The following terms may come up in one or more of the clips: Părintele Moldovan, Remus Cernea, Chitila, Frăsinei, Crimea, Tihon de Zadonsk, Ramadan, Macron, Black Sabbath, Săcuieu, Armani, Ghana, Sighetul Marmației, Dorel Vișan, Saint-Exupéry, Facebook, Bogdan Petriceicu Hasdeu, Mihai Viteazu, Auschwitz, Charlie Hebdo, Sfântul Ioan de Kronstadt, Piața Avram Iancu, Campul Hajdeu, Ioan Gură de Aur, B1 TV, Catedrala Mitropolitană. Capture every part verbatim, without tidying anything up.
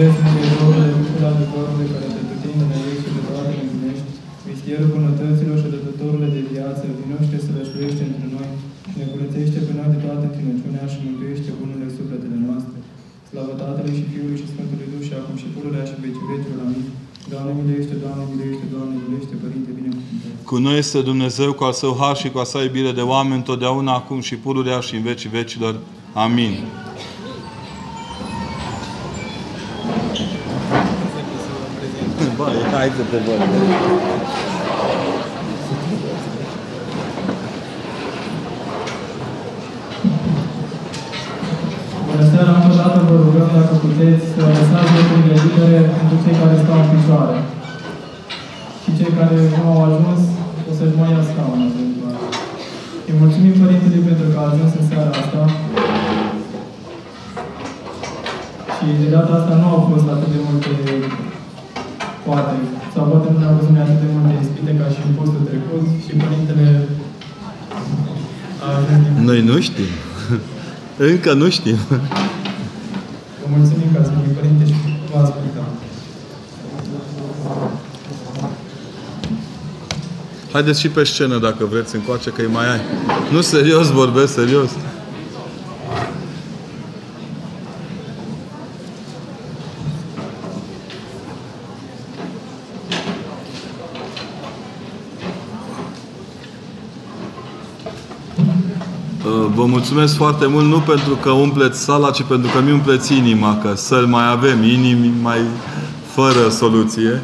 slăvesc Dumnezeule, Duhul adevărului care te pretinde ei și de toate împlinești, vistierul bunătăților și dătătorule de viață, vinoște să lășluiește între noi și ne curățește până de toată întinăciunea și mântuiește bunurile sufletele noastre. Slavă Tatălui și Fiului și Sfântului Duh și acum și pururea și vecii vecilor. Amin. Doamne miluiește, Doamne miluiește, Doamne miluiește, Părinte binecuvântat. Cu noi este Dumnezeu, cu a Său har și cu a Sa iubire de oameni, totdeauna, acum și pururea și în vecii vecilor. Amin. Hai să te văd. Bună seara, încă o dată vă rugăm dacă puteți să lăsați locurile libere pentru cei care stau în picioare. Și cei care nu au ajuns o să-și mai ia scaunul. Îi mulțumim Părintele pentru că a ajuns în seara asta. Și de data asta nu au fost atât de multe poate, sau poate nu ne-a văzut atât de multe ispite ca și în postul trecut și Părintele a venit. Noi nu știm. Încă nu știm. Vă mulțumim că ați venit, Părinte, și v-ați ascultat. Haideți și pe scenă, dacă vreți, încoace, că îi mai ai. Nu, serios, vorbesc, serios. Vă mulțumesc foarte mult, nu pentru că umpleți sala, ci pentru că mi umpleți inima, că să-l mai avem, inimi mai fără soluție.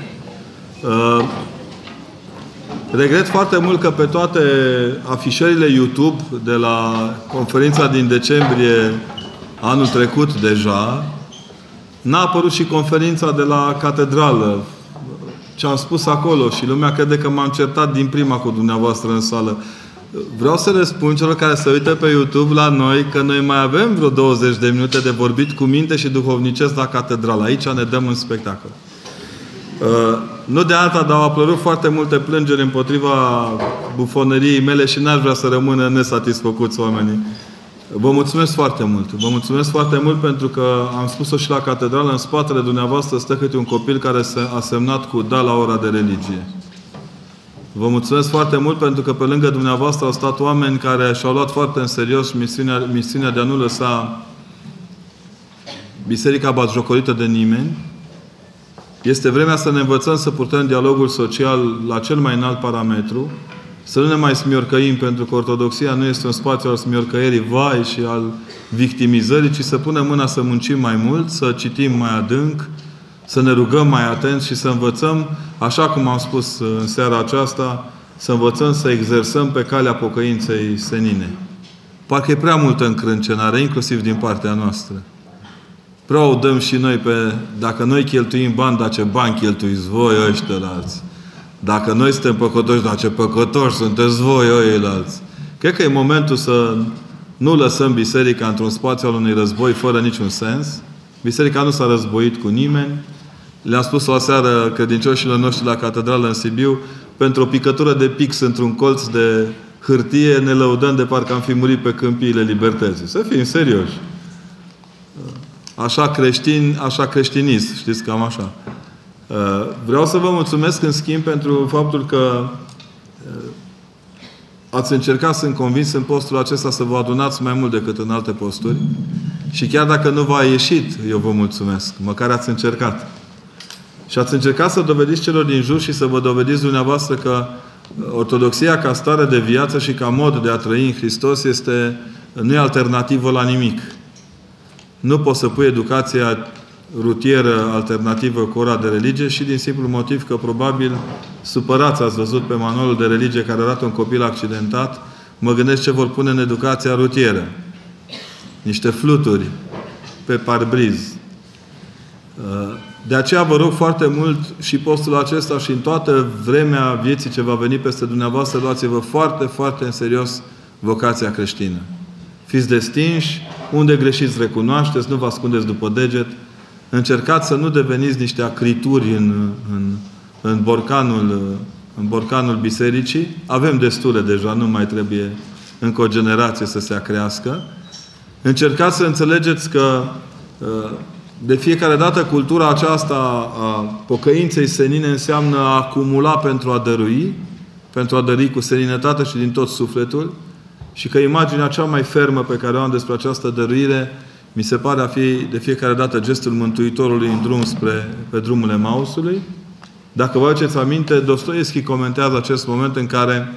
Uh, regret foarte mult că pe toate afișările YouTube de la conferința din decembrie anul trecut deja, n-a apărut și conferința de la catedrală. Ce am spus acolo și lumea crede că m-am certat din prima cu dumneavoastră în sală. Vreau să le spun celor care se uită pe YouTube la noi că noi mai avem vreo douăzeci de minute de vorbit cu minte și duhovnicesc la catedrală. Aici ne dăm un spectacol. Uh, nu de alta, dar au apărut foarte multe plângeri împotriva bufoneriei mele și n-aș vrea să rămână nesatisfăcuți oamenii. Vă mulțumesc foarte mult. Vă mulțumesc foarte mult pentru că am spus-o și la catedrală. În spatele dumneavoastră stă câte un copil care s-a semnat cu da la ora de religie. Vă mulțumesc foarte mult pentru că pe lângă dumneavoastră au stat oameni care și-au luat foarte în serios misiunea, misiunea de a nu lăsa biserica batjocorită de nimeni. Este vremea să ne învățăm să purtăm dialogul social la cel mai înalt parametru, să nu ne mai smiorcăim, pentru că ortodoxia nu este un spațiu al smiorcăierii, vai, și al victimizării, ci să punem mâna să muncim mai mult, să citim mai adânc, să ne rugăm mai atenți și să învățăm, așa cum am spus în seara aceasta, să învățăm să exersăm pe calea pocăinței senine. Parcă e prea multă încrâncenare, inclusiv din partea noastră. Prea o dăm și noi pe... Dacă noi cheltuim bani, dar ce bani cheltuiți voi ăștia-lalți. Dacă noi suntem păcătoși, dar ce păcătoși sunteți voi ăia-lalți. Cred că e momentul să nu lăsăm biserica într-un spațiu al unui război fără niciun sens. Biserica nu s-a războit cu nimeni. Le-am spus o seară credincioșilor noștri la catedrală în Sibiu, pentru o picătură de pix într-un colț de hârtie ne lăudăm de parcă am fi murit pe câmpiile libertății. Să fim serioși. Așa creștin, așa creștinism. Știți, cam așa. Vreau să vă mulțumesc în schimb pentru faptul că ați încercat, sunt convins, în postul acesta să vă adunați mai mult decât în alte posturi. Și chiar dacă nu v-a ieșit, eu vă mulțumesc. Măcar ați încercat. Și ați încercat să dovediți celor din jur și să vă dovediți dumneavoastră că ortodoxia ca stare de viață și ca mod de a trăi în Hristos este, nu e alternativă la nimic. Nu poți să pui educația rutieră alternativă cu ora de religie și din simplu motiv că probabil supărați ați văzut pe manualul de religie care arată un copil accidentat. Mă gândesc ce vor pune în educația rutieră. Niște fluturi pe parbriz. De aceea vă rog foarte mult și postul acesta și în toată vremea vieții ce va veni peste dumneavoastră, luați-vă foarte, foarte în serios vocația creștină. Fiți destinși, unde greșiți recunoașteți, nu vă ascundeți după deget. Încercați să nu deveniți niște acrituri în, în, în, borcanul, în borcanul bisericii. Avem destule deja, nu mai trebuie încă o generație să se acrească. Încercați să înțelegeți că uh, De fiecare dată cultura aceasta a pocăinței senine înseamnă a acumula pentru a dărui, pentru a dărui cu serenitate și din tot sufletul, și că imaginea cea mai fermă pe care o am despre această dăruire mi se pare a fi de fiecare dată gestul Mântuitorului în drum spre, pe drumul Emausului. Dacă vă aduceți aminte, Dostoevski comentează acest moment în care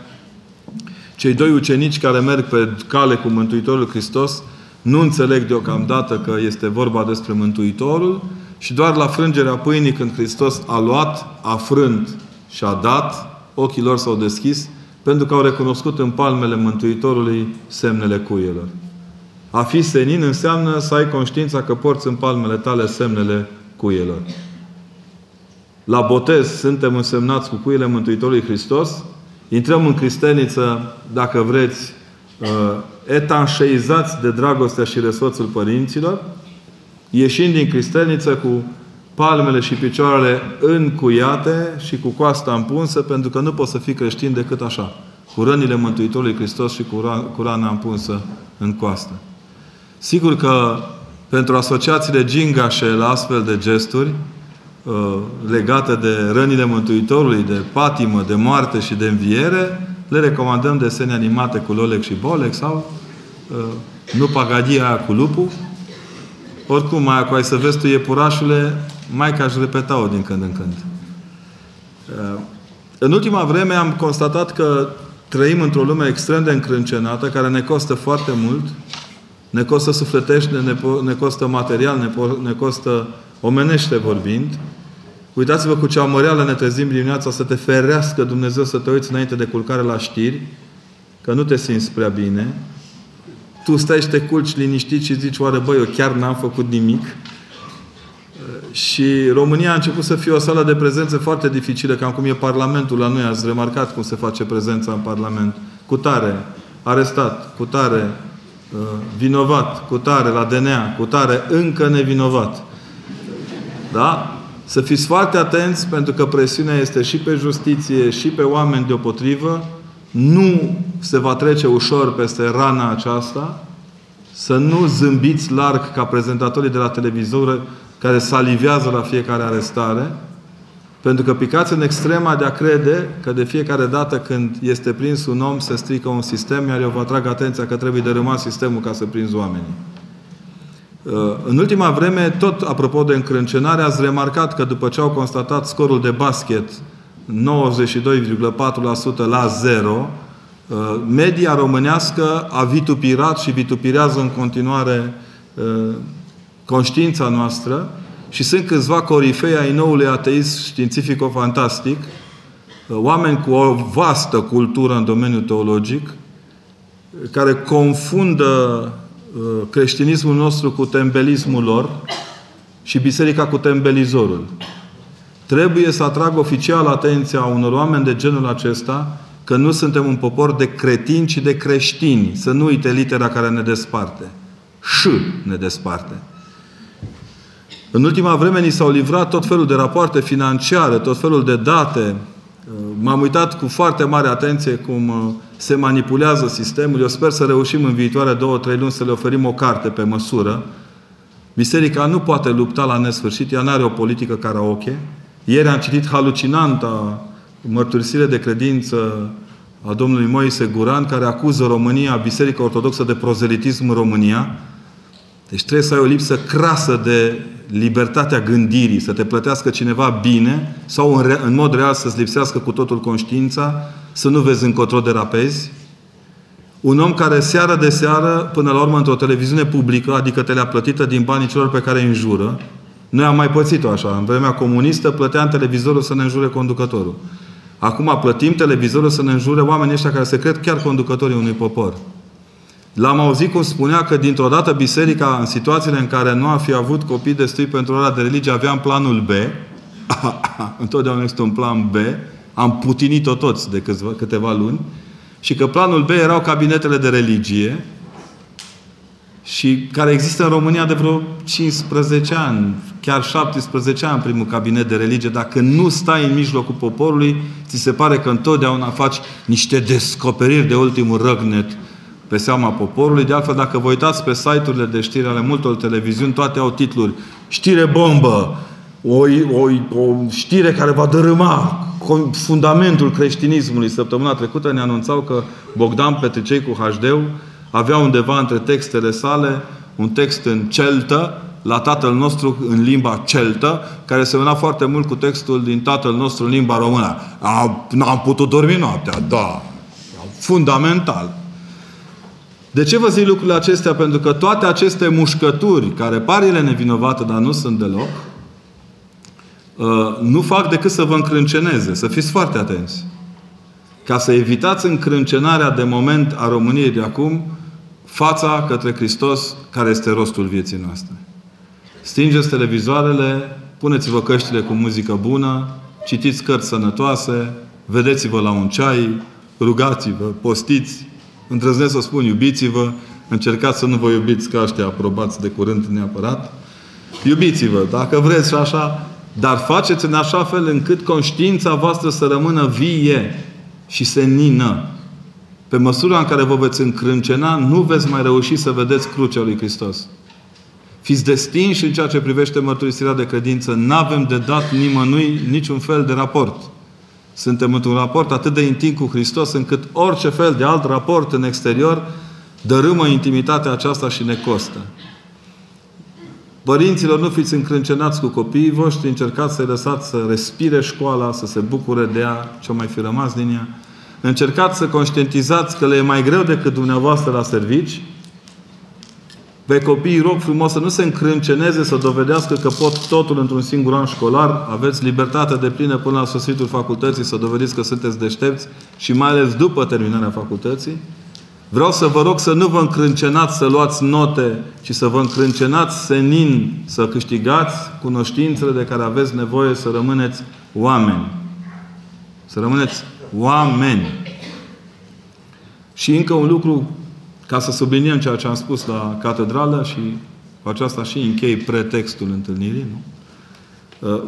cei doi ucenici care merg pe cale cu Mântuitorul Hristos nu înțeleg deocamdată că este vorba despre Mântuitorul și doar la frângerea pâinii, când Hristos a luat, a frânt și a dat, ochii lor s-au deschis pentru că au recunoscut în palmele Mântuitorului semnele cuielor. A fi senin înseamnă să ai conștiința că porți în palmele tale semnele cuielor. La botez suntem însemnați cu cuiele Mântuitorului Hristos. Intrăm în cristeniță, dacă vreți, etanșeizați de dragostea și resoțul părinților, ieșind din cristeniță cu palmele și picioarele încuiate și cu coasta împunsă, pentru că nu poți să fii creștin decât așa, cu rănile Mântuitorului Hristos și cu rana împunsă în coastă. Sigur că pentru asociațiile gingașe la astfel de gesturi legate de rănile Mântuitorului, de patimă, de moarte și de înviere, le recomandăm desene animate cu Lolec și Bolec sau uh, nu pagadia aia cu lupul. Oricum, aia cu ai să vezi tu iepurașule, mai că aș repeta-o din când în când. Uh, în ultima vreme am constatat că trăim într-o lume extrem de încrâncenată, care ne costă foarte mult, ne costă sufletește, ne, ne costă material, ne, ne costă omenește vorbind. Uitați-vă cu ce amăreală ne trezim dimineața, să te ferească Dumnezeu să te uiți înainte de culcare la știri, că nu te simți prea bine. Tu stai și te culci liniștit și zici, oare băi, eu chiar n-am făcut nimic. Și România a început să fie o sală de prezență foarte dificilă, cam cum e Parlamentul la noi. Ați remarcat cum se face prezența în Parlament. Cu tare, arestat, cu tare, vinovat, cu tare, la D N A, cu tare, încă nevinovat. Da? Să fiți foarte atenți, pentru că presiunea este și pe justiție, și pe oameni deopotrivă. Nu se va trece ușor peste rana aceasta. Să nu zâmbiți larg ca prezentatorii de la televizor care salivează la fiecare arestare. Pentru că picați în extrema de a crede că de fiecare dată când este prins un om se strică un sistem, iar eu vă atrag atenția că trebuie dărâmat sistemul ca să prinzi oamenii. În ultima vreme, tot apropo de încrâncenare, ați remarcat că după ce au constatat scorul de basket nouăzeci și doi virgulă patru la sută la zero, media românească a vitupirat și vitupirează în continuare conștiința noastră și sunt câțiva corifei ai noului ateism științifico-fantastic, oameni cu o vastă cultură în domeniul teologic, care confundă creștinismul nostru cu tembelismul lor și biserica cu tembelizorul. Trebuie să atrag oficial atenția unor oameni de genul acesta că nu suntem un popor de cretini, ci de creștini. Să nu uite litera care ne desparte. Și ne desparte. În ultima vreme ni s-au livrat tot felul de rapoarte financiare, tot felul de date. M-am uitat cu foarte mare atenție cum se manipulează sistemul. Eu sper să reușim în viitoare două, trei luni să le oferim o carte pe măsură. Biserica nu poate lupta la nesfârșit. Ea nu are o politică karaoke. Ieri am citit halucinanta mărturisire de credință a domnului Moise Guran, care acuză România, Biserica Ortodoxă, de prozelitism în România. Deci trebuie să ai o lipsă crasă de libertatea gândirii, să te plătească cineva bine sau în, re- în mod real să-ți lipsească cu totul conștiința, să nu vezi încotro derapezi. Un om care seară de seară, până la urmă într-o televiziune publică, adică te le-a plătită din banii celor pe care îi înjură. Noi am mai pățit-o așa. În vremea comunistă plăteam televizorul să ne înjure conducătorul. Acum plătim televizorul să ne înjure oamenii ăștia care se cred chiar conducătorii unui popor. L-am auzit cum spunea că dintr-o dată biserica, în situațiile în care nu a fi avut copii destui pentru ora de religie, aveam planul B. Întotdeauna este un plan B. Am putinit-o toți de câțiva, câteva luni. Și că planul B erau cabinetele de religie și care există în România de vreo cincisprezece ani, chiar șaptesprezece ani primul cabinet de religie. Dacă nu stai în mijlocul poporului, ți se pare că întotdeauna faci niște descoperiri de ultimul răgnet pe seama poporului. De altfel, dacă vă uitați pe site-urile de știri ale multor televiziuni, toate au titluri știre bombă, o, o, o știre care va dărâma fundamentul creștinismului. Săptămâna trecută ne anunțau că Bogdan Petriceicu Hasdeu avea undeva între textele sale un text în celtă, la Tatăl nostru în limba celtă, care semăna foarte mult cu textul din Tatăl nostru în limba română. N-am putut dormi noaptea, da. Fundamental. De ce vă zic lucrurile acestea? Pentru că toate aceste mușcături, care par ele nevinovate, dar nu sunt deloc, nu fac decât să vă încrânceneze. Să fiți foarte atenți. Ca să evitați încrâncenarea de moment a României de acum, fața către Hristos, care este rostul vieții noastre. Stingeți televizoarele, puneți-vă căștile cu muzică bună, citiți cărți sănătoase, vedeți-vă la un ceai, rugați-vă, postiți, îndrăznesc să spun, iubiți-vă, încercați să nu vă iubiți ca ăștia aprobați de curând neapărat. Iubiți-vă, dacă vreți și așa, dar faceți în așa fel încât conștiința voastră să rămână vie și senină. Pe măsura în care vă veți încrâncena, nu veți mai reuși să vedeți crucea lui Hristos. Fiți destinși în ceea ce privește mărturisirea de credință. N-avem de dat nimănui niciun fel de raport. Suntem într-un raport atât de intim cu Hristos, încât orice fel de alt raport în exterior dărâmă intimitatea aceasta și ne costă. Părinților, nu fiți încrâncenați cu copiii voștri, încercați să-i lăsați să respire școala, să se bucure de ea, ce-o mai fi rămas din ea. Încercați să conștientizați că le e mai greu decât dumneavoastră la servici. Pe copiii rog frumos să nu se încrânceneze, să dovedească că pot totul într-un singur an școlar. Aveți libertate de plină până la sfârșitul facultății să dovediți că sunteți deștepți și mai ales după terminarea facultății. Vreau să vă rog să nu vă încrâncenați să luați note, ci să vă încrâncenați senin, să câștigați cunoștințele de care aveți nevoie, să rămâneți oameni. Să rămâneți oameni. Și încă un lucru, ca să subliniem ceea ce am spus la catedrală și cu aceasta și închei pretextul întâlnirii, nu?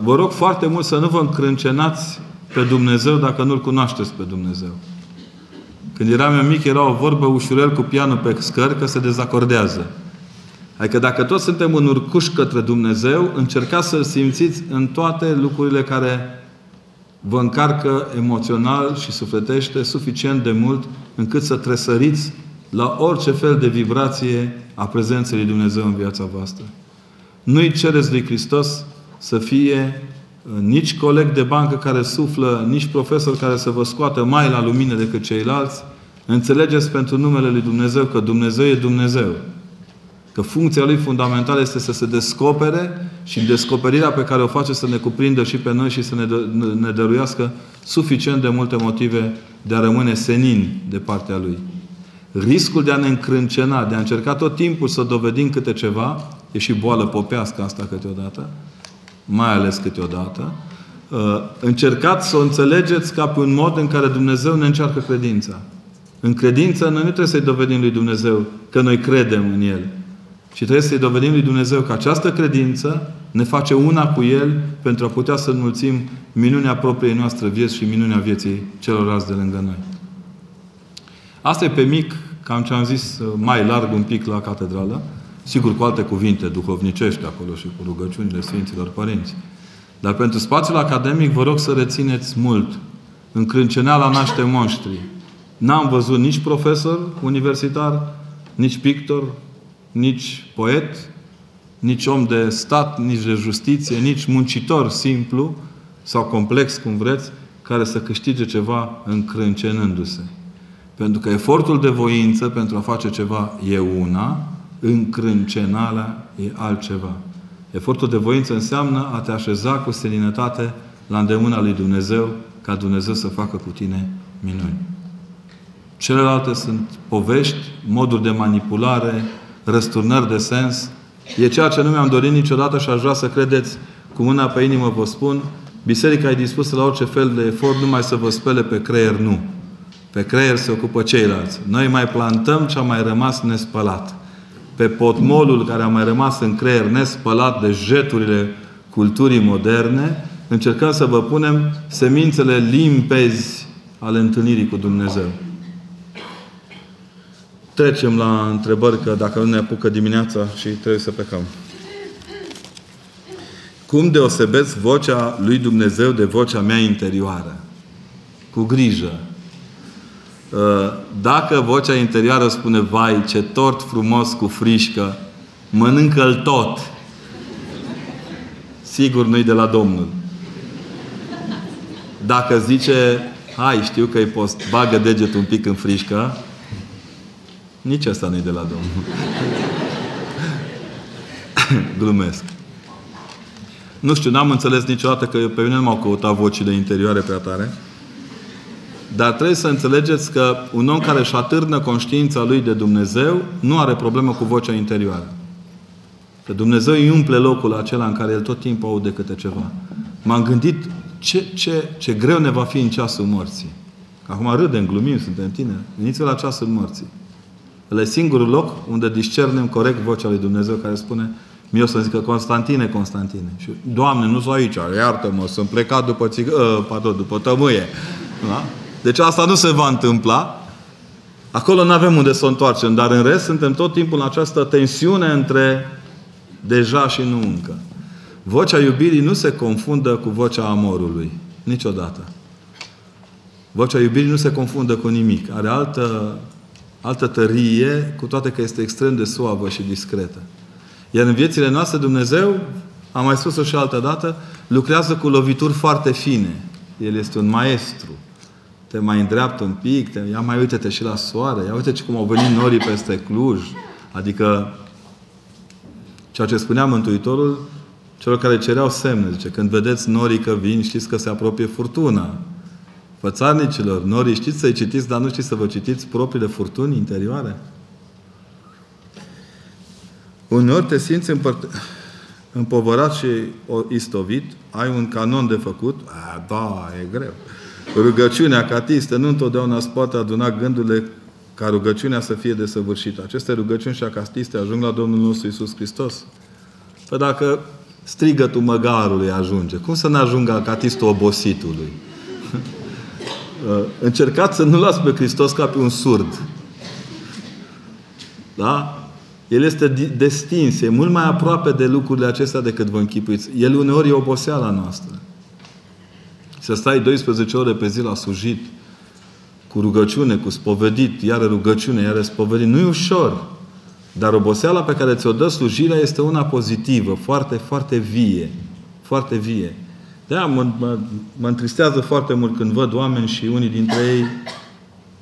Vă rog foarte mult să nu vă încrâncenați pe Dumnezeu dacă nu-L cunoașteți pe Dumnezeu. Când eram eu mic, era o vorbă ușurel cu pianul pe scări că se dezacordează. Adică dacă toți suntem în urcuș către Dumnezeu, încercați să-L simțiți în toate lucrurile care vă încarcă emoțional și sufletește suficient de mult încât să tresăriți la orice fel de vibrație a prezenței lui Dumnezeu în viața voastră. Nu-i cereți lui Hristos să fie nici coleg de bancă care suflă, nici profesor care să vă scoată mai la lumină decât ceilalți. Înțelegeți pentru numele lui Dumnezeu că Dumnezeu e Dumnezeu. Că funcția lui fundamentală este să se descopere și descoperirea pe care o face să ne cuprindă și pe noi și să ne, dă, ne dăruiască suficient de multe motive de a rămâne senini de partea lui. Riscul de a ne încrâncena, de a încerca tot timpul să dovedim câte ceva, e și boală popească asta câteodată, mai ales câteodată, încercați să o înțelegeți ca pe un mod în care Dumnezeu ne încearcă credința. În credință noi nu trebuie să-i dovedim lui Dumnezeu că noi credem în El, ci trebuie să-i dovedim lui Dumnezeu că această credință ne face una cu El pentru a putea să înmulțim minunea propriei noastre vieți și minunea vieții celorlalți de lângă noi. Asta e pe mic, cam ce am zis, mai larg un pic la catedrală. Sigur, cu alte cuvinte duhovnicești acolo și cu rugăciunile Sfinților Părinți. Dar pentru spațiul academic vă rog să rețineți mult. Încrânceneala naște monștri. N-am văzut nici profesor universitar, nici pictor, nici poet, nici om de stat, nici de justiție, nici muncitor simplu sau complex, cum vreți, care să câștige ceva încrâncenându-se. Pentru că efortul de voință pentru a face ceva e una, încrâncenala e altceva. Efortul de voință înseamnă a te așeza cu seninătate la îndemâna lui Dumnezeu, ca Dumnezeu să facă cu tine minuni. Celelalte sunt povești, moduri de manipulare, răsturnări de sens. E ceea ce nu mi-am dorit niciodată și aș vrea să credeți, cu mâna pe inimă vă spun, biserica e dispusă la orice fel de efort, numai să vă spele pe creier, nu. Pe creier se ocupă ceilalți. Noi mai plantăm ce a mai rămas nespălat. Pe potmolul care a mai rămas în creier nespălat de jeturile culturii moderne, încercăm să vă punem semințele limpezi ale întâlnirii cu Dumnezeu. Trecem la întrebări, că dacă nu ne apucă dimineața și trebuie să plecăm. Cum deosebesc vocea lui Dumnezeu de vocea mea interioară? Cu grijă. Dacă vocea interioară spune, vai, ce tort frumos cu frișcă, mănâncă-l tot. Sigur nu-i de la Domnul. Dacă zice, hai, știu că-i post, bagă degetul un pic în frișcă, nici asta nu-i de la Domnul. Glumesc. Nu știu, n-am înțeles niciodată, că pe mine nu m-au căutat vocile interioare prea tare. Dar trebuie să înțelegeți că un om care își atârnă conștiința lui de Dumnezeu nu are problemă cu vocea interioară. Că Dumnezeu îi umple locul acela în care el tot timpul aude câte ceva. M-am gândit ce, ce, ce greu ne va fi în ceasul morții. Acum râdem, glumim, suntem tineri. Veniți-vă la ceasul morții. Ăla e singurul loc unde discernem corect vocea lui Dumnezeu care spune, mi-o să zică, Constantine, Constantine. Și, Doamne, nu sunt aici, iartă-mă, sunt plecat după, țigă, uh, pardon, după tămâie. Da? Deci asta nu se va întâmpla. Acolo nu avem unde să o întoarcem, dar în rest suntem tot timpul în această tensiune între deja și nu încă. Vocea iubirii nu se confundă cu vocea amorului. Niciodată. Vocea iubirii nu se confundă cu nimic. Are altă, altă tărie, cu toate că este extrem de suavă și discretă. Iar în viețile noastre Dumnezeu, am mai spus-o și altă dată, lucrează cu lovituri foarte fine. El este un maestru. Te mai îndreaptă un pic, te... ia mai uite-te și la soare, ia uite cum au venit norii peste Cluj. Adică, ceea ce spunea Mântuitorul celor care cereau semne, zice, când vedeți norii că vin, știți că se apropie furtuna. Fățarnicilor, norii știți să-i citiți, dar nu știți să vă citiți propriile furtuni interioare. Uneori te simți împărt... împovărat și istovit, ai un canon de făcut, a, da, e greu. Rugăciunea catistă nu întotdeauna se poate aduna gândurile ca rugăciunea să fie desăvârșită. Aceste rugăciuni și acatiste ajung la Domnul nostru Iisus Hristos. Păi dacă strigătul măgarului ajunge, cum să ne ajungă acatistul obositului? Încercați să nu las pe Hristos ca pe un surd. Da? El este destins, e mult mai aproape de lucrurile acestea decât vă închipuiți. El uneori e oboseala noastră. Să stai douăsprezece ore pe zi la slujit, cu rugăciune, cu spovedit, iară rugăciune, iară spovedit. Nu e ușor. Dar oboseala pe care ți-o dă slujirea este una pozitivă, foarte, foarte vie. Foarte vie. De-aia mă, mă, mă întristează foarte mult când văd oameni și unii dintre ei,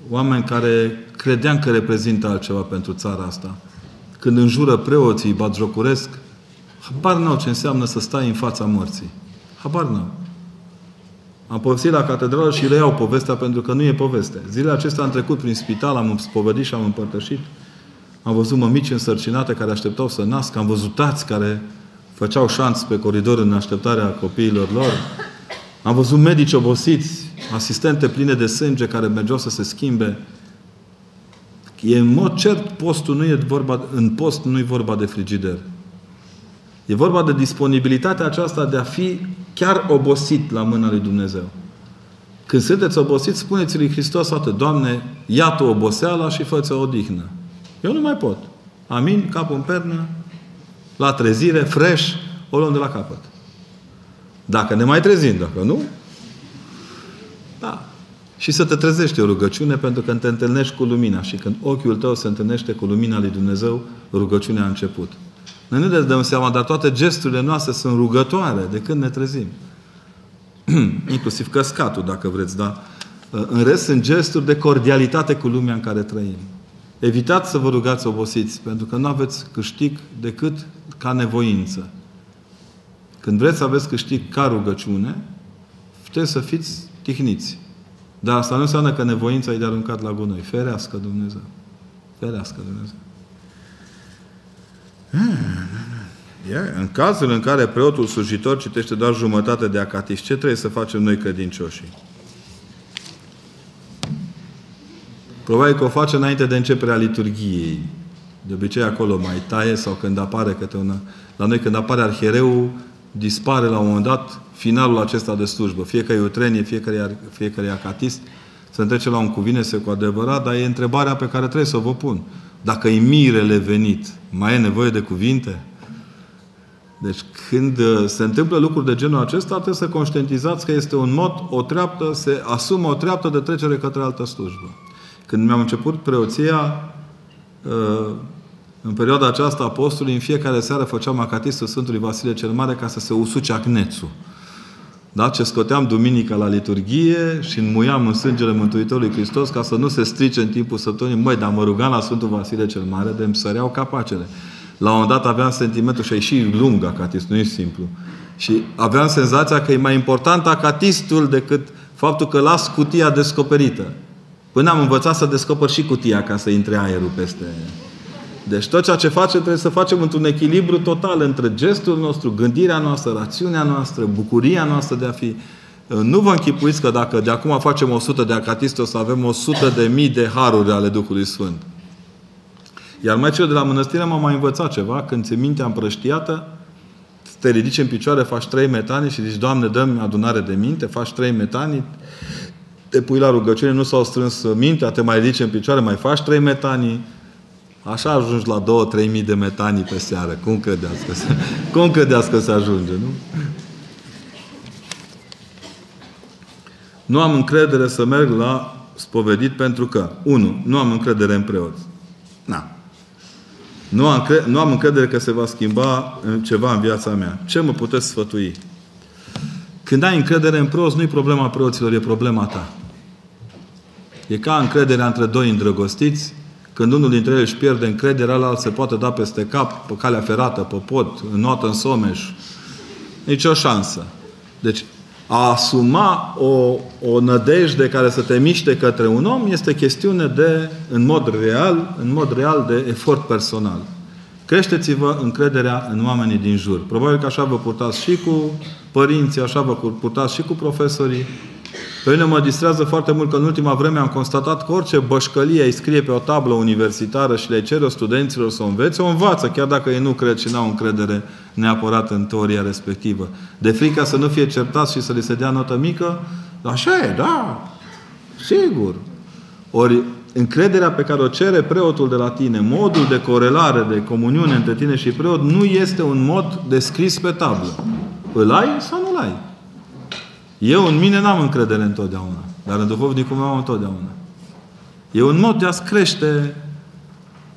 oameni care credeam că reprezintă altceva pentru țara asta. Când înjură preoții, batjocuresc, habar n-au ce înseamnă să stai în fața morții. Habar n-au. Am povestit la catedrală și reiau povestea pentru că nu e poveste. Zilele acestea am trecut prin spital, am spovedit și am împărtășit. Am văzut mămici însărcinate care așteptau să nască. Am văzut tați care făceau șanț pe coridor în așteptarea copiilor lor. Am văzut medici obosiți, asistente pline de sânge care mergeau să se schimbe. E în mod cert, postul nu e vorba, în post nu e vorba de frigider. E vorba de disponibilitatea aceasta de a fi chiar obosit la mâna lui Dumnezeu. Când sunteți obosiți, spuneți lui Hristos atât, Doamne, ia-tu oboseala și fă-ți o odihnă. Eu nu mai pot. Amin, capul în pernă, la trezire, fresh, o luăm de la capăt. Dacă ne mai trezim, dacă nu, da. Și să te trezești o rugăciune, pentru că te întâlnești cu lumina. Și când ochiul tău se întâlnește cu lumina lui Dumnezeu, rugăciunea a început. Noi nu ne dăm seama, dar toate gesturile noastre sunt rugătoare de când ne trezim. Inclusiv căscatul, dacă vreți, da? În rest, sunt gesturi de cordialitate cu lumea în care trăim. Evitați să vă rugați obosiți, pentru că nu aveți câștig decât ca nevoință. Când vreți să aveți câștig ca rugăciune, trebuie să fiți tihniți. Dar asta nu înseamnă că nevoința e de aruncat la gunoi. Ferească Dumnezeu. Ferească Dumnezeu. Ia, în cazul în care preotul slujitor citește doar jumătate de acatist, ce trebuie să facem noi credincioșii? Probabil că o face înainte de începerea liturghiei. De obicei acolo mai taie sau când apare câte una. La noi când apare arhiereul, dispare la un moment dat finalul acesta de slujbă. Fie că e utrenie, fie că e, fie că e acatist, se întrece la un cuvinese cu adevărat, dar e întrebarea pe care trebuie să vă pun. Dacă e mirele venit, mai e nevoie de cuvinte? Deci când se întâmplă lucruri de genul acesta, trebuie să conștientizați că este un mod, o treaptă, se asumă o treaptă de trecere către altă slujbă. Când mi-am început preoția, în perioada aceasta a postului, în fiecare seară făceam acatistul Sfântului Vasile cel Mare ca să se usuce acnețul. Da? Ce scoteam duminica la liturghie și înmuiam în sângele Mântuitorului Hristos ca să nu se strice în timpul săptămânii. Măi, dar mă rugam la Sfântul Vasile cel Mare de îmi săreau capacele. La un moment dat aveam sentimentul, și e și lung acatistul, nu e simplu. Și aveam senzația că e mai important acatistul decât faptul că las cutia descoperită. Până am învățat să descopăr și cutia ca să intre aerul peste. Deci tot ceea ce facem trebuie să facem într-un echilibru total între gestul nostru, gândirea noastră, rațiunea noastră, bucuria noastră de a fi. Nu vă închipuiți că dacă de acum facem o sută de acatiste, o să avem o sută de mii de haruri ale Duhului Sfânt. Iar mai cel de la mănăstire m-a mai învățat ceva. Când ți-e mintea împrăștiată, te ridici în picioare, faci trei metanii și zici, Doamne, dă-mi adunare de minte, faci trei metanii, te pui la rugăciune, nu s-au strâns mintea, te mai ridici în picioare, mai faci trei metanii. Așa ajungi la două, trei mii de metanii pe seară. Cum credeați că se, cum credeați că se ajunge, nu? Nu am încredere să merg la spovedit pentru că, unu, nu am încredere în preoți. Na. Nu am, cre- nu am încredere că se va schimba ceva în viața mea. Ce mă puteți sfătui? Când ai încredere în preoți, nu-i problema preoților, e problema ta. E ca încrederea între doi îndrăgostiți. Când unul dintre ei își pierde încrederea, alalt se poate da peste cap, pe calea ferată, pe pod, în notă, în someș. Nici o șansă. Deci, a asuma o, o nădejde care să te miște către un om este chestiune de, în mod real, în mod real de efort personal. Creșteți-vă încrederea în oamenii din jur. Probabil că așa vă purtați și cu părinții, așa vă purtați și cu profesorii. Pe mine mă distrează foarte mult că în ultima vreme am constatat că orice bășcălie îi scrie pe o tablă universitară și le cere studenților să o învețe, o învață, chiar dacă ei nu cred și n-au încredere neapărat în teoria respectivă. De frica să nu fie certați și să li se dea notă mică, așa e, da, sigur. Ori încrederea pe care o cere preotul de la tine, modul de corelare, de comuniune între tine și preot, nu este un mod descris pe tablă. Îl ai sau nu-l ai? Eu în mine n-am încredere întotdeauna. Dar în duhovnicul meu am întotdeauna. E un mod de a-ți crește,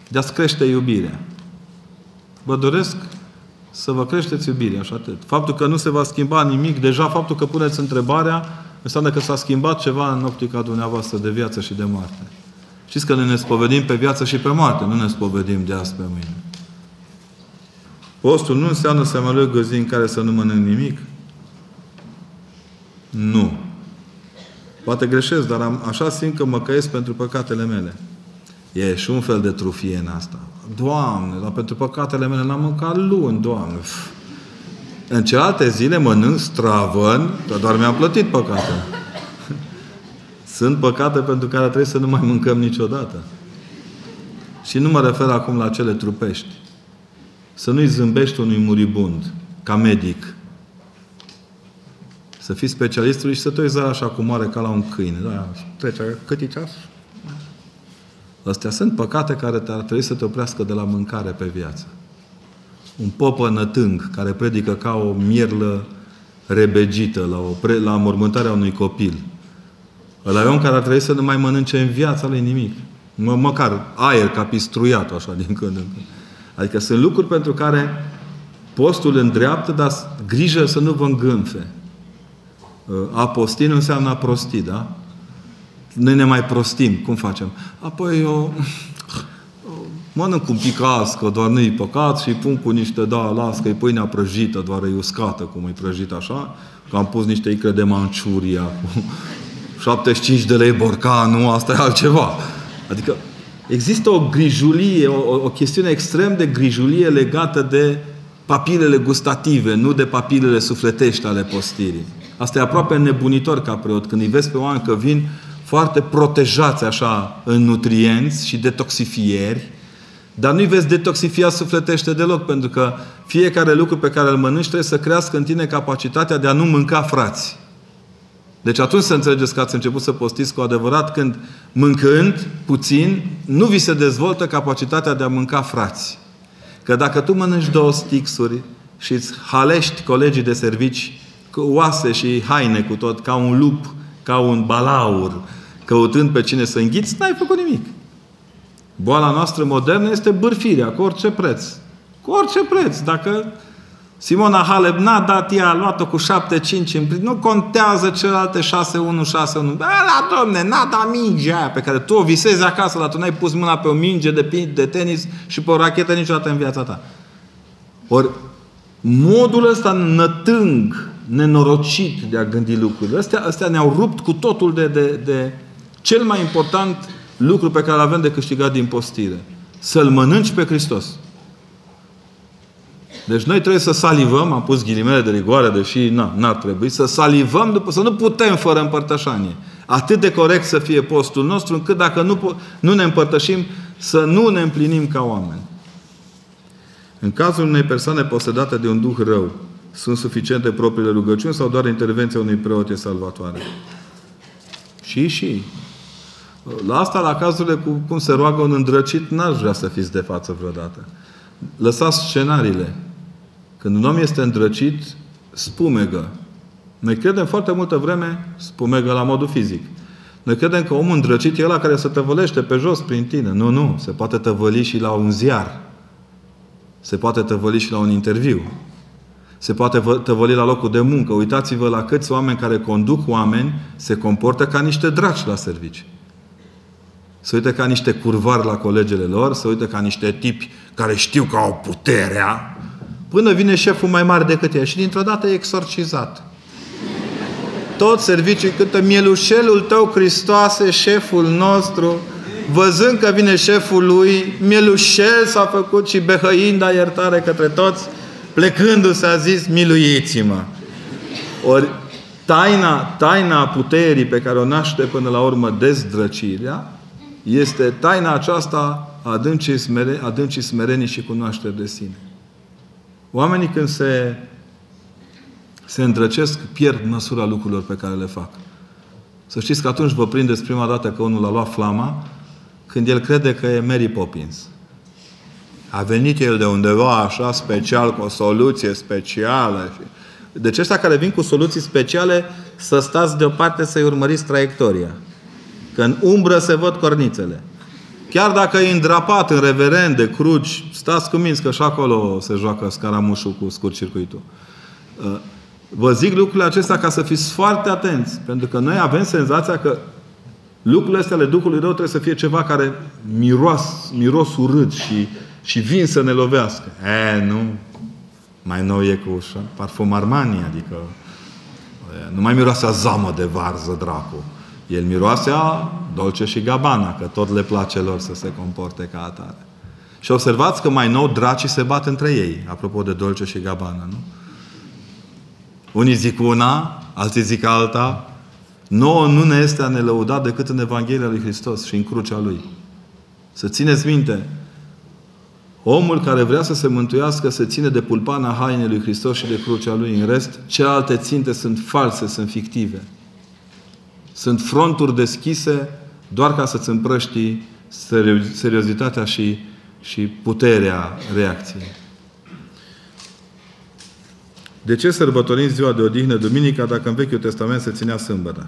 de a-ți crește iubirea. Vă doresc să vă creșteți iubirea și atât. Faptul că nu se va schimba nimic, deja faptul că puneți întrebarea, înseamnă că s-a schimbat ceva în optica dumneavoastră de viață și de moarte. Știți că noi ne spovedim pe viață și pe moarte, nu ne spovedim de azi pe mâine. Postul nu înseamnă să mă leg o zi în care să nu mănânc nimic. Nu. Poate greșesc, dar am, așa simt că mă căiesc pentru păcatele mele. E și un fel de trufie în asta. Doamne, dar pentru păcatele mele n-am mâncat luni, Doamne. Uf. În celelalte zile mănânc stravăn, dar doar mi-am plătit păcatele. Sunt păcate pentru care trebuie să nu mai mâncăm niciodată. Și nu mă refer acum la cele trupești. Să nu-i zâmbești unui muribund, ca medic. Să fii specialistul și să te uiți așa cum are, ca la un câine. Da, trece cât e ceas. Astea sunt păcate care ar trebui să te oprească de la mâncare pe viață. Un popă nătâng care predică ca o mierlă rebegită la, o pre... la mormântarea unui copil. Ăla e om care ar trebui să nu mai mănânce în viața lui nimic. Mă, măcar aer ca pistruiat așa din când în când. Adică sunt lucruri pentru care postul îndreaptă, dar grijă să nu vă îngânfe. A posti nu înseamnă a prosti, da? Noi ne mai prostim. Cum facem? Apoi eu mănânc un pic ască, doar nu-i păcat, și pun cu niște, da, las că-i pâinea prăjită, doar e uscată, cum e prăjită așa, că am pus niște icre de Manciuria cu șaptezeci și cinci de lei borcan, nu, asta e altceva. Adică există o grijulie, o, o chestiune extrem de grijulie legată de papilele gustative, nu de papilele sufletești ale postirii. Asta e aproape nebunitor ca preot. Când îi vezi pe oameni că vin foarte protejați așa în nutrienți și detoxifieri, dar nu-i vezi detoxifia sufletește deloc, pentru că fiecare lucru pe care îl mănânci trebuie să crească în tine capacitatea de a nu mânca frați. Deci atunci să înțelegeți că ați început să postiți cu adevărat când, mâncând puțin, nu vi se dezvoltă capacitatea de a mânca frați. Că dacă tu mănânci două stixuri și îți halești colegii de servici cu oase și haine cu tot, ca un lup, ca un balaur, căutând pe cine să înghiți, n-ai făcut nimic. Boala noastră modernă este bârfirea, cu orice preț. Cu orice preț. Dacă Simona Halep n-a dat, ea a luat-o cu șapte cinci în prim, nu contează celelalte șase unu, șase unu. Bă, la domne, n-a dat mingea aia pe care tu o visezi acasă, dar tu n-ai pus mâna pe o minge de, de tenis și pe o rachetă niciodată în viața ta. Ori, modul ăsta nătâng, nenorocit de a gândi lucrurile astea, astea ne-au rupt cu totul de, de, de cel mai important lucru pe care îl avem de câștigat din postire. Să-L mănânci pe Hristos. Deci noi trebuie să salivăm, am pus ghilimele de rigoare, deși na, n-ar trebui, să salivăm, după, să nu putem fără împărtășanie. Atât de corect să fie postul nostru, încât dacă nu, nu ne împărtășim, să nu ne împlinim ca oameni. În cazul unei persoane posedate de un duh rău, sunt suficiente propriile rugăciuni sau doar intervenția unui preot e salvatoare? Și, și. La asta, la cazurile cu cum se roagă un îndrăcit, n-aș vrea să fiți de față vreodată. Lăsați scenariile. Când un om este îndrăcit, spumegă. Noi credem foarte multă vreme, spumegă la modul fizic. Noi credem că omul îndrăcit e ăla care se tăvălește pe jos prin tine. Nu, nu. Se poate tăvăli și la un ziar. Se poate tăvăli și la un interviu. Se poate tăvăli la locul de muncă. Uitați-vă la câți oameni care conduc oameni se comportă ca niște draci la servici. Se uită ca niște curvari la colegele lor, se uită ca niște tipi care știu că au puterea, până vine șeful mai mare decât ea și dintr-o dată e exorcizat. Tot serviciul cântă Mielușelul tău, Hristoase, șeful nostru, văzând că vine șeful lui, Mielușel s-a făcut și behăinda iertare către toți, plecându-se a zis, miluieți-mă. Ori taina, taina puterii pe care o naște până la urmă dezdrăcirea, este taina aceasta adâncii, smere, adâncii smerenii și cunoaștere de sine. Oamenii când se, se îndrăcesc, pierd măsura lucrurilor pe care le fac. Să știți că atunci vă prindeți prima dată că unul a luat flama, când el crede că e Mary Poppins. A venit el de undeva așa special, cu o soluție specială. Deci ăștia care vin cu soluții speciale, să stați deoparte să-i urmăriți traiectoria. Că în umbră se văd cornițele. Chiar dacă e îndrapat în reverende, cruci, stați cuminți că și acolo se joacă scaramușul cu scurt-circuitul. Vă zic lucrurile acestea ca să fiți foarte atenți. Pentru că noi avem senzația că lucrurile astea ale Duhului Rău trebuie să fie ceva care miros, miros urât și, și vin să ne lovească. E, nu. Mai nou e cu ușa. Parfum Armani, adică e, nu mai miroase a zamă de varză, dracu. El miroase a Dolce și Gabbana, că tot le place lor să se comporte ca atare. Și observați că mai nou dracii se bat între ei, apropo de Dolce și Gabbana, nu? Unii zic una, alții zic alta. Nouă nu ne este a ne lăuda decât în Evanghelia lui Hristos și în crucea lui. Să țineți minte, omul care vrea să se mântuiască se ține de pulpana hainei lui Hristos și de crucea lui. În rest, celelalte ținte sunt false, sunt fictive. Sunt fronturi deschise doar ca să-ți împrăștii seriozitatea și, și puterea reacției. De ce sărbătorim ziua de odihnă duminica dacă în Vechiul Testament se ținea sâmbătă?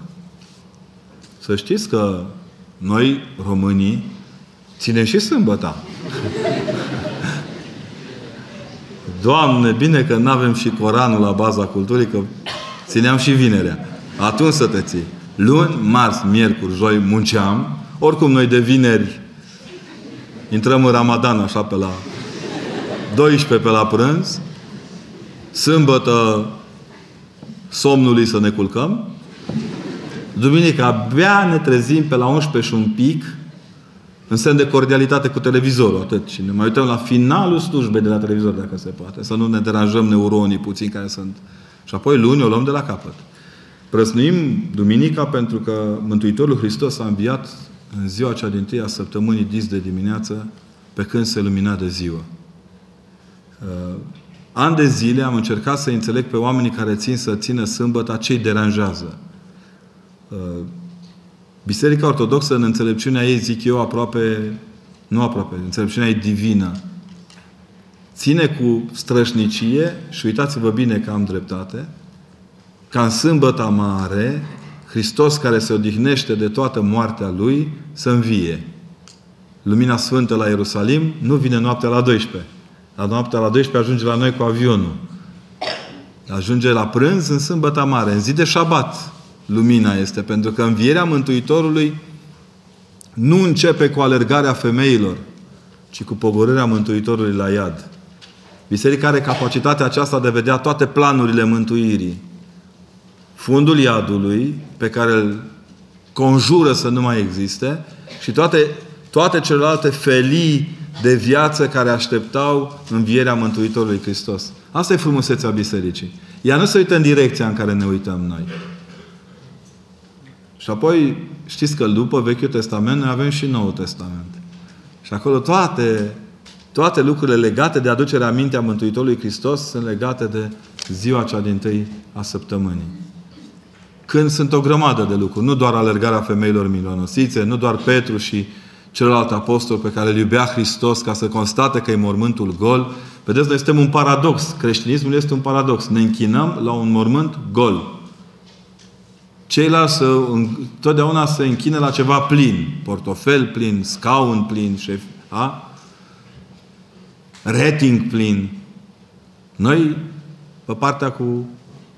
Să știți că noi, românii, ținem și sâmbăta. Doamne, bine că n-avem și Coranul la baza culturii, că țineam și vinerea. Atunci să te ții. Luni, marți, miercuri, joi munceam. Oricum noi de vineri intrăm în Ramadan așa pe la douăsprezece pe la prânz. Sâmbătă somnului să ne culcăm. Duminica abia ne trezim pe la unsprezece și un pic în semn de cordialitate cu televizorul. Atât. Și ne mai uităm la finalul slujbei de la televizor dacă se poate. Să nu ne deranjăm neuronii puțin care sunt. Și apoi luni o luăm de la capăt. Prăsnuim duminica pentru că Mântuitorul Hristos a înviat în ziua cea din tâia săptămânii dis de dimineață pe când se lumina de ziua. Uh, an de zile am încercat să înțeleg pe oamenii care țin să țină sâmbăta ce îi deranjează. Uh, Biserica Ortodoxă în înțelepciunea ei, zic eu, aproape, nu aproape, înțelepciunea ei divină, ține cu strășnicie, și uitați-vă bine că am dreptate, ca în Sâmbăta Mare, Hristos care se odihnește de toată moartea Lui, să învie. Lumina Sfântă la Ierusalim nu vine noaptea la douăsprezece. La noaptea la douăsprezece ajunge la noi cu avionul. Ajunge la prânz în Sâmbăta Mare, în zi de șabat. Lumina este, pentru că învierea Mântuitorului nu începe cu alergarea femeilor, ci cu pogorârea Mântuitorului la iad. Biserica are capacitatea aceasta de a vedea toate planurile mântuirii. Fundul iadului, pe care îl conjură să nu mai existe, și toate, toate celelalte felii de viață care așteptau învierea Mântuitorului Hristos. Asta e frumusețea Bisericii. Ea nu se uită în direcția în care ne uităm noi. Și apoi, știți că după Vechiul Testament, noi avem și Noul Testament. Și acolo toate, toate lucrurile legate de aducerea mintea Mântuitorului Hristos sunt legate de ziua cea din tâi a săptămânii. Când sunt o grămadă de lucruri. Nu doar alergarea femeilor mironosițe, nu doar Petru și celălalt apostol pe care îl iubea Hristos ca să constate că e mormântul gol. Vedeți, noi suntem un paradox. Creștinismul este un paradox. Ne închinăm la un mormânt gol. Ceilalți totdeauna se închină la ceva plin. Portofel plin, scaun plin, șef, a? rating plin. Noi pe partea cu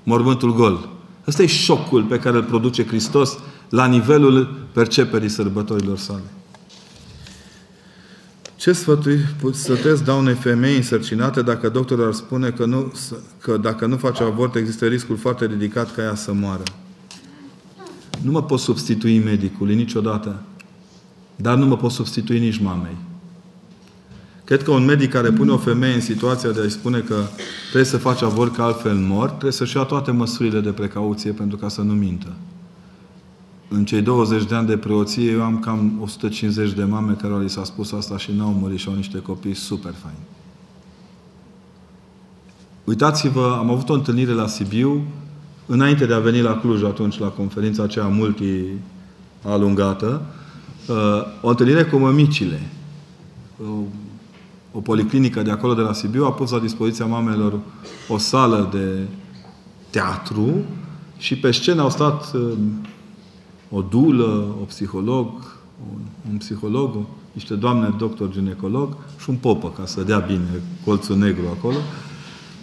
mormântul gol. Ăsta e șocul pe care îl produce Hristos la nivelul perceperii sărbătorilor sale. Ce sfătuiesc da unei femei însărcinate dacă doctorul ar spune că, nu, că dacă nu face avort există riscul foarte ridicat ca ea să moară? Nu mă pot substitui medicului niciodată. Dar nu mă pot substitui nici mamei. Cred că un medic care pune o femeie în situația de a-i spune că trebuie să faci avort, că altfel mor, trebuie să-și ia toate măsurile de precauție pentru ca să nu mintă. În cei douăzeci de ani de preoție, eu am cam o sută cincizeci de mame care li s-a spus asta și n-au murit și au niște copii super faini. Uitați-vă, am avut o întâlnire la Sibiu, înainte de a veni la Cluj atunci, la conferința aceea multi-alungată, o întâlnire cu mămicile. O policlinică de acolo, de la Sibiu, a pus la dispoziția mamelor o sală de teatru și pe scenă au stat o dulă, o psiholog, un psiholog, niște doamne doctor ginecolog și un popă, ca să dea bine colțul negru acolo.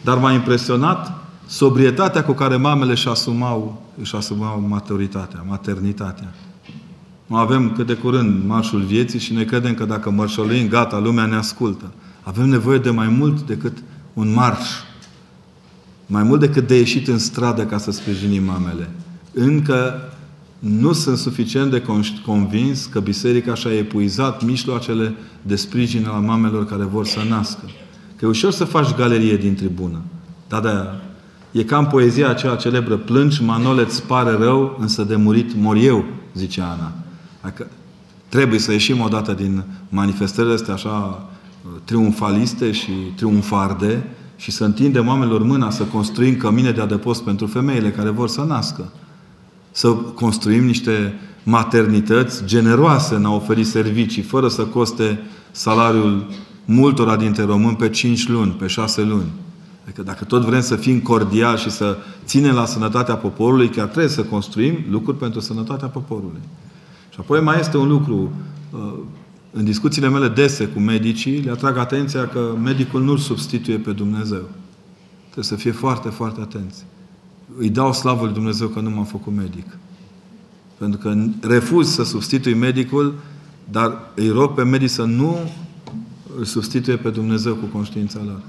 Dar m-a impresionat sobrietatea cu care mamele își asumau, își asumau maturitatea, maternitatea. Avem cât de curând marșul vieții și ne credem că dacă mărșolim, gata, lumea ne ascultă. Avem nevoie de mai mult decât un marș. Mai mult decât de ieșit în stradă ca să sprijinim mamele. Încă nu sunt suficient de convins că biserica și-a epuizat mijloacele de sprijin la mamelor care vor să nască. Că e ușor să faci galerie din tribună. Da, da, e ca în poezia aceea celebră, plângi, Manole, îți pare rău, însă de murit mor eu, zice Ana. Dacă trebuie să ieșim odată din manifestările astea așa triumfaliste și triumfarde și să întindem oamenilor mâna, să construim cămine de adăpost pentru femeile care vor să nască. Să construim niște maternități generoase în a oferi servicii, fără să coste salariul multora dintre români pe cinci luni, pe șase luni. Adică dacă tot vrem să fim cordiali și să ținem la sănătatea poporului, chiar trebuie să construim lucruri pentru sănătatea poporului. Și apoi mai este un lucru. În discuțiile mele dese cu medicii, le atrag atenția că medicul nu-L substituie pe Dumnezeu. Trebuie să fie foarte, foarte atenți. Îi dau slavă lui Dumnezeu că nu m-am făcut medic. Pentru că refuz să substitui medicul, dar îi rog pe medic să nu îl substituie pe Dumnezeu cu conștiința lor.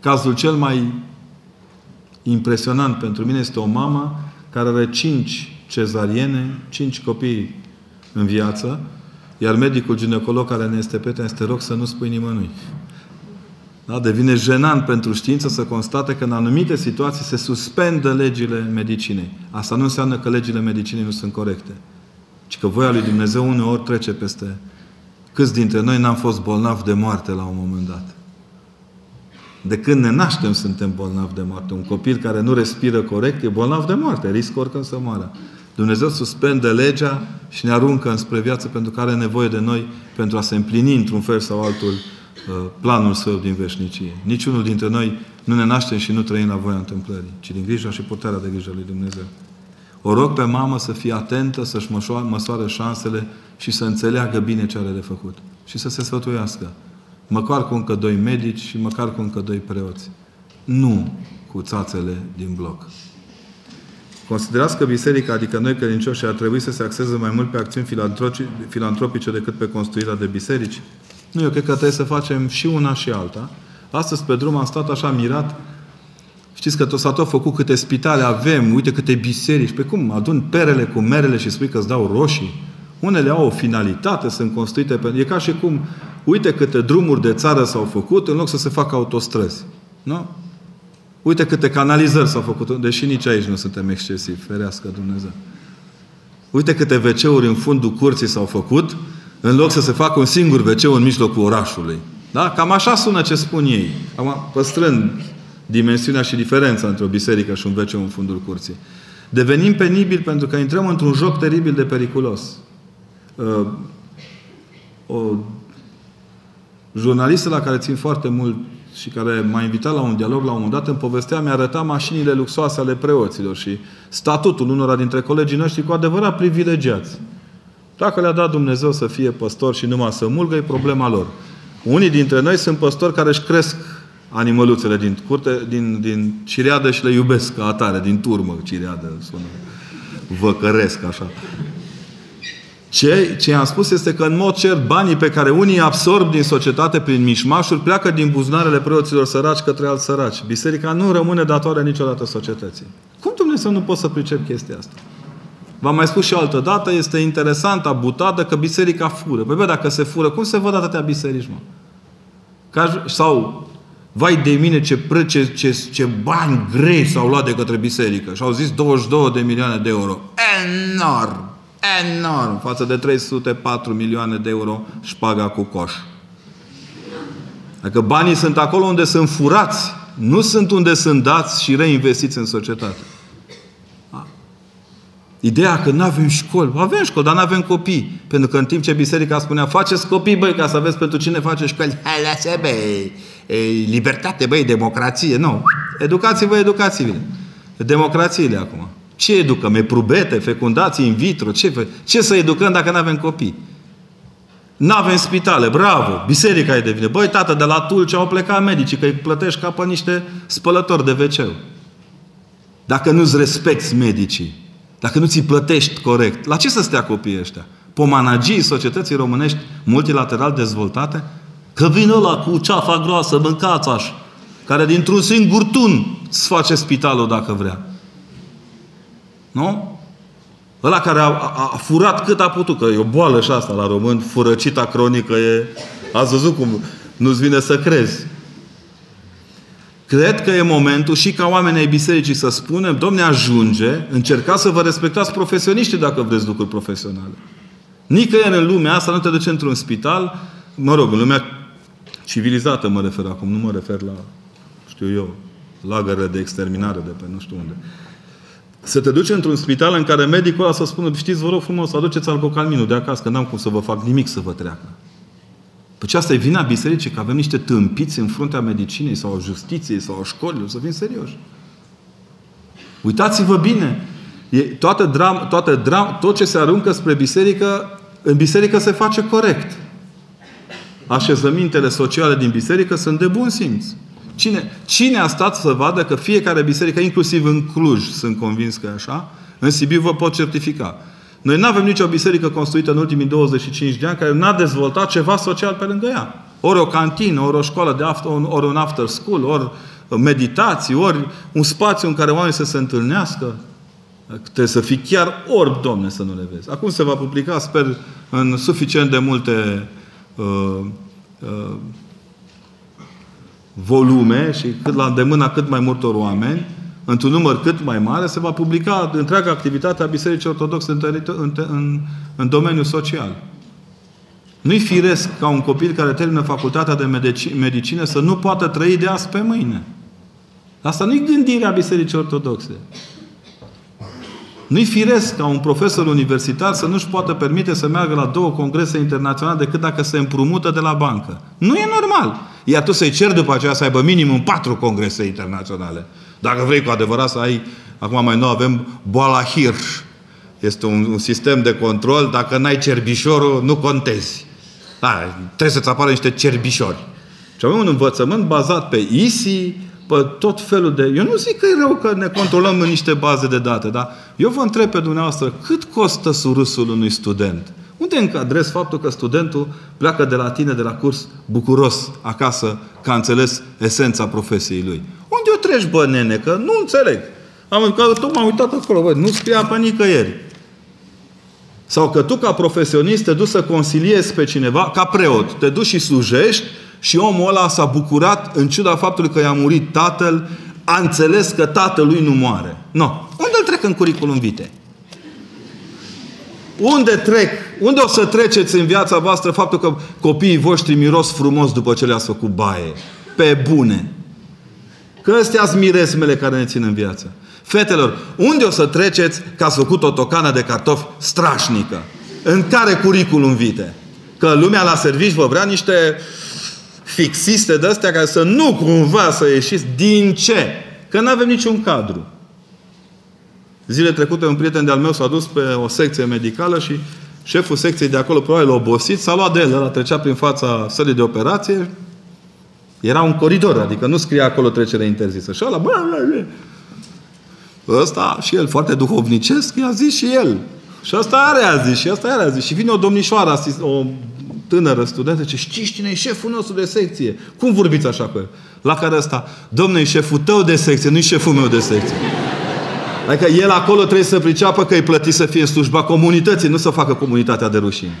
Cazul cel mai impresionant pentru mine este o mamă care are cinci cezariene, cinci copii în viață, iar medicul ginecolog care ne este prieten este rog să nu spui nimănui. Da? Devine jenant pentru știință să constate că în anumite situații se suspendă legile medicinei. Asta nu înseamnă că legile medicinei nu sunt corecte, ci că voia lui Dumnezeu uneori trece peste. Câți dintre noi n-am fost bolnavi de moarte la un moment dat? De când ne naștem suntem bolnavi de moarte. Un copil care nu respiră corect e bolnav de moarte. Riscă oricând să moară. Dumnezeu suspendă legea și ne aruncă înspre viață pentru că are nevoie de noi pentru a se împlini într-un fel sau altul planul său din veșnicie. Niciunul dintre noi nu ne naștem și nu trăim la voia întâmplării, ci din grija și puterea de grijă lui Dumnezeu. O rog pe mamă să fie atentă, să-și măsoare șansele și să înțeleagă bine ce are de făcut. Și să se sfătuiască. Măcar cu încă doi medici și măcar cu încă doi preoți. Nu cu țațele din bloc. Considerați că biserica, adică noi credincioși, ar trebui să se axeze mai mult pe acțiuni filantropice decât pe construirea de biserici? Nu, eu cred că trebuie să facem și una și alta. Astăzi pe drum am stat așa mirat. Știți că tot s-a tot făcut câte spitale avem, uite câte biserici. Pe cum? Adun perele cu merele și spui că îți dau roșii? Unele au o finalitate, sunt construite pe... E ca și cum, uite câte drumuri de țară s-au făcut în loc să se facă autostrăzi. Nu? Uite câte canalizări s-au făcut, deși nici aici nu suntem excesivi, ferească Dumnezeu. Uite câte veceuri în fundul curții s-au făcut, în loc să se facă un singur veceu în mijlocul orașului. Da? Cam așa sună ce spun ei. Acum, păstrând dimensiunea și diferența între o biserică și un veceu în fundul curții. Devenim penibili pentru că intrăm într-un joc teribil de periculos. Uh, o jurnalistă la care țin foarte mult și care m-a invitat la un dialog la un moment dat, îmi povestea, mi-a arătat mașinile luxoase ale preoților și statutul unora dintre colegii noștri cu adevărat privilegiați. Dacă le-a dat Dumnezeu să fie păstori și numai să mulgă, e problema lor. Unii dintre noi sunt păstori care își cresc animăluțele din curte, din, din cireadă și le iubesc ca atare, din turmă cireadă sună. Văcăresc așa. Ce, ce am spus este că în mod cert banii pe care unii absorb din societate prin mișmașuri pleacă din buzunarele preoților săraci către alți săraci. Biserica nu rămâne datoare niciodată societății. Cum Dumnezeu nu pot să pricep chestia asta? V-am mai spus și o altă dată, este interesantă butadă că biserica fură. Păi bă, dacă se fură, cum se văd atâtea biserici, mă? Ca, sau, vai de mine ce, pre, ce, ce, ce bani grei s-au luat de către biserică. Și au zis douăzeci și două de milioane de euro. Enorm! Enorm! Față de trei sute patru milioane de euro șpaga cu coș. Dacă banii sunt acolo unde sunt furați, nu sunt unde sunt dați și reinvestiți în societate. Ideea că nu avem școli. Avem școli, dar nu avem copii. Pentru că în timp ce biserica spunea, faceți copii, băi, ca să aveți pentru cine face școli. Hai, băi! Libertate, băi, democrație. Nu. Educați-vă, băi, educați-vă. Democrațiile acum. Ce educăm? Eprubete, fecundații in vitro? Ce, ce să educăm dacă nu avem copii? Nu avem spitale. Bravo! Biserica e de vină. Băi, tată, de la Tulcea au plecat medicii, că îi plătești ca pe niște spălători de veceu. Dacă nu-ți respecti medicii, dacă nu ți-i plătești corect, la ce să stea copiii ăștia? Pomanagii societății românești multilateral dezvoltate? Că vin ăla cu ceafa groasă, mâncațaș, care dintr-un singur tun îți face spitalul dacă vrea. Nu? Ăla care a, a, a furat cât a putut, că e o boală și asta la român, furăcita cronică e... Ați văzut cum nu-ți vine să crezi. Cred că e momentul și ca oamenii ai bisericii să spunem, domne, ajunge, încercați să vă respectați profesioniștii dacă vreți lucruri profesionale. Nicăieri în lumea asta nu te duce într-un spital, mă rog, în lumea civilizată mă refer acum, nu mă refer la, știu eu, lagările de exterminare de pe nu știu unde. Să te duci într-un spital în care medicul ăla să spună, știți, vă rog frumos, aduceți alcocalminul de acasă, că n-am cum să vă fac nimic să vă treacă. Păi ce, asta e vina bisericii, că avem niște tâmpiți în fruntea medicinei sau a justiției sau a școlii, să fim serioși. Uitați-vă bine, e, toată dram, toată dram, tot ce se aruncă spre biserică, în biserică se face corect. Așezămintele sociale din biserică sunt de bun simț. Cine, cine a stat să vadă că fiecare biserică, inclusiv în Cluj, sunt convins că e așa, în Sibiu vă pot certifica. Noi nu avem nicio biserică construită în ultimii douăzeci și cinci de ani care n-a dezvoltat ceva social pe lângă ea. Ori o cantină, ori o școală de after, ori un after school, ori meditații, ori un spațiu în care oamenii să se întâlnească. Trebuie să fii chiar orb, domne, să nu le vezi. Acum se va publica, sper, în suficient de multe uh, uh, volume și cât la îndemâna cât mai multor oameni, într-un număr cât mai mare, se va publica întreaga activitate a Bisericii Ortodoxe în, în, în domeniul social. Nu-i firesc ca un copil care termină facultatea de medici, medicină să nu poată trăi de azi pe mâine. Asta nu-i gândirea Bisericii Ortodoxe. Nu-i firesc ca un profesor universitar să nu-și poată permite să meargă la două congrese internaționale decât dacă se împrumută de la bancă. Nu e normal. Iar tu să-i ceri după aceea să aibă minim în patru congrese internaționale. Dacă vrei cu adevărat să ai... Acum mai nou avem boala Hirsch. Este un, un sistem de control. Dacă n-ai cerbișorul, nu contezi. Da, trebuie să-ți apară niște cerbișori. Și avem un învățământ bazat pe I S I, pe tot felul de... Eu nu zic că e rău că ne controlăm în niște baze de date, dar eu vă întreb pe dumneavoastră, cât costă surâsul unui student? Unde încadrezi faptul că studentul pleacă de la tine, de la curs, bucuros acasă, că a înțeles esența profesiei lui? Unde o treci, bă, nene? Că nu înțeleg. Am, că tot m-am uitat acolo, bă, nu scria pe nicăieri. Sau că tu, ca profesionist, te duci să consiliezi pe cineva, ca preot, te duci și slujești, și omul ăla s-a bucurat în ciuda faptului că i-a murit tatăl, a înțeles că tatălui nu moare. Nu. Unde-l trec în curriculum vitae? Unde trec? Unde o să treceți în viața voastră faptul că copiii voștri miros frumos după ce le-ați făcut baie? Pe bune. Că astea-s miresmele care ne țin în viață. Fetelor, unde o să treceți că ați făcut o tocană de cartofi strașnică? În care curriculum vitae? Că lumea la servici vă vrea niște... fixiste de astea care să nu cumva să ieșiți. Din ce? Că nu avem niciun cadru. Zile trecute un prieten de-al meu s-a dus pe o secție medicală și șeful secției de acolo, probabil obosit, s-a luat de el. Ăla trecea prin fața sălii de operație. Era un coridor, adică nu scria acolo trecere interzisă. Și ăla, bă, bă, bă. Ăsta și el, foarte duhovnicesc, i-a zis și el. Și asta are a zis, și asta are a zis. Și vine o domnișoară, o tânără studentă, zice, știi cine e șeful nostru de secție? Cum vorbiți așa cu el? La care ăsta, domne, e șeful tău de secție, nu e șeful meu de secție. Adică el acolo trebuie să priceapă că îi plăti să fie slujba comunității, nu să facă comunitatea de rușine.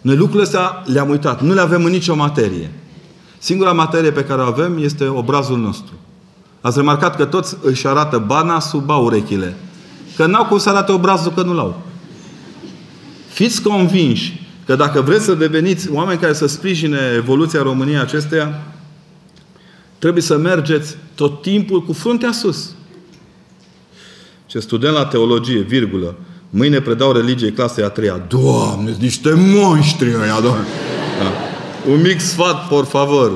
Noi lucrurile astea le-am uitat. Nu le avem în nicio materie. Singura materie pe care o avem este obrazul nostru. Ați remarcat că toți își arată bana sub urechile. Că n-au cum să arate obrazul, că nu l-au. Fiți convinși că dacă vreți să deveniți oameni care să sprijine evoluția României acesteia, trebuie să mergeți tot timpul cu fruntea sus. Ce student la teologie, virgulă, mâine predau religiei clasei a treia. Doamne, niște monștri ăia, Doamne! Da. Un mic sfat, por favor.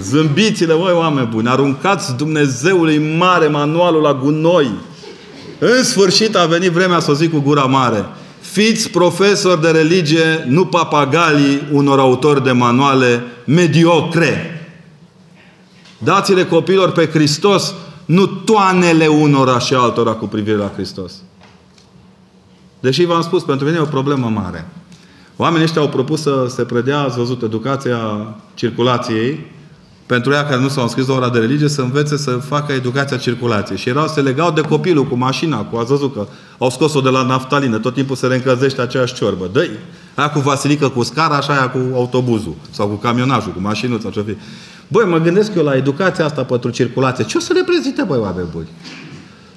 Zâmbiți-le, voi oameni buni, aruncați Dumnezeului mare manualul la gunoi. În sfârșit a venit vremea să o zic cu gura mare. Fiți profesori de religie, nu papagalii unor autori de manuale mediocre. Dați-le copiilor pe Hristos, nu toanele unora și altora cu privire la Hristos. Deși v-am spus, pentru mine e o problemă mare. Oamenii ăștia au propus să se predea, ați văzut, educația circulației, pentru ea care nu s-au înscris la ora de religie, să învețe să facă educația circulației. Și erau, se legau de copilul cu mașina, cu, ați văzut că au scos-o de la naftalină, tot timpul se reîncălzește aceeași ciorbă. Dă-i! Aia cu vasilică, cu scara, așa aia cu autobuzul. Sau cu camionajul, cu mașinuța, ce-o fi. Băi, mă gândesc eu la educația asta pentru circulație. Ce o să reprezinte, băi, oameni buni?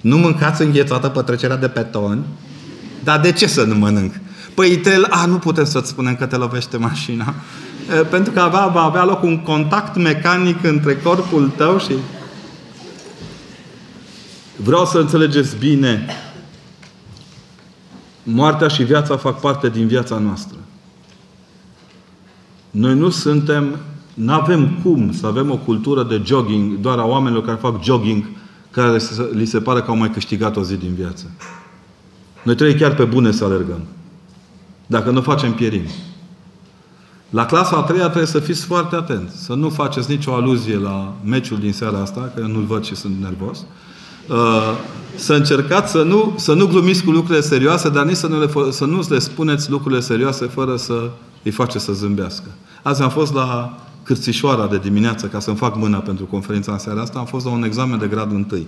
Nu mâncați înghețată pe trecerea de peton? Dar de ce să nu mănânc? Păi, te... A, nu putem să-ți spunem că te lovește mașina. Pentru că avea, va avea loc un contact mecanic între corpul tău și... Vreau să înțelegeți bine. Moartea și viața fac parte din viața noastră. Noi nu suntem... N-avem cum să avem o cultură de jogging, doar a oamenilor care fac jogging, care li se pare că au mai câștigat o zi din viață. Noi trebuie chiar pe bune să alergăm. Dacă nu facem, pierim. La clasa a treia trebuie să fiți foarte atenți. Să nu faceți nicio aluzie la meciul din seara asta, că eu nu-l văd și sunt nervos. Să încercați să nu, să nu glumiți cu lucrurile serioase, dar nici să nu le, să nu le spuneți lucrurile serioase fără să îi faceți să zâmbească. Azi am fost la Cârțișoara de dimineață, ca să-mi fac mâna pentru conferința în seara asta, am fost la un examen de gradul întâi.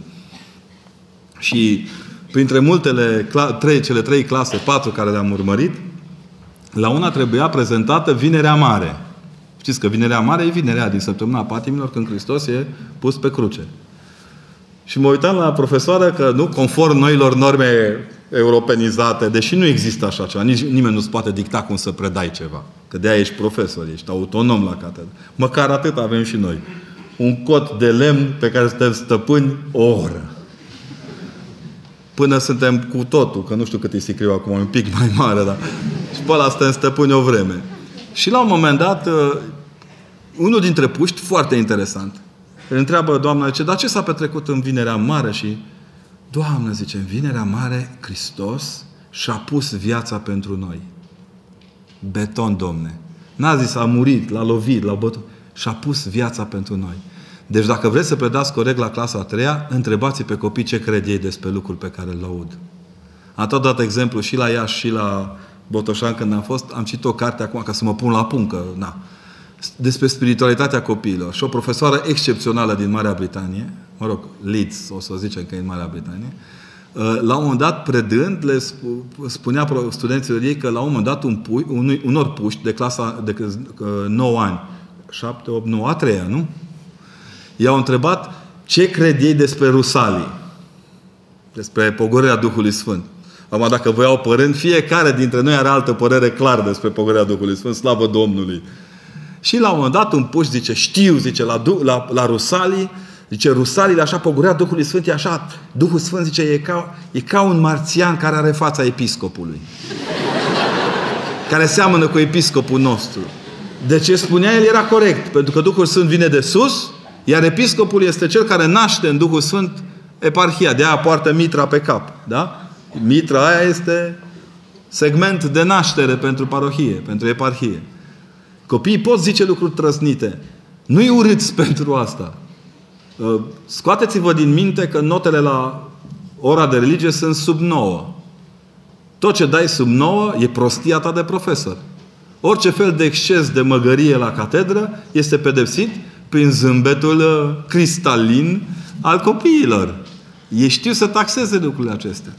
Și printre multele, trei, cele trei clase, patru care le-am urmărit, la una trebuia prezentată Vinerea Mare. Știți că Vinerea Mare e Vinerea din săptămâna patimilor, când Hristos e pus pe cruce. Și mă uitam la profesoară că, nu, conform noilor norme europenizate, deși nu există așa ceva, nici nimeni nu-ți poate dicta cum să predai ceva. Că de-aia ești profesor, ești autonom la catedră. Măcar atât avem și noi. Un cot de lemn pe care suntem stăpâni o oră. până suntem cu totul, că nu știu cât îi sicriu acum, un pic mai mare, dar și pe ăla suntem stăpâni o vreme. Și la un moment dat, unul dintre puști, foarte interesant, îl întreabă doamna, zice, dar ce s-a petrecut în Vinerea Mare? Și Doamne, zice, în Vinerea Mare, Hristos și-a pus viața pentru noi. Beton, domne. N-a zis, a murit, l-a lovit, l-a bătut. Și-a pus viața pentru noi. Deci dacă vreți să predați corect la clasa a treia, întrebați pe copii ce cred ei despre lucruri pe care le aud. Am tot dat exemplu și la Iași și la Botoșan când am fost. Am citit o carte acum, ca să mă pun la punct, că, na, despre spiritualitatea copiilor. Și o profesoară excepțională din Marea Britanie, mă rog, Leeds, o să zicem că e în Marea Britanie, la un moment dat, predând, le spunea studenților ei că la un moment dat un pui, unui, unor puști de clasa de nouă ani, șapte, opt, nouă, a treia, nu? I-au întrebat ce cred ei despre Rusalii, despre pogorârea Duhului Sfânt. Acum, dacă vă iau părând, fiecare dintre noi are altă părere clară despre pogorârea Duhului Sfânt, slavă Domnului. Și la un moment dat un puști zice, știu, zice, la, la, la Rusalii, zice, Rusalii așa pogorârea Duhului Sfânt, e așa, Duhul Sfânt, zice, e ca, e ca un marțian care are fața episcopului. Care seamănă cu episcopul nostru. De ce spunea el era corect, pentru că Duhul Sfânt vine de sus, iar episcopul este cel care naște în Duhul Sfânt eparhia. De aia poartă mitra pe cap. Da? Mitra aia este segment de naștere pentru parohie, pentru eparhie. Copiii pot zice lucruri trăsnite. Nu-i urâți pentru asta. Scoateți-vă din minte că notele la ora de religie sunt sub nouă. Tot ce dai sub nouă e prostia ta de profesor. Orice fel de exces de măgărie la catedră este pedepsit prin zâmbetul cristalin al copiilor. Ei știu să taxeze lucrurile acestea.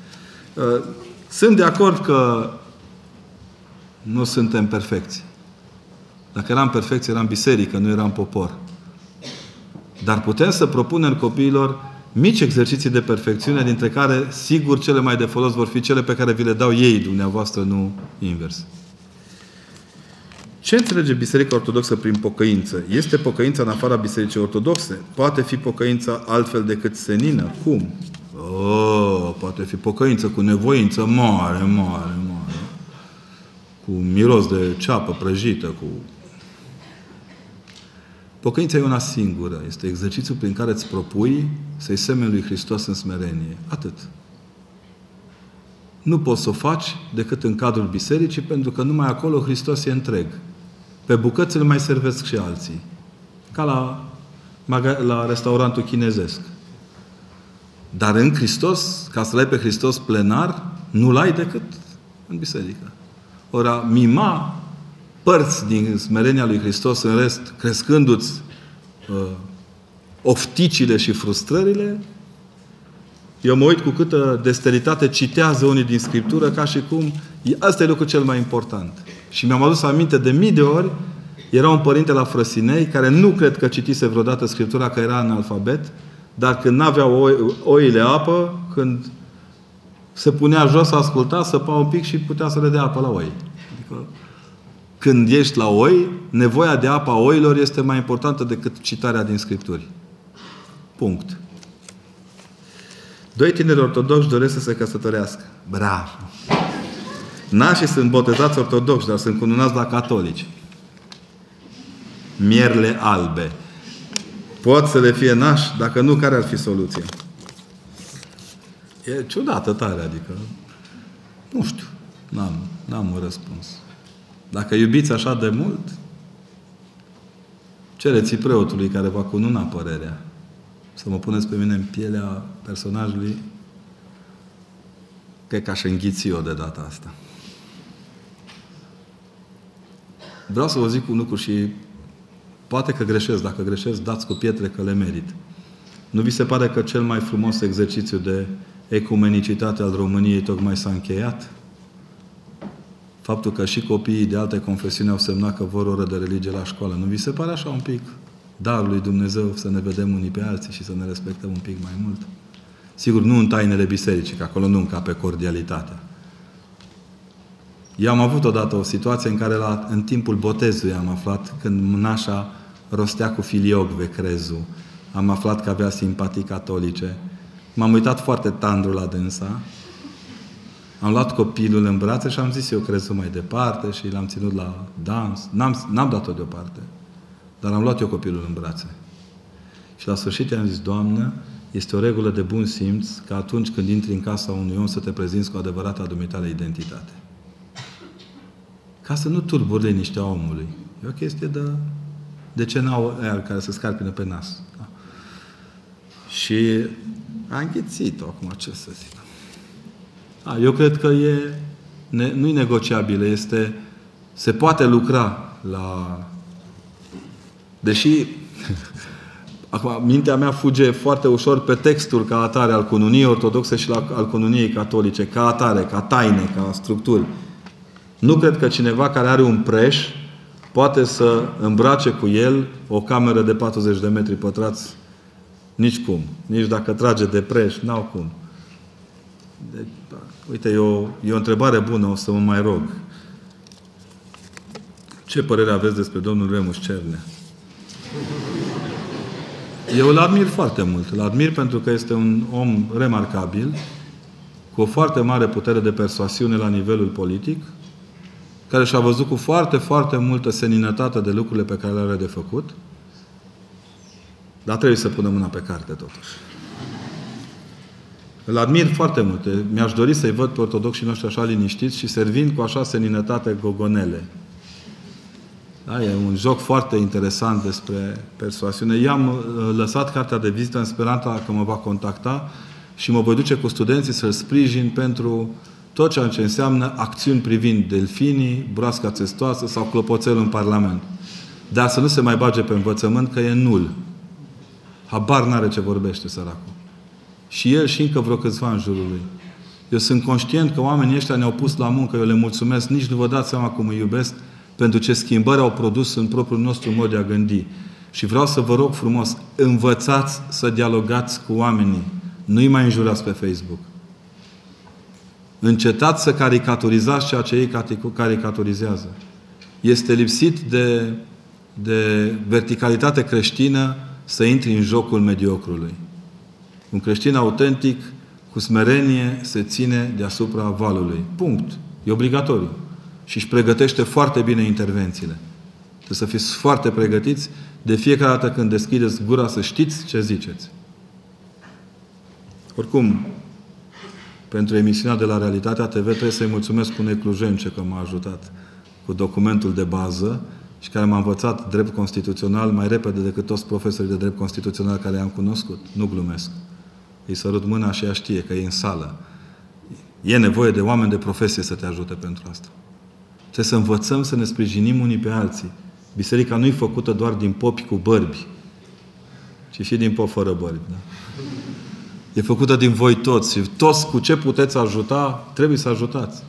Sunt de acord că nu suntem perfecți. Dacă eram perfecți, eram biserică, nu eram popor. Dar putem să propunem copiilor mici exerciții de perfecțiune, dintre care, sigur, cele mai de folos vor fi cele pe care vi le dau ei, dumneavoastră, nu invers. Ce înțelege Biserica Ortodoxă prin pocăință? Este pocăința în afara Bisericii Ortodoxe? Poate fi pocăința altfel decât senină? Cum? Oh, poate fi pocăință cu nevoință mare, mare, mare. Cu miros de ceapă prăjită, cu... Pocăința e una singură. Este exercițiul prin care îți propui să-i semeni lui Hristos în smerenie. Atât. Nu poți să o faci decât în cadrul bisericii, pentru că numai acolo Hristos e întreg. Pe bucăți îl mai servesc și alții. Ca la, la restaurantul chinezesc. Dar în Hristos, ca să-L ai pe Hristos plenar, nu-L ai decât în biserică. Ori a mima părți din smerenia lui Hristos, în rest, crescându-ți uh, ofticile și frustrările. Eu mă uit cu câtă destelitate citează unii din Scriptură, ca și cum asta e lucrul cel mai important. Și mi-am adus aminte de mii de ori, era un părinte la Frăsinei, care nu cred că citise vreodată Scriptura, că era analfabet, dar când n-aveau oile apă, când se punea jos, asculta, săpa un pic și putea să le dea apă la oi. Adică, când ești la oi, nevoia de apă a oilor este mai importantă decât citarea din Scripturi. Punct. Doi tineri ortodoxi doresc să se căsătorească. Bravo! Nașii sunt botezați ortodoxi, dar sunt cununați la catolici. Mierle albe. Pot să le fie nași? Dacă nu, care ar fi soluția? E ciudată tare, adică... Nu știu. N-am, n-am un răspuns. Dacă iubiți așa de mult, cereți preotului care va cununa părerea. Să mă puneți pe mine în pielea personajului, cred că aș înghiți eu de data asta. Vreau să vă zic un lucru și poate că greșesc. Dacă greșesc, dați cu pietre că le merit. Nu vi se pare că cel mai frumos exercițiu de ecumenicitate al României tocmai s-a încheiat? Faptul că și copiii de alte confesiuni au semnat că vor oră de religie la școală. Nu vi se pare așa un pic darul lui Dumnezeu să ne vedem unii pe alții și să ne respectăm un pic mai mult? Sigur, nu în tainele bisericii, că acolo nu încape cordialitatea. Eu am avut odată o situație în care la, în timpul botezului am aflat, când nașa rostea cu filiog vecrezul, am aflat că avea simpatii catolice, M-am uitat foarte tandru la dânsa. Am luat copilul în brațe și am zis eu crezut mai departe și l-am ținut la dans. N-am, n-am dat-o deoparte. Dar am luat eu copilul în brațe. Și la sfârșit i-am zis, Doamnă, este o regulă de bun simț că atunci când intri în casa unui om să te prezinți cu adevărata dumitale identitate. Ca să nu tulburi liniștea omului. E o chestie de... De ce n-au aia care se scarpină pe nas? Da. Și a înghițit-o acum, ce să zic. A, eu cred că e, ne, nu-i negociabilă, este, se poate lucra la... Deși, acum, mintea mea fuge foarte ușor pe textul ca atare al cununiei ortodoxe și la, al cununiei catolice, ca atare, ca taine, ca structuri. Nu cred că cineva care are un preș poate să îmbrace cu el o cameră de patruzeci de metri pătrați nici cum. Nici dacă trage de preș, n-au cum. Deci, uite, e o, e o întrebare bună, o să mă mai rog. Ce părere aveți despre domnul Remus Cernea? Eu îl admir foarte mult. Îl admir pentru că este un om remarcabil, cu o foarte mare putere de persoasiune la nivelul politic, care și-a văzut cu foarte, foarte multă seninătate de lucrurile pe care le are de făcut. Dar trebuie să punem mâna pe carte, totuși. Îl admir foarte mult. Mi-aș dori să-i văd pe ortodoxii noștri așa liniștiți și servind cu așa seninătate gogonele. Da? E un joc foarte interesant despre persoasiune. I-am lăsat cartea de vizită în speranța că mă va contacta și mă voi duce cu studenții să-l sprijin pentru tot ceea ce înseamnă acțiuni privind delfinii, broasca țestoasă sau clopoțelul în Parlament. Dar să nu se mai bage pe învățământ, că e nul. Habar n-are ce vorbește săracul. Și el și încă vreo câțiva în jurul lui. Eu sunt conștient că oamenii ăștia ne-au pus la muncă, eu le mulțumesc, nici nu vă dați seama cum îi iubesc, pentru ce schimbări au produs în propriul nostru mod de a gândi. Și vreau să vă rog frumos, învățați să dialogați cu oamenii. Nu-i mai înjurați pe Facebook. Încetați să caricaturizați ceea ce ei caricaturizează. Este lipsit de, de verticalitate creștină să intri în jocul mediocrului. Un creștin autentic, cu smerenie, se ține deasupra valului. Punct. E obligatoriu. Și își pregătește foarte bine intervențiile. Trebuie să fiți foarte pregătiți de fiecare dată când deschideți gura să știți ce ziceți. Oricum, pentru emisiunea de la Realitatea T V trebuie să-i mulțumesc unei clujence că m-a ajutat cu documentul de bază și care m-a învățat drept constituțional mai repede decât toți profesorii de drept constituțional care i-am cunoscut. Nu glumesc. Îi sărut mâna și ea știe că e în sală. E nevoie de oameni de profesie să te ajute pentru asta. Trebuie să învățăm să ne sprijinim unii pe alții. Biserica nu e făcută doar din popi cu bărbi, ci și din popi fără bărbi. Da? E făcută din voi toți. Și toți cu ce puteți ajuta, trebuie să ajutați.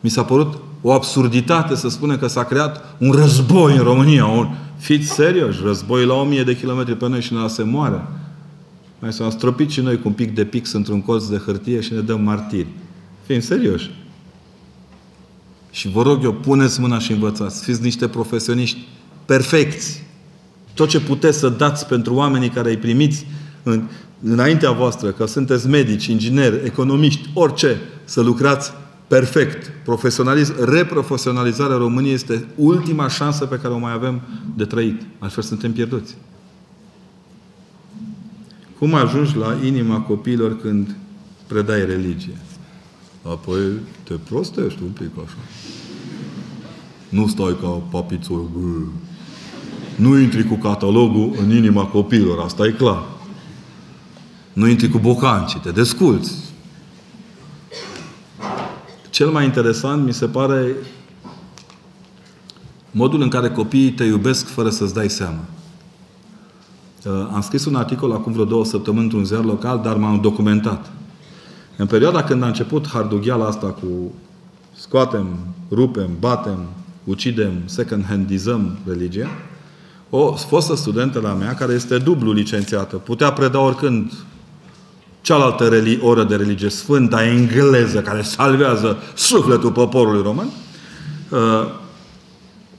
Mi s-a părut o absurditate să spune că s-a creat un război în România. Un... Fiți serioși, război la o mie de kilometri pe noi și ne se moare. Mai s-am stropit și noi cu un pic de pix într-un colț de hârtie și ne dăm martiri. Fim serioși. Și vă rog eu, puneți mâna și învățați. Fiți niște profesioniști perfecți. Tot ce puteți să dați pentru oamenii care îi primiți în... înaintea voastră, că sunteți medici, ingineri, economiști, orice, să lucrați perfect. Profesionaliz- reprofesionalizarea României este ultima șansă pe care o mai avem de trăit. Altfel suntem pierduți. Cum ajungi la inima copiilor când predai religie? Apoi te prostești un pic așa. Nu stai ca papițul. Nu intri cu catalogul în inima copiilor, asta e clar. Nu intri cu bocancii, te desculți. Cel mai interesant mi se pare modul în care copiii te iubesc fără să-ți dai seama. Am scris un articol acum vreo două săptămâni într-un ziar local, dar m-am documentat. În perioada când a început hardugheala asta cu scoatem, rupem, batem, ucidem, second-handizăm religia, o fostă studentă la mea, care este dublu licențiată, putea preda oricând cealaltă reli- oră de religie, sfânta engleză, care salvează sufletul poporului român,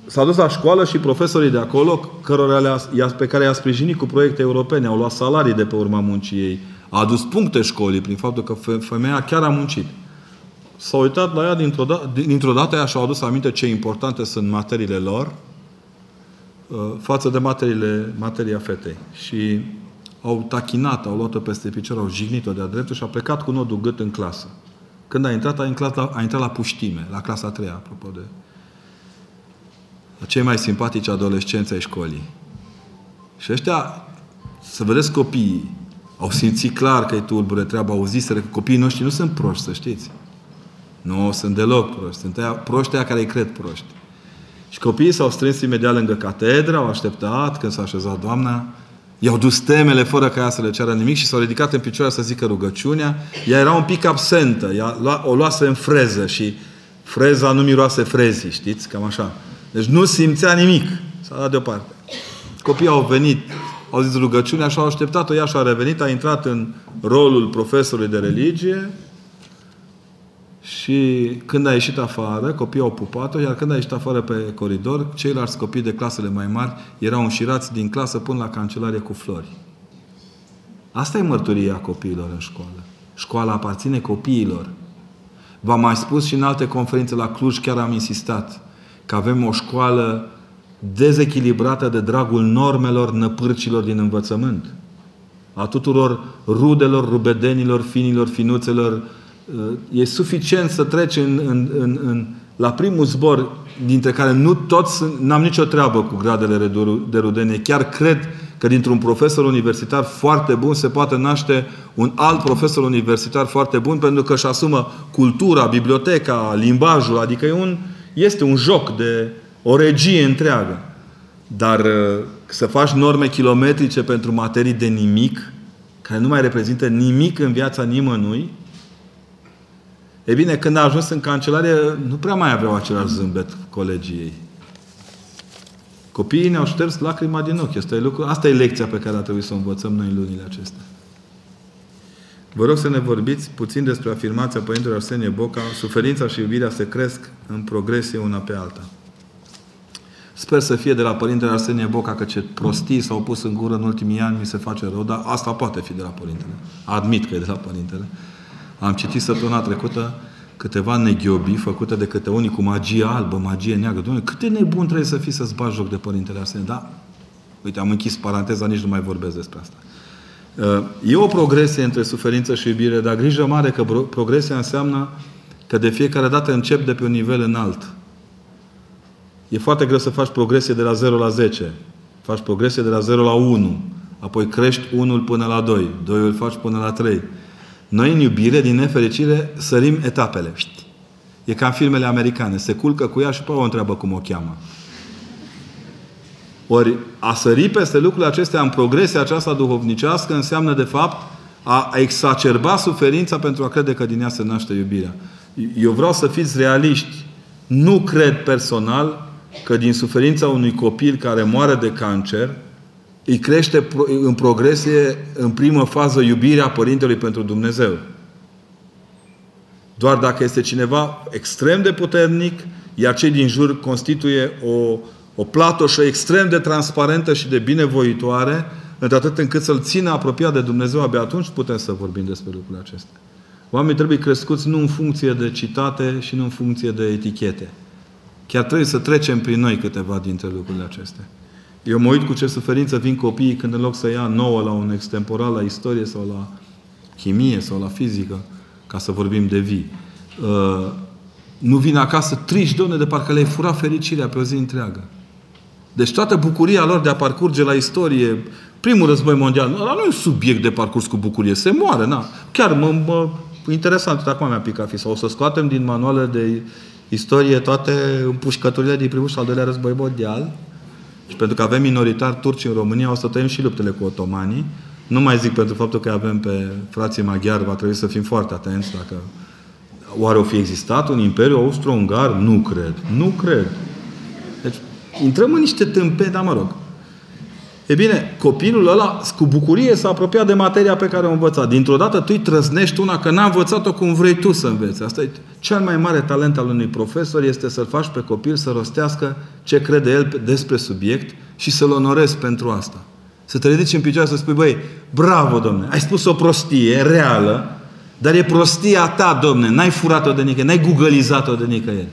s-a dus la școală și profesorii de acolo, cărora le-a, pe care i-a sprijinit cu proiecte europene, au luat salarii de pe urma muncii ei, a adus puncte școlii prin faptul că femeia chiar a muncit. S-a uitat la ea, dintr-o dată, dintr-o dată ea și-a adus aminte ce importante sunt materiile lor față de materiile, materia fetei. Și au tachinat, au luat-o peste picior, au jignit-o de-a dreptul și a plecat cu nodul gât în clasă. Când a intrat, a intrat la, a intrat la puștime, la clasa a treia, apropo de cei mai simpatici adolescenți ai școlii. Și ăștia, să vedeți copiii, au simțit clar că-i tulbure treaba, au zis că copiii noștri nu sunt proști, să știți. Nu sunt deloc proști. Sunt aia, proști aia care îi cred proști. Și copiii s-au strâns imediat lângă catedră, au așteptat când s-a așezat doamna, i-au dus temele fără ca ea să le ceară nimic și s-au ridicat în picioare să zică rugăciunea. Ea era un pic absentă, ea lua, o luase în freză și freza nu miroase frezii, știți? Cam așa. Deci nu simțea nimic. S-a dat deoparte. Copiii au venit, au zis rugăciunea și au așteptat-o, ea și-a revenit, a intrat în rolul profesorului de religie și când a ieșit afară, copiii au pupat-o, iar când a ieșit afară pe coridor, ceilalți copii de clasele mai mari erau înșirați din clasă până la cancelarie cu flori. Asta e mărturia copiilor în școală. Școala aparține copiilor. V-am mai spus și în alte conferințe la Cluj, chiar am insistat că avem o școală dezechilibrată de dragul normelor, năpârcilor din învățământ. A tuturor rudelor, rubedenilor, finilor, finuțelor. E suficient să treci în, în, în, în, la primul zbor, dintre care nu toți, n-am nicio treabă cu gradele de rudenie. Chiar cred că dintr-un profesor universitar foarte bun se poate naște un alt profesor universitar foarte bun, pentru că își asumă cultura, biblioteca, limbajul, adică e un, este un joc de o regie întreagă. Dar să faci norme kilometrice pentru materii de nimic, care nu mai reprezintă nimic în viața nimănui, e bine, când a ajuns în cancelarie, nu prea mai aveau același zâmbet colegii ei. Copiii ne-au șters lacrima din ochi. Asta e, lucru, asta e lecția pe care a trebuit să o învățăm noi în lunile acestea. Vă rog să ne vorbiți puțin despre afirmația Părintelui Arsenie Boca: suferința și iubirea se cresc în progresie una pe alta. Sper să fie de la Părintele Arsenie Boca, că ce prostii s-au pus în gură în ultimii ani mi se face rău, dar asta poate fi de la Părintele. Admit că e de la Părintele. Am citit săptămâna trecută câteva neghiobii făcute de câte unii cu magie albă, magie neagră. Doamne, cât de nebun trebuie să fii să-ți bagi joc de Părintele Arsenie. Da? Uite, am închis paranteza, nici nu mai vorbesc despre asta. E o progresie între suferință și iubire, dar grijă mare că progresia înseamnă că de fiecare dată încep de pe un nivel înalt. E foarte greu să faci progresie de la zero la zece. Faci progresie de la zero la unu. Apoi crești unul până la doi. doi îl faci până la trei. Noi, în iubire, din nefericire, sărim etapele. E ca în filmele americane. Se culcă cu ea și pe o întreabă cum o cheamă. Ori a sări peste lucrurile acestea în progresia aceasta duhovnicească înseamnă, de fapt, a exacerba suferința pentru a crede că din ea se naște iubirea. Eu vreau să fiți realiști. Nu cred personal că din suferința unui copil care moare de cancer îi crește în progresie, în primă fază, iubirea Părintelui pentru Dumnezeu. Doar dacă este cineva extrem de puternic, iar cei din jur constituie o, o platoșă extrem de transparentă și de binevoitoare, într-atât încât să-l țină apropiat de Dumnezeu, abia atunci putem să vorbim despre lucrurile acestea. Oamenii trebuie crescuți nu în funcție de citate și nu în funcție de etichete. Chiar trebuie să trecem prin noi câteva dintre lucrurile acestea. Eu mă uit cu ce suferință vin copiii când în loc să ia nouă la un extemporal, la istorie sau la chimie sau la fizică, ca să vorbim de vii. Uh, nu vin acasă triști, domne, de parcă le-ai furat fericirea pe o zi întreagă. Deci toată bucuria lor de a parcurge la istorie, primul război mondial, ăla nu e un subiect de parcurs cu bucurie, se moare, na. Chiar mă... mă interesant, acum mi-a picat fisa. O să scoatem din manuale de istorie toate împușcăturile din primul și al doilea război mondial. Și pentru că avem minoritari turci în România, o să tăiem și luptele cu otomanii. Nu mai zic pentru faptul că avem pe frații maghiari, va trebui să fim foarte atenți dacă... Oare o fi existat un imperiu austro-ungar? Nu cred. Nu cred. Deci, intrăm în niște tâmpeni, dar mă rog. E bine, copilul ăla cu bucurie s-a apropiat de materia pe care o învăța. Dintr-o dată tu îi trăznești una că n-a învățat-o cum vrei tu să înveți. Asta e cel mai mare talent al unui profesor, este să-l faci pe copil să rostească ce crede el despre subiect și să-l onorezi pentru asta. Să te ridici în picioare, să spui, băi, bravo, domne, ai spus o prostie reală, dar e prostia ta, domne, n-ai furat-o de nicăieri, n-ai googleizat-o de nicăieri.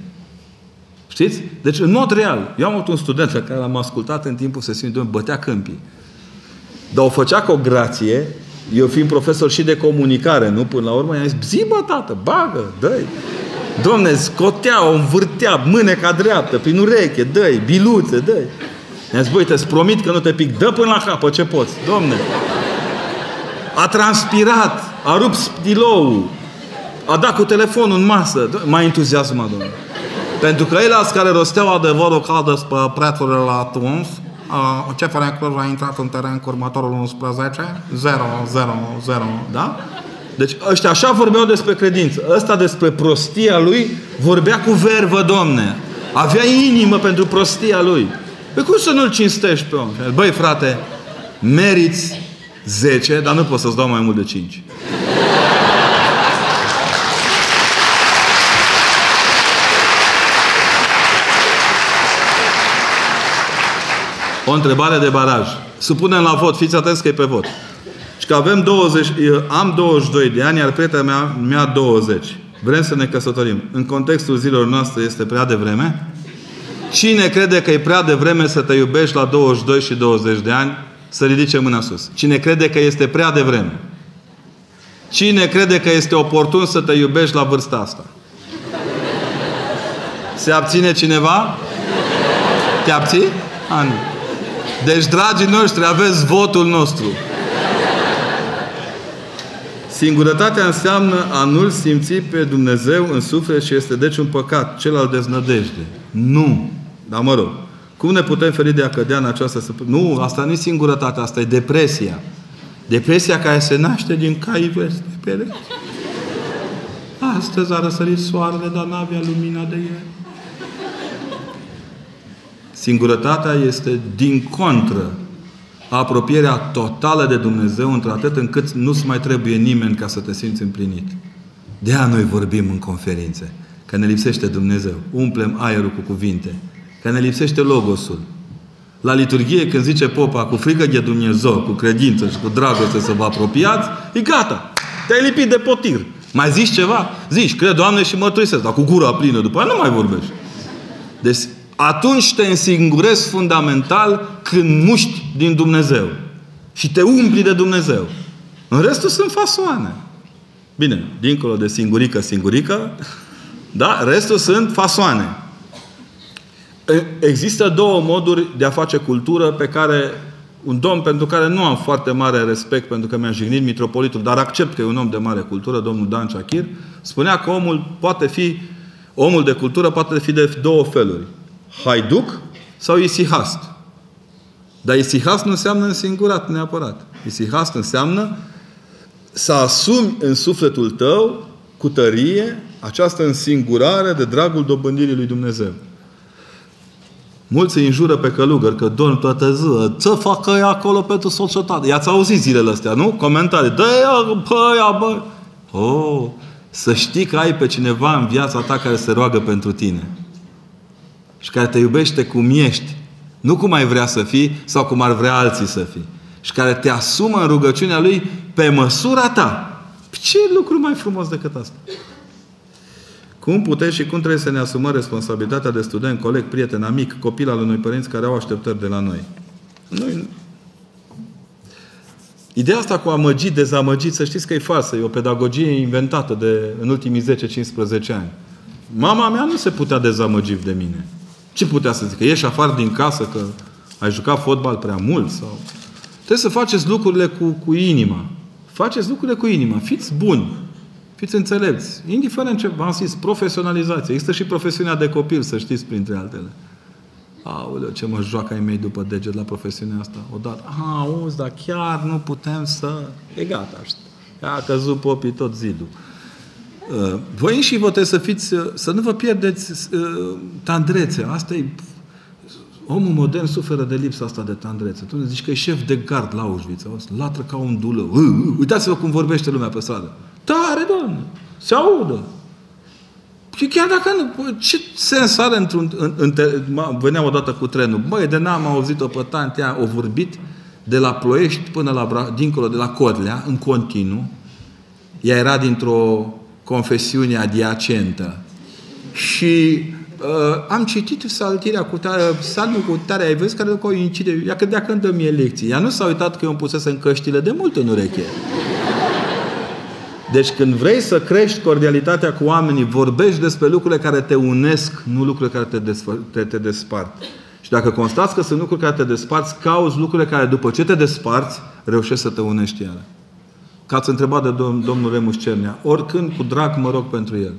Știți? Deci, în mod real, eu am avut un student pe care l-am ascultat în timpul sesiunii, domne, bătea câmpii. Dar o făcea cu o grație, eu fiind profesor și de comunicare, nu? Până la urmă, i-am zis, zi, bă, tată, bagă, dă-i. Domne, scotea, o învârtea, mâneca dreaptă, prin ureche, dă-i, biluțe, dă-i. I-am zis, băi, te-ți promit că nu te pic, dă până la capă ce poți, domne. A transpirat, a rupt stiloul, a dat cu telefonul în masă. M-a entuziasmat, domne. Pentru că eilalți care rosteau adevărul că adăs pe prețurile la atunci, C F R Cluj a intrat în teren cu următorul unsprezece, zero, zero, zero, da? Deci ăștia așa vorbeau despre credință. Ăsta despre prostia lui vorbea cu vervă, domne. Avea inimă pentru prostia lui. Păi cum să nu-l cinstești pe om? Băi, frate, meriți zece, dar nu pot să-ți dau mai mult de cinci. O întrebare de baraj. Supunem la vot. Fiți atenți că e pe vot. Și că avem douăzeci, am douăzeci și doi de ani, iar prietena mea, mea douăzeci. Vrem să ne căsătorim. În contextul zilor noastre este prea devreme? Cine crede că e prea devreme să te iubești la douăzeci și doi și douăzeci de ani? Să ridice mâna sus. Cine crede că este prea devreme? Cine crede că este oportun să te iubești la vârsta asta? Se abține cineva? Te abții? A, nu. Deci, dragii noștri, aveți votul nostru. Singurătatea înseamnă a nu-L simți pe Dumnezeu în suflet și este deci un păcat, cel al deznădejdei. Nu. Dar mă rog. Cum ne putem feri de a cădea în această... Nu, asta nu e singurătatea, asta e depresia. Depresia care se naște din caii verzi de pereți. Astăzi a răsărit soarele, dar n-avea lumina de el. Singurătatea este din contră apropierea totală de Dumnezeu într-atât încât nu-ți mai trebuie nimeni ca să te simți împlinit. De-aia noi vorbim în conferințe. Că ne lipsește Dumnezeu. Umplem aerul cu cuvinte. Că ne lipsește Logosul. La liturghie când zice popa cu frică de Dumnezeu, cu credință și cu dragoste să vă apropiați, e gata. Te-ai lipit de potir. Mai zici ceva? Zici, cred, Doamne, și mărturisesc. Dar cu gura plină după aia nu mai vorbești. Deci atunci te însingurezi fundamental când muști din Dumnezeu. Și te umpli de Dumnezeu. În restul sunt fasoane. Bine, dincolo de singurică, singurică, da, restul sunt fasoane. Există două moduri de a face cultură pe care un domn pentru care nu am foarte mare respect pentru că mi-a jignit mitropolitul, dar accept că e un om de mare cultură, domnul Dan Ceachir, spunea că omul poate fi omul de cultură poate fi de două feluri. Haiduc sau isihast. Dar isihast nu înseamnă însingurat neapărat. Isihast înseamnă să asumi în sufletul tău cu tărie această însingurare de dragul dobândirii lui Dumnezeu. Mulți se înjură pe călugări că dorm toată ziua. Ce facă ea acolo pentru societate? I-ați auzit zilele astea, nu? Comentarii. Dă-i, bă, bă. Oh, să știi că ai pe cineva în viața ta care se roagă pentru tine. Și care te iubește cum ești. Nu cum ai vrea să fii sau cum ar vrea alții să fii. Și care te asumă în rugăciunea lui pe măsura ta. Ce lucru mai frumos decât asta? Cum putem și cum trebuie să ne asumăm responsabilitatea de student, coleg, prieten, amic, copil al unui părinți care au așteptări de la noi? Noi... Ideea asta cu amăgit, dezamăgit, să știți că e falsă. E o pedagogie inventată de, în ultimii zece cincisprezece ani. Mama mea nu se putea dezamăgi de mine. Ce putea să zică? Ieși afară din casă că ai jucat fotbal prea mult? Sau... Trebuie să faceți lucrurile cu, cu inima. Faceți lucrurile cu inima. Fiți buni. Fiți înțelepți. Indiferent ce v-am zis, profesionalizație. Există și profesiunea de copil, să știți, printre altele. Aoleu, ce mă joacă ai mei după deget la profesiunea asta. Odată, aha, auzi, dar chiar nu putem să... E gata. A căzut popii tot zidul. Voi înși vă trebuie să fiți, să nu vă pierdeți tandrețe. Asta e... Omul modern suferă de lipsa asta de tandrețe. Tu ne zici că e șef de gard la Auschwitz. Latră ca un dulău. Uitați-vă cum vorbește lumea pe stradă. Tare, Doamne! Se audă! Și chiar dacă nu... Ce sens are într-un... În, în, veneam odată cu trenul. Băi, de n-am auzit-o pe tantea, o vorbit, de la Ploiești până la, dincolo de la Codlea, în continuu. Ea era dintr-o confesiune adiacentă. Și uh, am citit saltirea cu tare, salmul cu tare, ai văzut, care coincide. Ea credea că îmi dă mie lecții. Ea nu s-a uitat că eu îmi pusese în căștile de mult în ureche. Deci când vrei să crești cordialitatea cu oamenii, vorbești despre lucrurile care te unesc, nu lucrurile care te, te, te despart. Și dacă constați că sunt lucruri care te desparți, cauți lucrurile care, după ce te desparți, reușești să te unești iară. Că ați întrebat de dom domnul Remus Cernea. Oricând, cu drag, mă rog pentru el.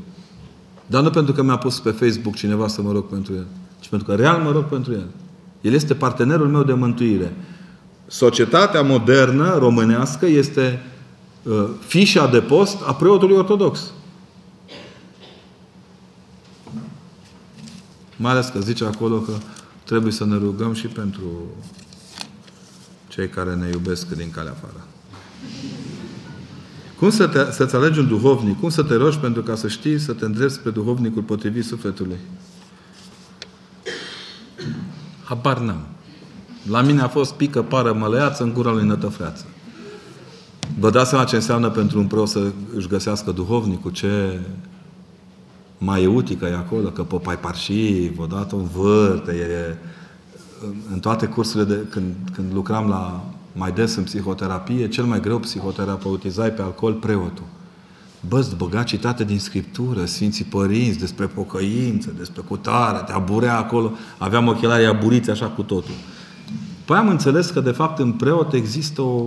Dar nu pentru că mi-a pus pe Facebook cineva să mă rog pentru el, ci pentru că real mă rog pentru el. El este partenerul meu de mântuire. Societatea modernă românească este uh, fișa de post a preotului ortodox. Mai ales că zice acolo că trebuie să ne rugăm și pentru cei care ne iubesc din calea afară. Cum să te, să-ți alegi un duhovnic? Cum să te rogi pentru ca să știi să te îndrepți spre duhovnicul potrivit sufletului? Habar n-am. La mine a fost pică, pară, măleață în gura lui nătăfreață. Vă dați seama ce înseamnă pentru un preot să își găsească duhovnicul? Ce maiutică e acolo, că popai parșiv, odată o învârte. E... În toate cursurile, de, când, când lucram la... mai des în psihoterapie, cel mai greu psihoterapeutizai pe alcool preotul. Bă, îți băga citate din Scriptură, Sfinții Părinți, despre pocăință, despre cutare, te aburea acolo. Aveam ochelarii aburiți așa cu totul. Păi am înțeles că, de fapt, în preot există o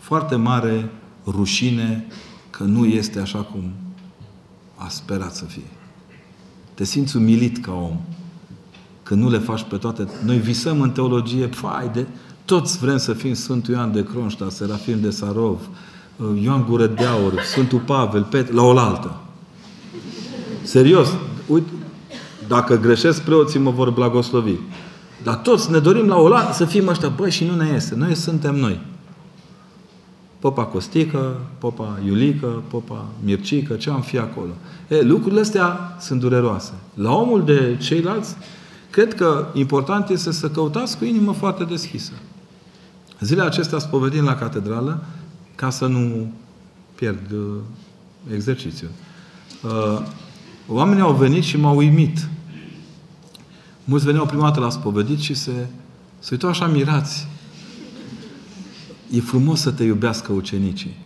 foarte mare rușine că nu este așa cum a sperat să fie. Te simți umilit ca om. Că nu le faci pe toate. Noi visăm în teologie, fai de... Toți vrem să fim Sfântul Ioan de Kronstadt, Serafim de Sarov, Ioan Gură de Aur, Sfântul Pavel, Petre, la oaltă. Serios, uite, dacă greșesc, preoții mă vor blagoslovi. Dar toți ne dorim la oaltă să fim ăștia, băi, și nu ne iese. Noi suntem noi. Popa Costică, popa Iulică, popa Mircică, ce am fi acolo. E, lucrurile astea sunt dureroase. La omul de ceilalți, cred că important este să căutați cu inimă foarte deschisă. Zilele acestea spovedim la catedrală ca să nu pierd uh, exercițiul. Uh, oamenii au venit și m-au uimit. Mulți veneau prima dată la spovedit și se, se uitau așa mirați. E frumos să te iubească ucenicii.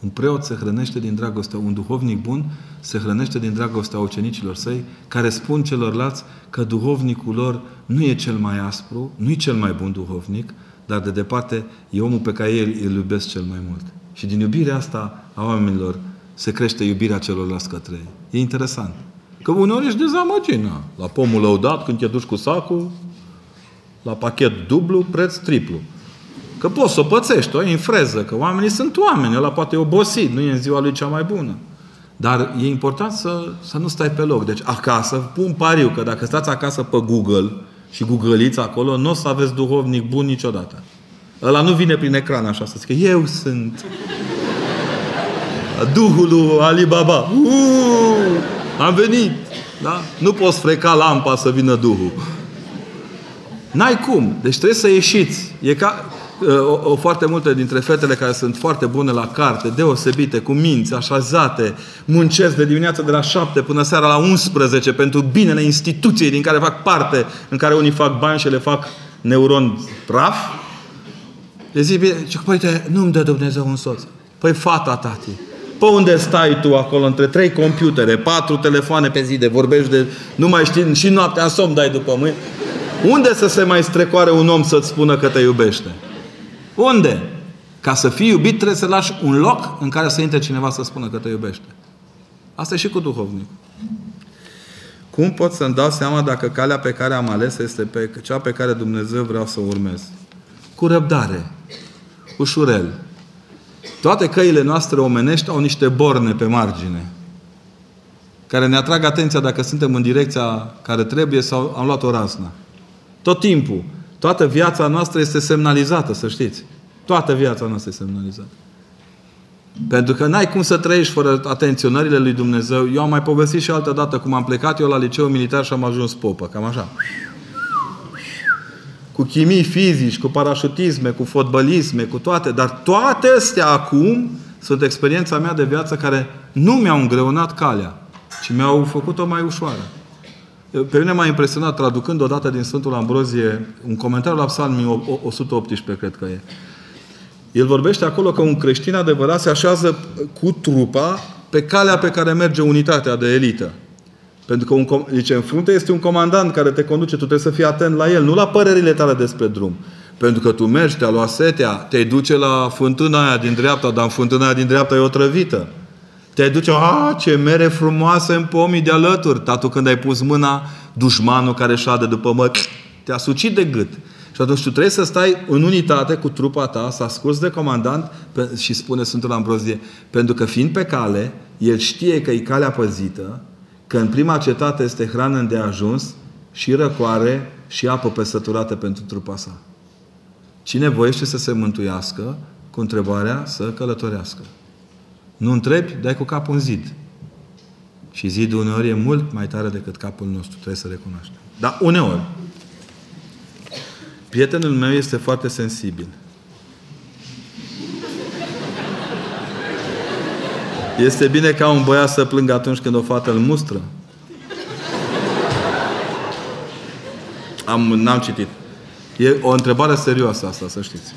Un preot se hrănește din dragostea, un duhovnic bun se hrănește din dragostea ucenicilor săi, care spun celorlalți că duhovnicul lor nu e cel mai aspru, nu e cel mai bun duhovnic, dar de departe e omul pe care el îl iubesc cel mai mult. Și din iubirea asta a oamenilor se crește iubirea celorlalți către ei. E interesant. Că uneori ești dezamăgit, na. La pomul lăudat, când te duci cu sacul, la pachet dublu, preț triplu. Că poți să o pățești, o e în freză, că oamenii sunt oameni, ăla poate e obosit, nu e în ziua lui cea mai bună. Dar e important să, să nu stai pe loc. Deci acasă, pun pariu că dacă stați acasă pe Google și googliți acolo, nu o să aveți duhovnic bun niciodată. Ăla nu vine prin ecran așa să zică, eu sunt Duhul lui Ali Baba. Uuu, am venit. Da? Nu poți freca lampa să vină Duhul. N-ai cum. Deci trebuie să ieșiți. E ca... O, o, foarte multe dintre fetele care sunt foarte bune la carte, deosebite, cu minți așezate, muncesc de dimineața de la șapte până seara la unsprezece pentru binele instituției din care fac parte, în care unii fac bani și le fac neuron praf. Le zic, bine, părinte, nu-mi dă Dumnezeu un soț. Păi fata, tati, pe unde stai tu acolo între trei computere, patru telefoane pe zi de vorbești de... Nu mai știi, și noaptea în somn dai după mâini. Unde să se mai strecoare un om să-ți spună că te iubește? Unde? Ca să fii iubit trebuie să lași un loc în care să intre cineva să spună că te iubește. Asta e și cu duhovnic. Cum pot să-mi dau seama dacă calea pe care am ales este pe cea pe care Dumnezeu vreau să o urmez? Cu răbdare. Ușurel. Toate căile noastre omenești au niște borne pe margine care ne atrag atenția dacă suntem în direcția care trebuie sau am luat o raznă. Tot timpul. Toată viața noastră este semnalizată, să știți. Toată viața noastră este semnalizată. Pentru că n-ai cum să trăiești fără atenționările lui Dumnezeu. Eu am mai povestit și altă dată cum am plecat eu la liceu militar și am ajuns popă. Cam așa. cu chimii fizici, cu parașutisme, cu fotbalisme, cu toate, dar toate astea acum sunt experiența mea de viață care nu mi-au îngreunat calea, ci mi-au făcut-o mai ușoară. Pe mine m-a impresionat, traducând odată din Sfântul Ambrozie, un comentariu la Psalmul o sută optsprezece, cred că e. El vorbește acolo că un creștin adevărat se așează cu trupa pe calea pe care merge unitatea de elită. Pentru că, un, zice, în frunte este un comandant care te conduce, tu trebuie să fii atent la el, nu la părerile tale despre drum. Pentru că tu mergi, te-a luat setea, te duce la fântâna aia din dreapta, dar în fântâna aia din dreapta e o trăvită. Te duce, a, ce mere frumoase în pomii de alături. Tatu, când ai pus mâna, dușmanul care șade după mă, te-a sucit de gât. Și atunci tu trebuie să stai în unitate cu trupa ta, să asculți de comandant și spune Sfântul Ambrozie, pentru că fiind pe cale, el știe că e calea păzită, că în prima cetate este hrană îndeajuns și răcoare și apă pesăturată pentru trupa sa. Cine voiește să se mântuiască, cu întrebarea să călătorească. Nu întrebi, dai cu capul în zid. Și zidul uneori e mult mai tare decât capul nostru, trebuie să recunoaștem. Dar uneori. Prietenul meu este foarte sensibil. Este bine ca un băiat să plângă atunci când o fată îl mustră. Am, n-am citit. E o întrebare serioasă asta, să știți.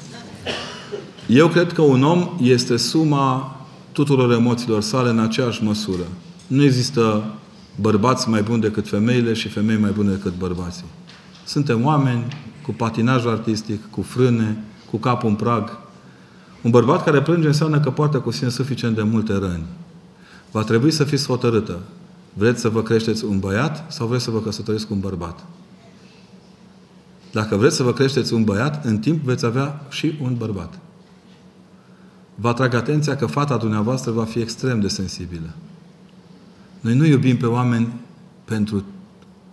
Eu cred că un om este suma tuturor emoțiilor sale în aceeași măsură. Nu există bărbați mai buni decât femeile și femei mai bune decât bărbații. Suntem oameni cu patinaj artistic, cu frâne, cu capul în prag. Un bărbat care plânge înseamnă că poartă cu sine suficient de multe răni. Va trebui să fiți hotărâtă. Vreți să vă creșteți un băiat sau vreți să vă căsătoriți cu un bărbat? Dacă vreți să vă creșteți un băiat, în timp veți avea și un bărbat. Vă atrag atenția că fata dumneavoastră va fi extrem de sensibilă. Noi nu iubim pe oameni pentru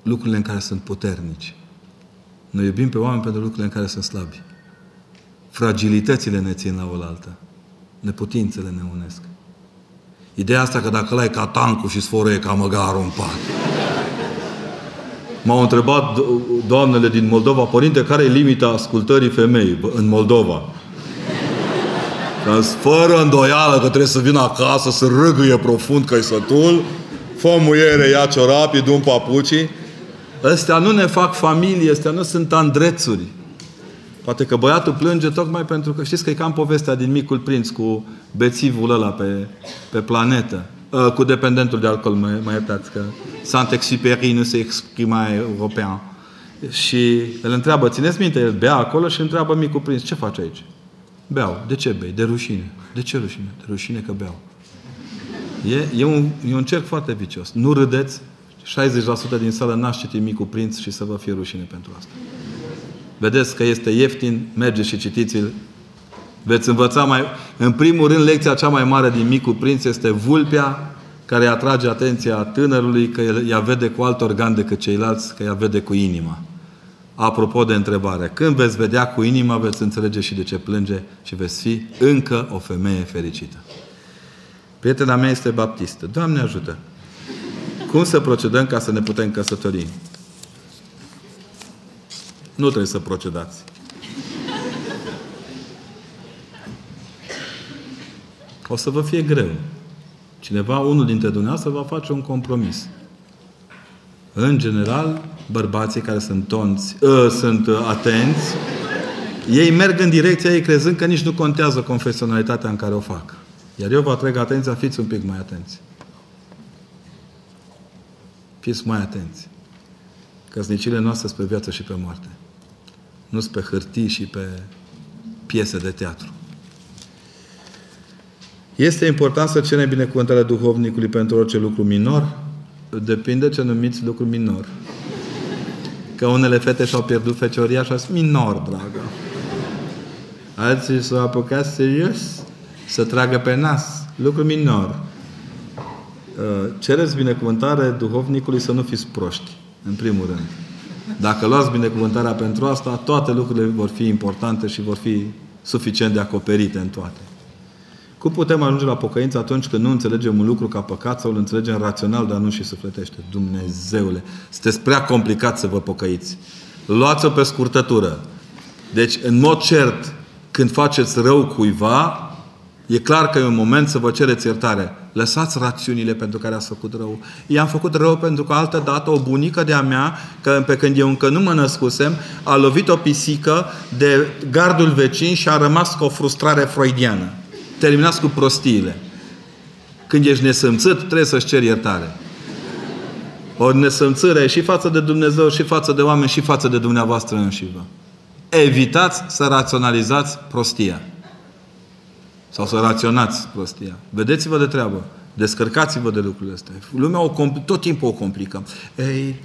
lucrurile în care sunt puternici. Noi iubim pe oameni pentru lucrurile în care sunt slabi. Fragilitățile ne țin la oaltă. Neputințele ne unesc. Ideea asta că dacă ăla e ca tancul și sfărăie ca măgarul în pat. M-au întrebat doamnele din Moldova, părinte, care e limita ascultării femei în Moldova? Fără îndoială că trebuie să vină acasă, să râgâie profund că-i sătul, fă muiere, ia ciorapii, du-mi papucii. Ăstea nu ne fac familie, ăstea nu sunt andrețuri. Poate că băiatul plânge tocmai pentru că știți că e cam povestea din Micul Prinț cu bețivul ăla pe, pe planetă. Uh, cu dependentul de alcool, mă, mă iertați că Saint-Exupéry nu se exprima european. Și îl întreabă, țineți minte, el bea acolo și întreabă Micul Prinț, ce faci aici? Beau. De ce bei? De rușine. De ce rușine? De rușine că beau. E, e, un, e un cerc foarte vicios. Nu râdeți. șaizeci la sută din sală n-aș citi Micul Prinț și să vă fie rușine pentru asta. Vedeți că este ieftin, mergeți și citiți-l. Veți învăța mai... În primul rând, lecția cea mai mare din Micul Prinț este vulpea care atrage atenția tânărului că el ea vede cu alt organ decât ceilalți, că ea vede cu inima. Apropo de întrebare, când veți vedea cu inima, veți înțelege și de ce plânge și veți fi încă o femeie fericită. Prietena mea este baptistă. Doamne ajută! Cum să procedăm ca să ne putem căsători? Nu trebuie să procedați. O să vă fie greu. Cineva, unul dintre dumneavoastră, va face un compromis. În general, bărbații care sunt, tonți, ă, sunt atenți, ei merg în direcția ei crezând că nici nu contează confesionalitatea în care o fac. Iar eu vă atrag atenția, fiți un pic mai atenți. Fiți mai atenți. Căsnicile noastre sunt pe viață și pe moarte. Nu sunt pe hârtii și pe piese de teatru. Este important să cerem binecuvântarea duhovnicului pentru orice lucru minor. Depinde ce numiți lucru minor. Că unele fete și-au pierdut fecioria și-au zis, minor, dragă. Alții s-au apucat serios să tragă pe nas. Lucru minor. Cereți binecuvântare duhovnicului să nu fiți proști. În primul rând. Dacă luați binecuvântarea pentru asta, toate lucrurile vor fi importante și vor fi suficient de acoperite în toate. Cum putem ajunge la pocăință atunci când nu înțelegem un lucru ca păcat sau îl înțelegem rațional, dar nu și sufletește? Dumnezeule! Sunteți prea complicat să vă pocăiți. Luați-o pe scurtătură. Deci, în mod cert, când faceți rău cuiva, e clar că e un moment să vă cereți iertare. Lăsați rațiunile pentru care ați făcut rău. I-am făcut rău pentru că altă dată o bunică de-a mea, că, pe când eu încă nu mă născusem, a lovit o pisică de gardul vecin și a rămas cu o frustrare freudiană. Terminați cu prostiile. Când ești nesâmțit, trebuie să-și ceri iertare. O nesâmțire și față de Dumnezeu, și față de oameni, și față de dumneavoastră înșivă. Evitați să raționalizați prostia. Sau să raționați prostia. Vedeți-vă de treabă. Descărcați-vă de lucrurile astea. Lumea o compl- tot timpul o complică. Ei,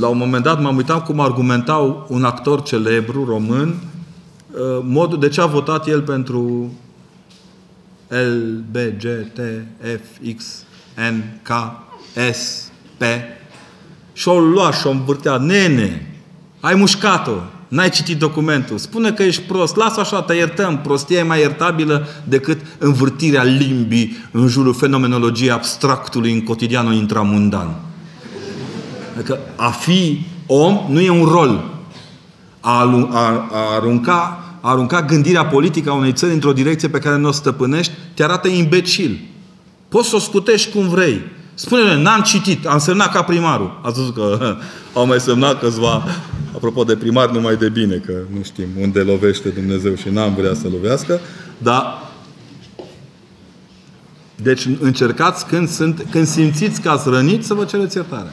la un moment dat m-am uitat cum argumentau un actor celebru român modul de ce a votat el pentru L, B, G, T, F, X, N, K, S, P. Și-o lua și-o învârtea. Nene, ai mușcat-o. N-ai citit documentul. Spune că ești prost. Lasă așa, te iertăm. Prostia e mai iertabilă decât învârtirea limbii în jurul fenomenologiei abstractului în cotidianul intramundan. Adică a fi om nu e un rol. A, a, a, arunca, a arunca gândirea politică a unei țări într-o direcție pe care nu o stăpânești te arată imbecil. Poți să o scutești cum vrei. Spune-le, n-am citit, am semnat ca primarul. Ați văzut că au mai semnat câțiva. Apropo de primar, numai de bine, că nu știm unde lovește Dumnezeu și n-am vrea să lovească, dar deci încercați când, sunt, când simțiți că ați rănit să vă cereți iertare.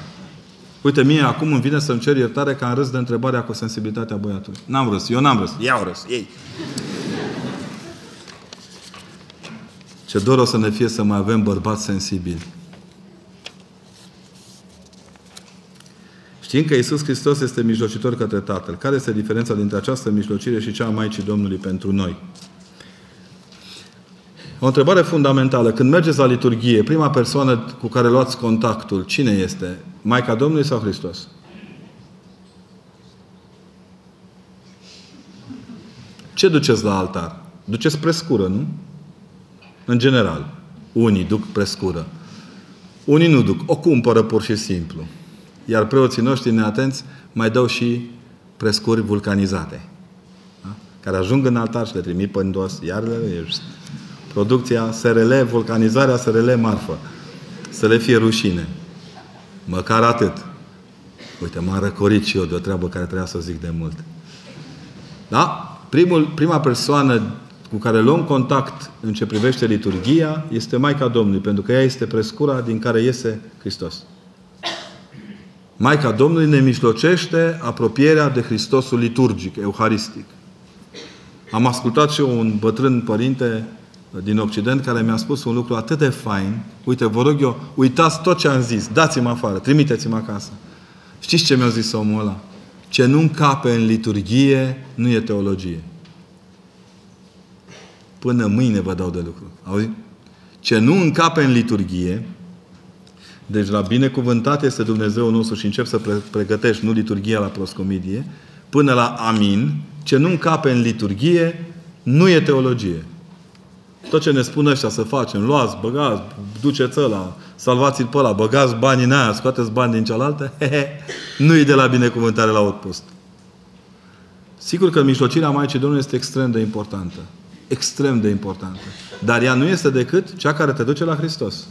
Uite, mie acum îmi vine să-mi cer iertare că am râs de întrebarea cu sensibilitatea băiatului. N-am râs, eu n-am râs, i-au râs, ei. Ce dor o să ne fie să mai avem bărbați sensibili. Știind că Iisus Hristos este mijlocitor către Tatăl, care este diferența dintre această mijlocire și cea a Maicii Domnului pentru noi? O întrebare fundamentală. Când mergeți la liturghie, prima persoană cu care luați contactul, cine este? Maica Domnului sau Hristos? Ce duceți la altar? Duceți prescură, nu? În general. Unii duc prescură. Unii nu duc. O cumpără pur și simplu. Iar preoții noștri neatenți mai dau și prescuri vulcanizate. Da? Care ajung în altar și le trimit pe dos. Iar producția S R L, vulcanizarea S R L marfă. Să le fie rușine. Măcar atât. Uite, m-am răcorit și eu de o treabă care trebuia să o zic de mult. Da? Primul, prima persoană cu care luăm contact în ce privește liturghia este Maica Domnului. Pentru că ea este prescura din care iese Hristos. Maica Domnului ne mijlocește apropierea de Hristosul liturgic, euharistic. Am ascultat și eu un bătrân părinte din Occident care mi-a spus un lucru atât de fain. Uite, vă rog eu, uitați tot ce am zis. Dați-mă afară, trimiteți-mă acasă. Știți ce mi-a zis omul ăla? Ce nu încape în liturghie, nu e teologie. Până mâine vă dau de lucru. Auzi? Ce nu încape în liturghie. Deci la binecuvântat este Dumnezeu nostru și încep să pregătești, nu liturghia la proscomidie, până la amin, ce nu încape în liturghie, nu e teologie. Tot ce ne spun ăștia să facem, luați, băgați, duceți ăla, salvați-l pe ăla, băgați banii în aia, scoateți bani din cealaltă, nu e de la binecuvântare la outpost. Sigur că mijlocirea Maicii Domnului este extrem de importantă. Extrem de importantă. Dar ea nu este decât cea care te duce la Hristos.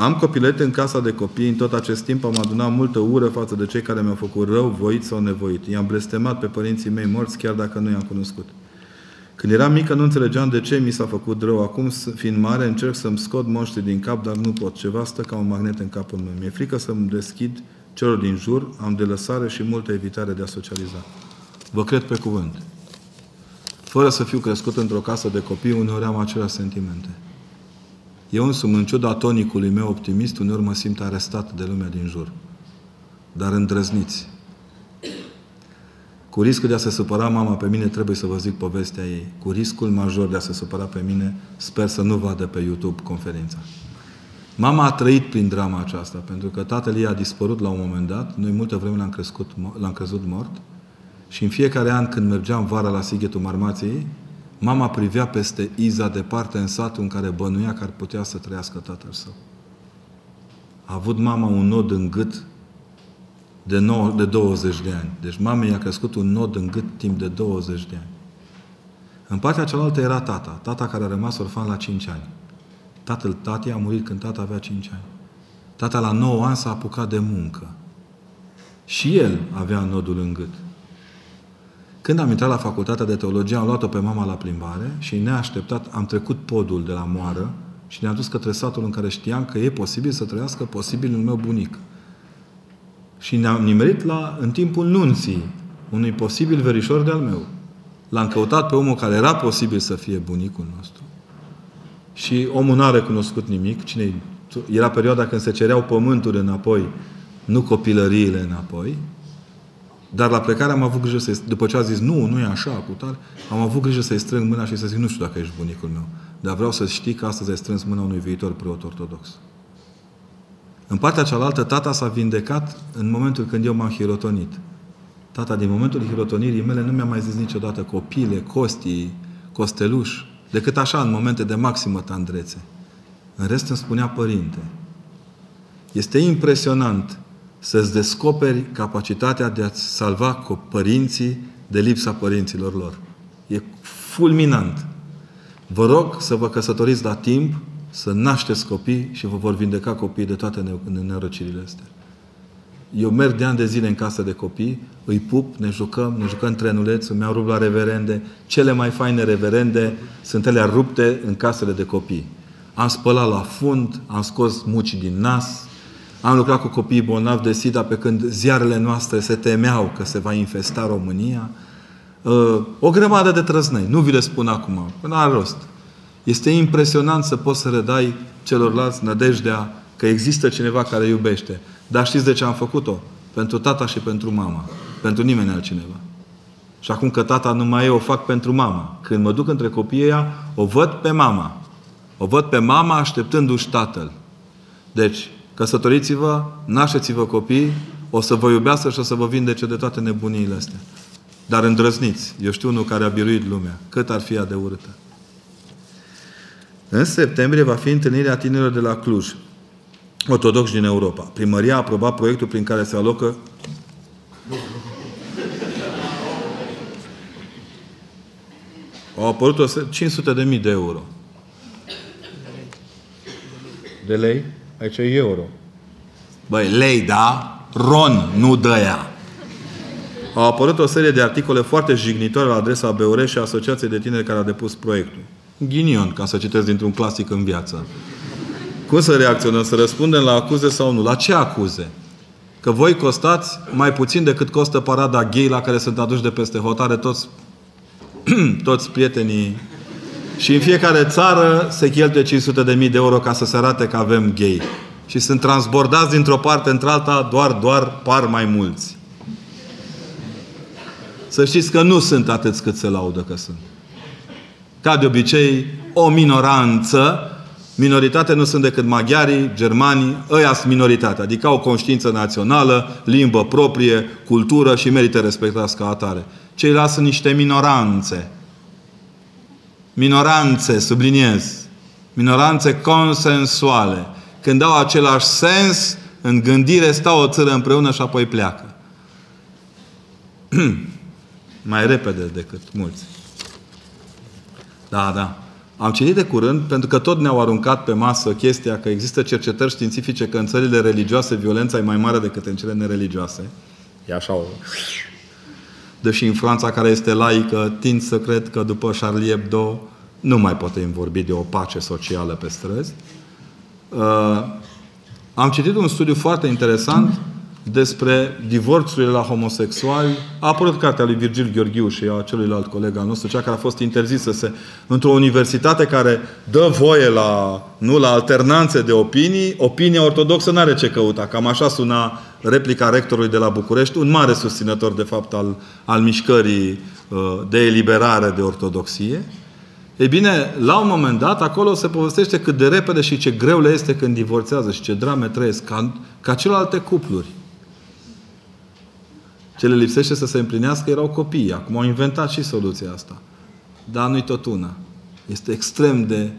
Am copilete în casa de copii. În tot acest timp am adunat multă ură față de cei care mi-au făcut rău, voit sau nevoit. I-am blestemat pe părinții mei morți, chiar dacă nu i-am cunoscut. Când eram mică, nu înțelegeam de ce mi s-a făcut rău. Acum, fiind mare, încerc să-mi scot monștrii din cap, dar nu pot. Ceva stă ca un magnet în capul meu. Mi-e frică să-mi deschid celor din jur. Am de lăsare și multă evitare de a socializa. Vă cred pe cuvânt. Fără să fiu crescut într-o casă de copii, uneori am aceleași sentimente. Eu însumi, în ciuda tonicului meu optimist, uneori mă simt arestat de lumea din jur. Dar îndrăzniți. Cu riscul de a se supăra mama pe mine, trebuie să vă zic povestea ei. Cu riscul major de a se supăra pe mine, sper să nu vadă pe YouTube conferința. Mama a trăit prin drama aceasta, pentru că tatăl ei a dispărut la un moment dat. Noi multă vreme l-am, crescut, l-am crezut mort. Și în fiecare an, când mergeam vara la Sighetul Marmației, mama privea peste Iza departe în satul în care bănuia că ar putea să trăiască tatăl său. A avut mama un nod în gât de, nou, de douăzeci de ani. Deci mama i-a crescut un nod în gât timp de douăzeci de ani. În partea cealaltă era tata. Tata care a rămas orfan la cinci ani. Tatăl tatii a murit când tata avea cinci ani. Tata la nouă ani s-a apucat de muncă. Și el avea nodul în gât. Când am intrat la facultatea de teologie, am luat-o pe mama la plimbare și neașteptat am trecut podul de la moară și ne-am dus către satul în care știam că e posibil să trăiască posibilul meu bunic. Și ne-am nimerit la, în timpul nunții unui posibil verișor de-al meu. L-am căutat pe omul care era posibil să fie bunicul nostru. Și omul n-a recunoscut nimic. Cine-i... Era perioada când se cereau pământuri înapoi, nu copilăriile înapoi. Dar la plecare am avut grijă să-i... După ce a zis, nu, nu e așa, cu tare, am avut grijă să-i strâng mâna și să zic, nu știu dacă ești bunicul meu, dar vreau să știi că astăzi ai strâns mâna unui viitor preot ortodox. În partea cealaltă, tata s-a vindecat în momentul când eu m-am hirotonit. Tata, din momentul hirotonirii mele, nu mi-a mai zis niciodată copile, costii, costeluș, decât așa, în momente de maximă tandrețe. În rest îmi spunea părinte. Este impresionant să-ți descoperi capacitatea de a-ți salva părinții de lipsa părinților lor. E fulminant. Vă rog să vă căsătoriți la timp, să nașteți copii și vă vor vindeca copiii de toate nenorocirile astea. Eu merg de ani de zile în casă de copii, îi pup, ne jucăm, ne jucăm trenuleț, îmi-au rupt la reverende. Cele mai faine reverende sunt ele rupte în casele de copii. Am spălat la fund, am scos muci din nas, am lucrat cu copiii bolnavi de SIDA pe când ziarele noastre se temeau că se va infesta România. O grămadă de trăznăi. Nu vi le spun acum, până la rost. Este impresionant să poți să redai celorlalți nădejdea că există cineva care iubește. Dar știți de ce am făcut-o? Pentru tata și pentru mama. Pentru nimeni altcineva. Și acum că tata nu mai e, o fac pentru mama. Când mă duc între copiii ăia, o văd pe mama. O văd pe mama așteptându-și tatăl. Deci, căsătoriți-vă, nașteți-vă copii, o să vă iubească și o să vă vindece de toate nebuniile astea. Dar îndrăzniți. Eu știu unul care a biruit lumea. Cât ar fi ea de urâtă. În septembrie va fi întâlnirea tinerilor de la Cluj, ortodoxi din Europa. Primăria a aprobat proiectul prin care se alocă au apărut cinci sute de mii de euro. De lei? Aici e euro. Băi, lei, da? Ron, nu dă-ia. Au apărut o serie de articole foarte jignitoare la adresa B U R și Asociației de Tineri care a depus proiectul. Ghinion, ca să citesc dintr-un clasic în viață. Cum să reacționăm? Să răspundem la acuze sau nu? La ce acuze? Că voi costați mai puțin decât costă parada gay la care sunt aduși de peste hotare toți, toți prietenii. Și în fiecare țară se cheltuie cinci sute de mii de euro ca să se arate că avem gay. Și sunt transbordați dintr-o parte într-alta, doar, doar par mai mulți. Să știți că nu sunt atâți cât se laudă că sunt. Ca de obicei, o minoranță. Minoritate nu sunt decât maghiarii, germanii, ăia sunt minoritate. Adică au conștiință națională, limbă proprie, cultură și merită respectați ca atare. Ceilalți sunt niște minoranțe. Minoranțe, subliniez. Minoranțe consensuale. Când au același sens, în gândire stau o țară împreună și apoi pleacă. Mai repede decât mulți. Da, da. Am citit de curând, pentru că tot ne-au aruncat pe masă chestia că există cercetări științifice că în țările religioase violența e mai mare decât în cele nereligioase. E așa o... Deși în Franța, care este laică, tind să cred că după Charlie Hebdo nu mai putem vorbi de o pace socială pe străzi. Uh, am citit un studiu foarte interesant despre divorțurile la homosexuali. A apărut cartea lui Virgil Gheorghiu și a celuilalt coleg al nostru, cea care a fost interzisă se, într-o universitate care dă voie la, nu, la alternanțe de opinii. Opinia ortodoxă n-are ce căuta. Cam așa suna replica rectorului de la București, un mare susținător, de fapt, al, al mișcării de eliberare de ortodoxie. Ei bine, la un moment dat, acolo se povestește cât de repede și ce greu le este când divorțează și ce drame trăiesc, ca, ca celelalte cupluri. Ce le lipsește să se împlinească erau copiii. Acum au inventat și soluția asta. Dar nu-i tot una. Este extrem de...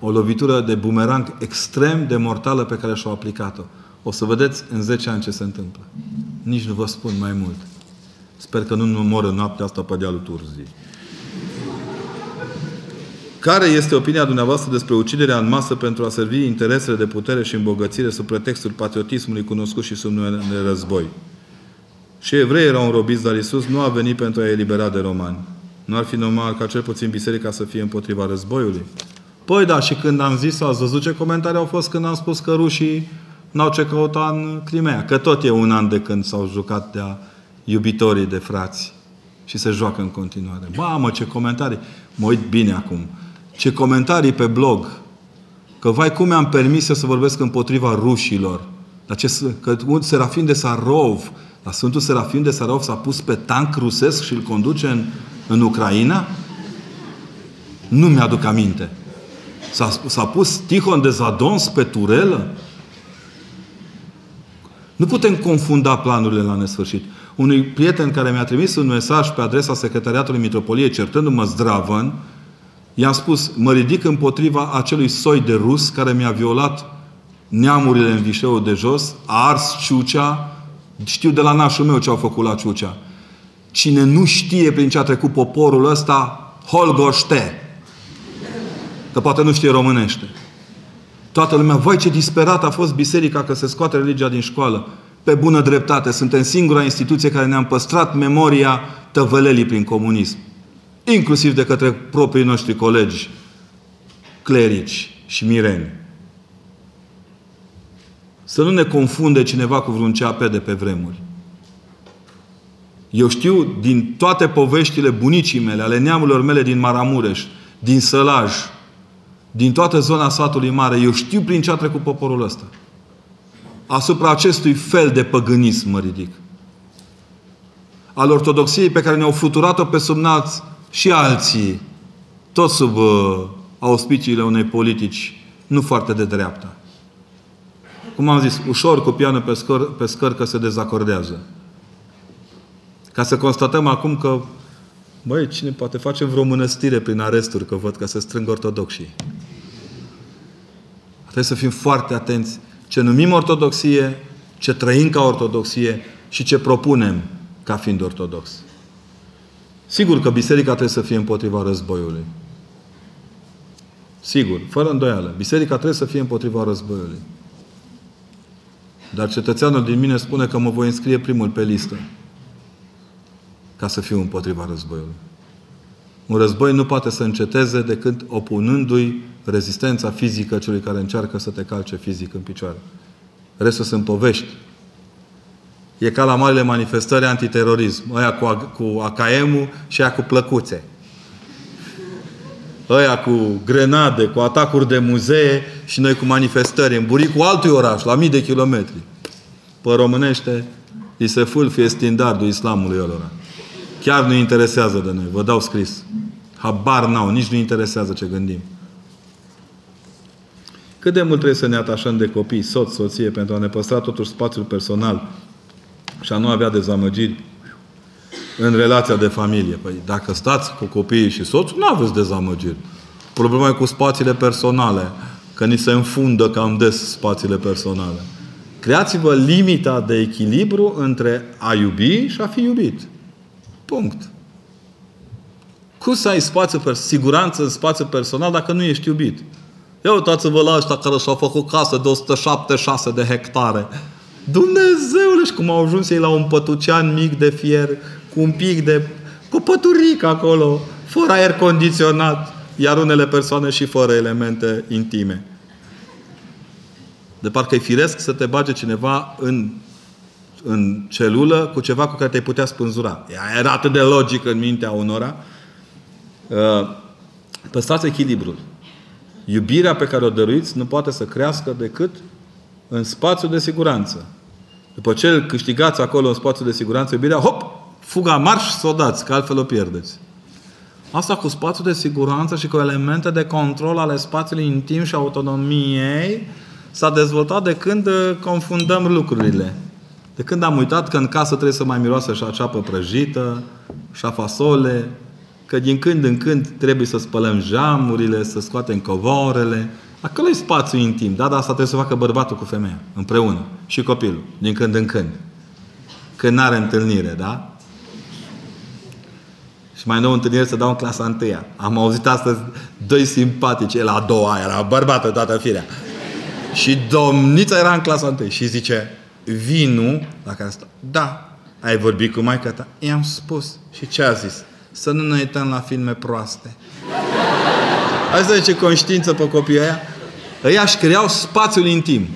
o lovitură de bumerang extrem de mortală pe care și-au aplicat-o. O să vedeți în zece ani ce se întâmplă. Nici nu vă spun mai mult. Sper că nu mor în noaptea asta pe dealul Turzii. Care este opinia dumneavoastră despre uciderea în masă pentru a servi interesele de putere și îmbogățire sub pretextul patriotismului cunoscut și sub numele de război? Și evreii erau înrobiți, dar Iisus nu a venit pentru a i elibera de romani. Nu ar fi normal ca cel puțin biserica să fie împotriva războiului? Păi da, și când am zis, ați văzut ce comentarii au fost când am spus că rușii n-au ce căuta în Crimea. Că tot e un an de când s-au jucat de-a iubitorii de frați. Și se joacă în continuare. Mamă, ce comentarii! Mă uit bine acum. Ce comentarii pe blog! Că vai cum mi-am permis eu să vorbesc împotriva rușilor. Dar ce, că un Serafim de Sarov, la Sfântul Serafim de Sarov s-a pus pe tank rusesc și îl conduce în, în Ucraina? Nu mi-aduc aminte. S-a, s-a pus Tihon de Zadonsk pe turelă? Nu putem confunda planurile la nesfârșit. Unui prieten care mi-a trimis un mesaj pe adresa Secretariatului Mitropoliei, certându-mă zdravăn, i-am spus, mă ridic împotriva acelui soi de rus care mi-a violat neamurile în Vișeul de Jos, a ars Ciucea, știu de la nașul meu ce au făcut la Ciucea. Cine nu știe prin ce a trecut poporul ăsta, holgoște! Că poate nu știe românește. Toată lumea, vai ce disperată a fost biserica că se scoate religia din școală. Pe bună dreptate, suntem singura instituție care ne-am păstrat memoria tăvălelii prin comunism. Inclusiv de către proprii noștri colegi, clerici și mireni. Să nu ne confunde cineva cu vreun C A P de pe vremuri. Eu știu din toate poveștile bunicii mele, ale neamurilor mele din Maramureș, din Sălaj, din toată zona satului mare, eu știu prin ce a trecut poporul ăsta. Asupra acestui fel de păgânism mă ridic. Al ortodoxiei pe care ne-au futurat-o pe sub nas și alții, tot sub uh, auspiciile unei politici nu foarte de dreapta. Cum am zis, ușor cu pianul pe, scăr- pe scărcă se dezacordează. Ca să constatăm acum că băi, cine poate face vreo mănăstire prin aresturi, că văd că se strâng ortodoxii. Trebuie să fim foarte atenți ce numim ortodoxie, ce trăim ca ortodoxie și ce propunem ca fiind ortodox. Sigur că biserica trebuie să fie împotriva războiului. Sigur, fără îndoială. Biserica trebuie să fie împotriva războiului. Dar cetățeanul din mine spune că mă voi înscrie primul pe listă ca să fiu împotriva războiului. Un război nu poate să înceteze decât opunându-i rezistența fizică celui care încearcă să te calce fizic în picioare. Restul sunt povești. E ca la marile manifestări antiterorism. Aia cu, cu A K M-ul și aia cu plăcuțe. Aia cu grenade, cu atacuri de muzee și noi cu manifestări în buricul altui oraș, la mii de kilometri. Pe românește, îi se fulfie standardul islamului ălora. Chiar nu interesează de noi. Vă dau scris. Habar n-au. Nici nu interesează ce gândim. Cât de mult trebuie să ne atașăm de copii, soț, soție, pentru a ne păstra totuși spațiul personal și a nu avea dezamăgiri în relația de familie. Păi dacă stați cu copiii și soțul, nu aveți dezamăgiri. Problema e cu spațiile personale. Că ni se înfundă cam des spațiile personale. Creați-vă limita de echilibru între a iubi și a fi iubit. Punct. Cum să ai spațiu, siguranță în spațiu personal dacă nu ești iubit? Ia uitați-vă la ăștia care și-au făcut casă de o sută șaptezeci și șase de hectare. Dumnezeule, și cum au ajuns ei la un pătucean mic de fier, cu un pic de... cu păturică acolo, fără aer condiționat, iar unele persoane și fără elemente intime. De parcă e firesc să te bage cineva în în celulă, cu ceva cu care te-ai putea spânzura. Ea era atât de logic în mintea unora. Păstrați echilibrul. Iubirea pe care o dăruiți nu poate să crească decât în spațiul de siguranță. După ce îl câștigați acolo în spațiul de siguranță, iubirea, hop, fuga, marș, să o dați, că altfel o pierdeți. Asta cu spațiul de siguranță și cu elemente de control ale spațiului intim și autonomiei s-a dezvoltat de când confundăm lucrurile. De când am uitat că în casă trebuie să mai miroasă și a ceapă prăjită, și a fasole, că din când în când trebuie să spălăm jamurile, să scoatem covorele. Acolo e spațiu intim. Da, dar asta trebuie să facă bărbatul cu femeia. Împreună. Și copilul. Din când în când. că n-are întâlnire, da? Și mai nou întâlnire să dau în clasa întâia. Am auzit astăzi doi simpatici. El a doua era bărbată toată firea. Și domnița era în clasa întâi. Și zice, vinul la care stă. Da, ai vorbit cu maica ta? I-am spus. Și ce a zis? Să nu ne uităm la filme proaste. Asta zice conștiință pe copiii aia. Ei își creau spațiul intim.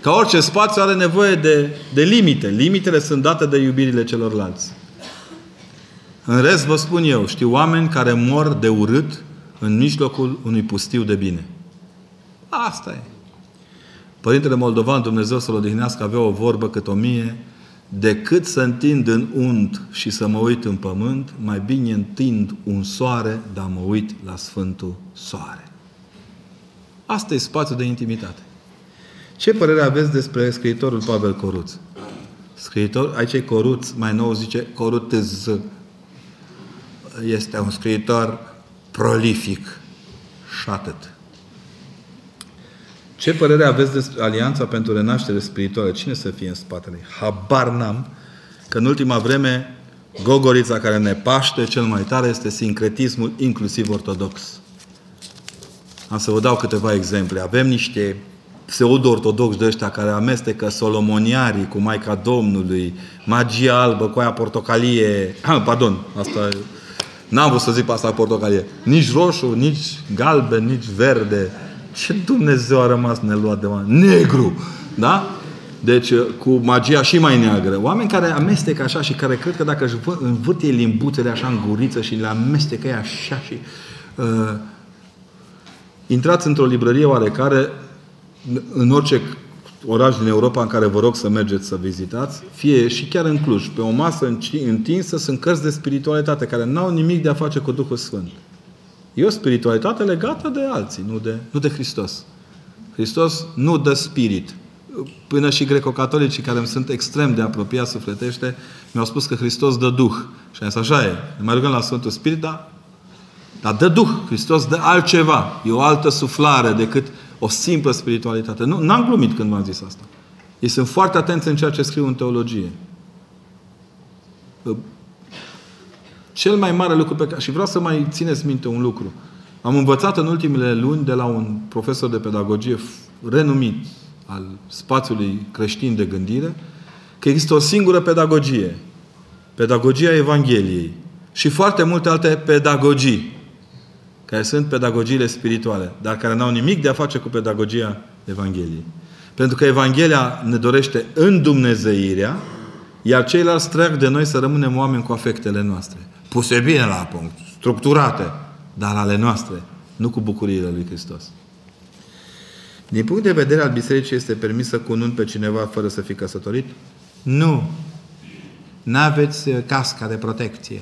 Ca orice spațiu are nevoie de, de limite. Limitele sunt date de iubirile celorlalți. În rest, vă spun eu, știu oameni care mor de urât în mijlocul unui pustiu de bine. Asta e. Părintele Moldovan, Dumnezeu să-l odihnească, avea o vorbă cât o mie. Decât să întind în unt și să mă uit în pământ, mai bine întind un soare, dar mă uit la Sfântul Soare. Asta e spațiul de intimitate. Ce părere aveți despre scriitorul Pavel Coruț? Scriitor, aici e Coruț, mai nou zice Corutez. Este un scriitor prolific. Și atât. Ce părere aveți despre Alianța pentru Renaștere Spirituală? Cine să fie în spatele ei? Habar n-am că în ultima vreme gogorița care ne paște cel mai tare este sincretismul, inclusiv ortodox. Am să vă dau câteva exemple. Avem niște pseudo-ortodoxi de ăștia care amestecă solomoniarii cu Maica Domnului, magia albă cu aia portocalie. Ah, pardon, asta n-am vrut să zic pe asta portocalie. Nici roșu, nici galben, nici verde. Ce Dumnezeu a rămas neluat de oameni? Negru! Da? Deci, cu magia și mai neagră. Oameni care amestecă așa și care cred că dacă își vă, învârt ei limbuțele așa în guriță și le amestecă ei așa și... Uh, intrați într-o librărie oarecare în orice oraș din Europa în care vă rog să mergeți să vizitați, fie și chiar în Cluj, pe o masă întinsă sunt cărți de spiritualitate care n-au nimic de a face cu Duhul Sfânt. E o spiritualitate legată de alții, nu de, nu de Hristos. Hristos nu dă spirit. Până și greco-catolicii, care îmi sunt extrem de apropiați sufletește, mi-au spus că Hristos dă Duh. Și am zis, așa e, ne mai rugăm la Sfântul Spirit, dar, dar dă Duh. Hristos dă altceva. E o altă suflare decât o simplă spiritualitate. Nu, n-am glumit când v-am zis asta. Ei sunt foarte atenți în ceea ce scriu în teologie. Cel mai mare lucru pe care... Și vreau să mai țineți minte un lucru. Am învățat în ultimele luni de la un profesor de pedagogie renumit al spațiului creștin de gândire că există o singură pedagogie. Pedagogia Evangheliei. Și foarte multe alte pedagogii care sunt pedagogiile spirituale, dar care n-au nimic de a face cu pedagogia Evangheliei. Pentru că Evanghelia ne dorește îndumnezeirea, iar ceilalți trag de noi să rămânem oameni cu afectele noastre. Puse bine la punct, structurate, dar ale noastre, nu cu bucuriile lui Hristos. Din punct de vedere al bisericii, este permis să cununi pe cineva fără să fie căsătorit? Nu. N-aveți casca de protecție.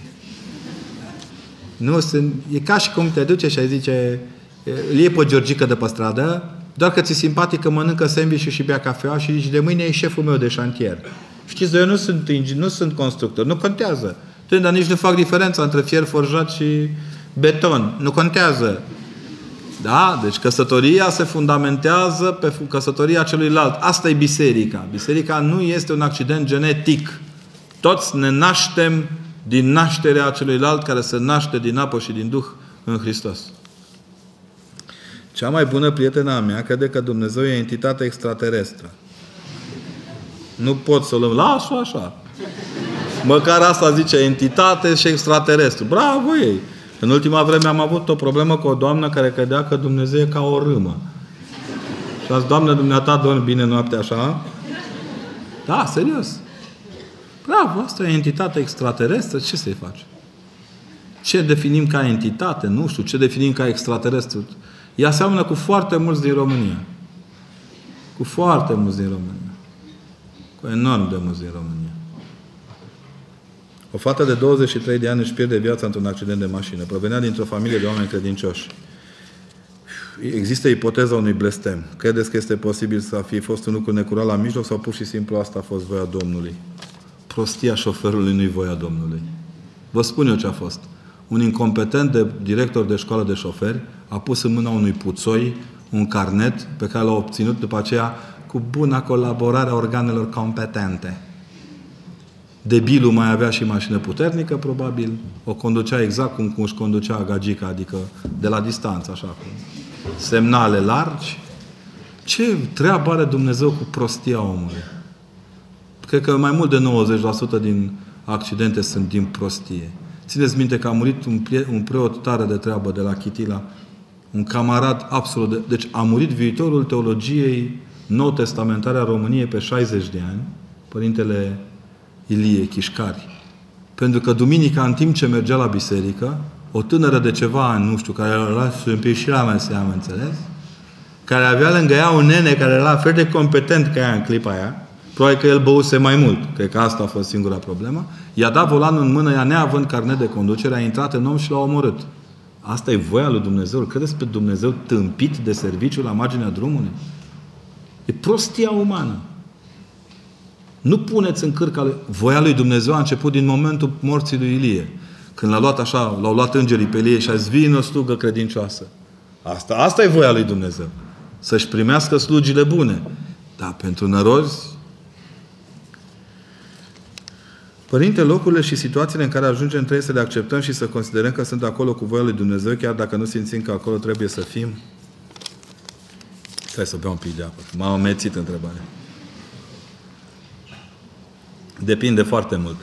Nu sunt... E ca și cum te duce și ai zice îl iei pe Georgica de pe stradă, doar că ți-e simpatică, mănâncă sandwich-ul și bea cafea și zici, de mâine e șeful meu de șantier. Știți, eu nu sunt, nu sunt constructor, nu contează. Dar nici nu fac diferența între fier forjat și beton. Nu contează. Da? Deci căsătoria se fundamentează pe căsătoria celuilalt. Asta e biserica. Biserica nu este un accident genetic. Toți ne naștem din nașterea celuilalt care se naște din apă și din Duh în Hristos. Cea mai bună prietena mea crede că Dumnezeu e entitate extraterestră. Nu pot să o luăm. Las-o așa. Măcar asta zice entitate și extraterestru. Bravo ei! În ultima vreme am avut o problemă cu o doamnă care credea că Dumnezeu e ca o râmă. Și a zis, Doamne, dumneata, dormi bine noaptea așa? Da, serios. Bravo, asta e entitate extraterestră. Ce să-i faci? Ce definim ca entitate? Nu știu. Ce definim ca extraterestru? Ea seamănă cu foarte mulți din România. Cu foarte mulți din România. Cu enorm de mulți din România. O fată de douăzeci și trei de ani își pierde viața într-un accident de mașină. Provenea dintr-o familie de oameni credincioși. Există ipoteza unui blestem. Credeți că este posibil să fi fost un lucru necurat la mijloc sau pur și simplu asta a fost voia Domnului? Prostia șoferului nu-i voia Domnului. Vă spun eu ce a fost. Un incompetent de director de școală de șoferi a pus în mâna unui puțoi un carnet pe care l-a obținut după aceea cu buna colaborare a organelor competente. Debilul mai avea și mașină puternică, probabil. O conducea exact cum își conducea gagica, adică de la distanță, așa, cu semnale largi. Ce treabă are Dumnezeu cu prostia omului? Cred că mai mult de nouăzeci la sută din accidente sunt din prostie. Țineți minte că a murit un, prie, un preot tare de treabă de la Chitila, un camarad absolut. De, deci a murit viitorul teologiei nou-testamentare a României pe șaizeci de ani, Părintele Ilie Chișcari. Pentru că duminica, în timp ce mergea la biserică, o tânără de ceva ani, nu știu, care era și la mea seamă, înțeles, care avea lângă ea un nene care era la fel de competent ca ea în clipa aia, probabil că el băuse mai mult. Cred că asta a fost singura problemă. I-a dat volanul în mână, ea neavând carnet de conducere, a intrat în om și l-a omorât. Asta e voia lui Dumnezeu. Credeți pe Dumnezeu tâmpit de serviciu la marginea drumului? E prostia umană. Nu puneți în cârca lui... Voia lui Dumnezeu a început din momentul morții lui Ilie. Când l-a luat așa, l-au luat îngerii pe Ilie și a zis, vino slugă credincioasă. Asta, asta e voia lui Dumnezeu. Să-și primească slugile bune. Dar pentru nărozi... Părinte, locurile și situațiile în care ajungem trebuie să le acceptăm și să considerăm că sunt acolo cu voia lui Dumnezeu, chiar dacă nu simțim că acolo trebuie să fim. Stai să beau un pic de apă. M-am amețit întrebarea. Depinde foarte mult.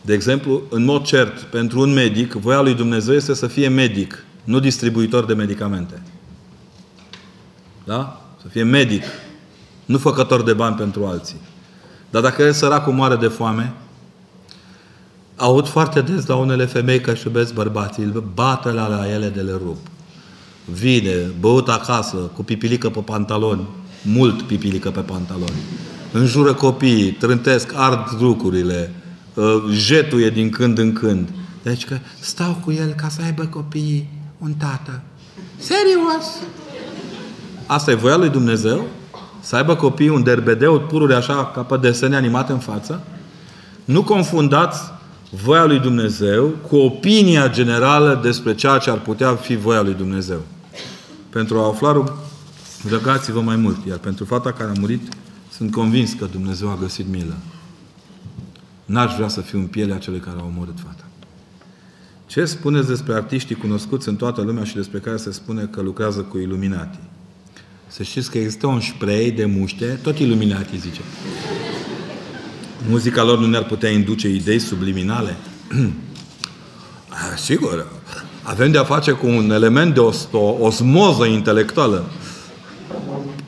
De exemplu, în mod cert, pentru un medic, voia lui Dumnezeu este să fie medic, nu distribuitor de medicamente. Da? Să fie medic, nu făcător de bani pentru alții. Dar dacă el săracul moare de foame, aud foarte des la unele femei că își iubesc bărbații, îl bată la ele de le rup. Vine, băut acasă, cu pipilică pe pantaloni, mult pipilică pe pantaloni. Înjură copiii, trântesc, ard lucrurile, jetuie din când în când. Deci că stau cu el ca să aibă copiii un tată. Serios? Asta e voia lui Dumnezeu? Să aibă copiii un derbedeu, pururi așa, ca pe desene animate în față? Nu confundați voia lui Dumnezeu cu opinia generală despre ceea ce ar putea fi voia lui Dumnezeu. Pentru a afla, rugăți-vă mai mult. Iar pentru fata care a murit, sunt convins că Dumnezeu a găsit milă. N-aș vrea să fiu în pielea celui care a omorât fata. Ce spuneți despre artiștii cunoscuți în toată lumea și despre care se spune că lucrează cu Iluminati? Să știți că există un spray de muște, tot Iluminati zice. Muzica lor nu ne-ar putea induce idei subliminale? Sigur, avem de a face cu un element de osmoză intelectuală.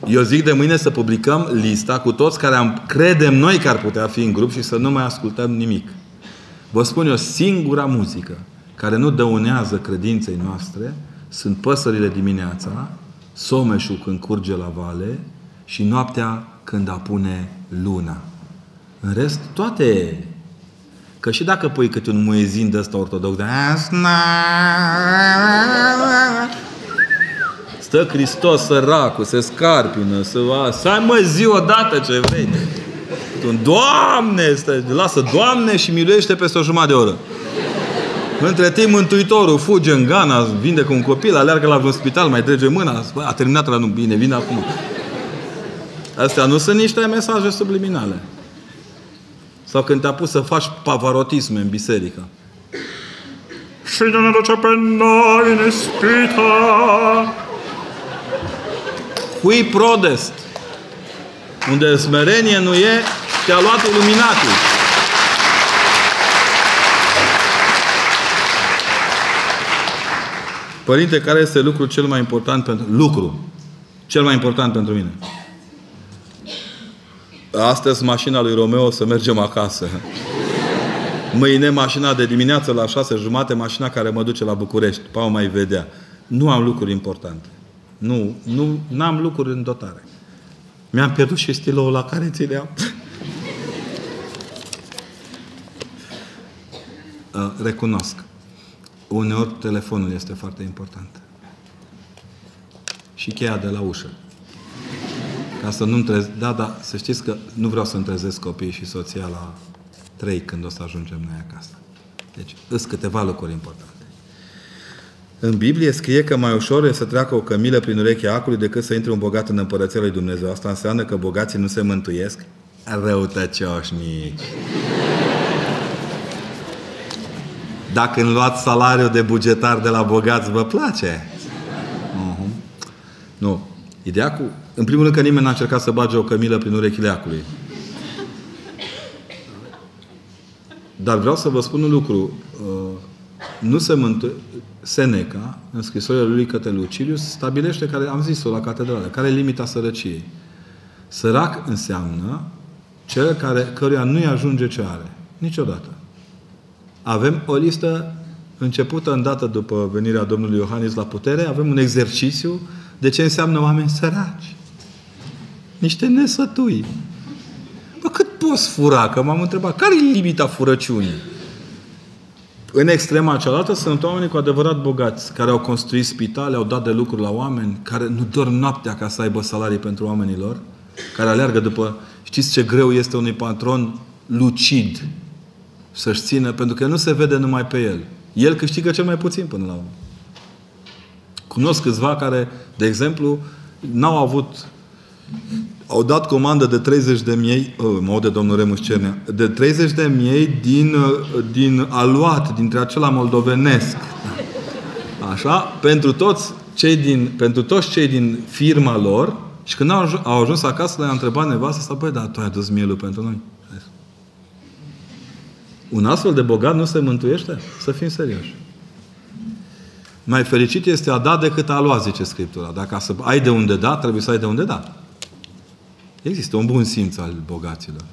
Eu zic de mâine să publicăm lista cu toți care am, credem noi că ar putea fi în grup și să nu mai ascultăm nimic. Vă spun eu, singura muzică care nu dăunează credinței noastre sunt păsările dimineața, someșul când curge la vale și noaptea când apune luna. În rest, toate. Că și dacă pui câte un muezin de ăsta ortodox, de... Stă Hristos săracul, se scarpină, se va... Să-i mă zi odată ce vrei. Doamne, stă... lasă Doamne și miluiește peste o jumătate de oră. Între timp, Mântuitorul fuge în Ghana, vindecă un copil, aleargă la vreun spital, mai trece mâna, a terminat la nu bine, vine acum. Astea nu sunt niște mesaje subliminale. Sau când te-a pus să faci pavarotisme în biserică. Și nu ne duce pe noi în ispită. Cui prodest. Unde smerenie nu e, te-a luat Iluminatul. Părinte, care este lucrul cel mai important pentru... Lucru. Cel mai important pentru mine. Astăzi mașina lui Romeo, să mergem acasă. Mâine mașina de dimineață la șase jumate, mașina care mă duce la București. Pa, o mai vedea. Nu am lucruri importante. Nu, nu, n-am lucruri în dotare. Mi-am pierdut și stiloul la care țineam. Recunosc. Uneori telefonul este foarte important. Și cheia de la ușă. Ca să nu-mi trez... Da, da, să știți că nu vreau să-mi trezesc copiii și soția la trei când o să ajungem noi acasă. Deci, îs câteva lucruri importante. În Biblie scrie că mai ușor e să treacă o cămilă prin urechea acului decât să intre un bogat în împărăția lui Dumnezeu. Asta înseamnă că bogații nu se mântuiesc? Răutăcioși mici! Dacă îmi luați salariul de bugetar de la bogați, vă place? Uh-huh. Nu. Ideea cu... În primul rând că nimeni n-a încercat să bage o cămilă prin urechile acului. Dar vreau să vă spun un lucru. Nu se mântuie... Seneca, în scrisoarea lui către Lucilius, stabilește, care, am zis-o la catedrală, care e limita sărăciei. Sărac înseamnă cel care, căruia nu-i ajunge ce are. Niciodată. Avem o listă începută îndată după venirea Domnului Iohannis la putere, avem un exercițiu de ce înseamnă oameni săraci. Niște nesătui. Bă, cât poți fura? Că m-am întrebat, care e limita furăciunii? În extrema cealaltă sunt oamenii cu adevărat bogați, care au construit spitale, au dat de lucru la oameni, care nu dorm noaptea ca să aibă salarii pentru oamenii lor, care aleargă după... Știți ce greu este unui patron lucid să-și țină, pentru că nu se vede numai pe el. El câștigă cel mai puțin până la urmă. Cunosc câțiva care, de exemplu, n-au avut... Au dat comandă de treizeci de mii, oh, mă aude domnul Remus Cernea, de treizeci de mii din, din aluat, dintre acela moldovenesc. Așa? Pentru toți cei din, pentru toți cei din firma lor, și când au ajuns, au ajuns acasă, le-a întrebat nevastă sa, băi, dar tu ai adus mielul pentru noi. Un astfel de bogat nu se mântuiește? Să fim serioși. Mai fericit este a da decât a lua, zice Scriptura. Dacă ai de unde da, trebuie să ai de unde da. Există un bun simț al bogaților.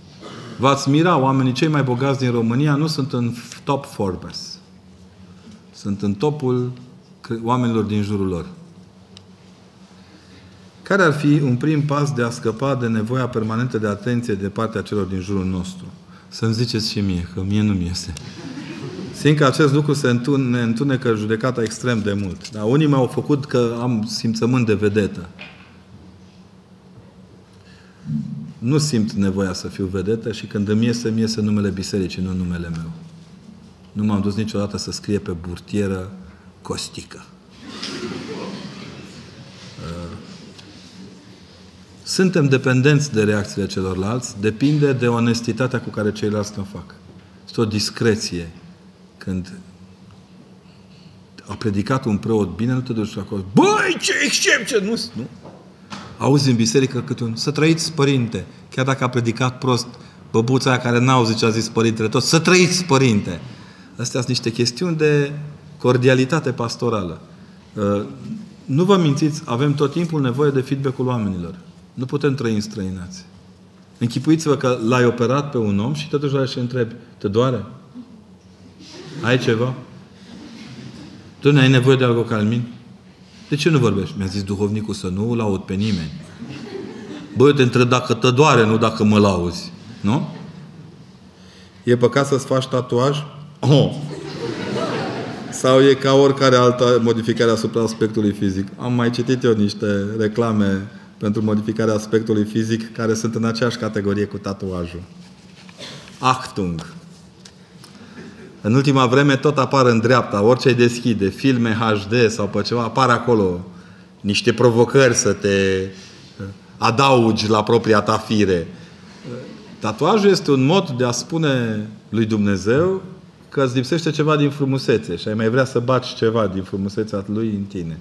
V-ați mira, oamenii cei mai bogați din România nu sunt în top Forbes. Sunt în topul oamenilor din jurul lor. Care ar fi un prim pas de a scăpa de nevoia permanentă de atenție de partea celor din jurul nostru? Să-mi ziceți și mie, că mie nu-mi iese. Simt că acest lucru se întune, ne întunecă judecata extrem de mult. Dar unii m-au făcut că am simțământ de vedetă. Nu simt nevoia să fiu vedetă și când îmi iese, îmi iese numele bisericii, nu numele meu. Nu m-am dus niciodată să scrie pe burtieră Costică. Suntem dependenți de reacțiile celorlalți, depinde de onestitatea cu care ceilalți ne fac. Este o discreție. Când a predicat un preot bine, nu te duci acolo. Băi, ce excepție! Nu, nu. Auzi în biserică cât un... Să trăiți, părinte! Chiar dacă a predicat prost, băbuța aia care n-auzi ce a zis părintele tot, să trăiți, părinte! Astea sunt niște chestiuni de cordialitate pastorală. Nu vă mințiți, avem tot timpul nevoie de feedback-ul oamenilor. Nu putem trăi în străinați. Închipuiți-vă că l-ai operat pe un om și te duci la el și întrebi, te doare? Ai ceva? Tu nu ai nevoie de algocalmin? De ce nu vorbești? Mi-a zis duhovnicul să nu laud pe nimeni. Băi, te întreb dacă te doare, nu dacă mă lauzi. Nu? E păcat să-ți faci tatuaj? Oh! Sau e ca oricare altă modificare asupra aspectului fizic? Am mai citit eu niște reclame pentru modificarea aspectului fizic care sunt în aceeași categorie cu tatuajul. Achtung! În ultima vreme tot apar în dreapta, orice deschide, filme H D sau pe ceva, apar acolo niște provocări să te adaugi la propria ta fire. Tatuajul este un mod de a spune lui Dumnezeu că îți lipsește ceva din frumusețe și ai mai vrea să baci ceva din frumusețea lui în tine.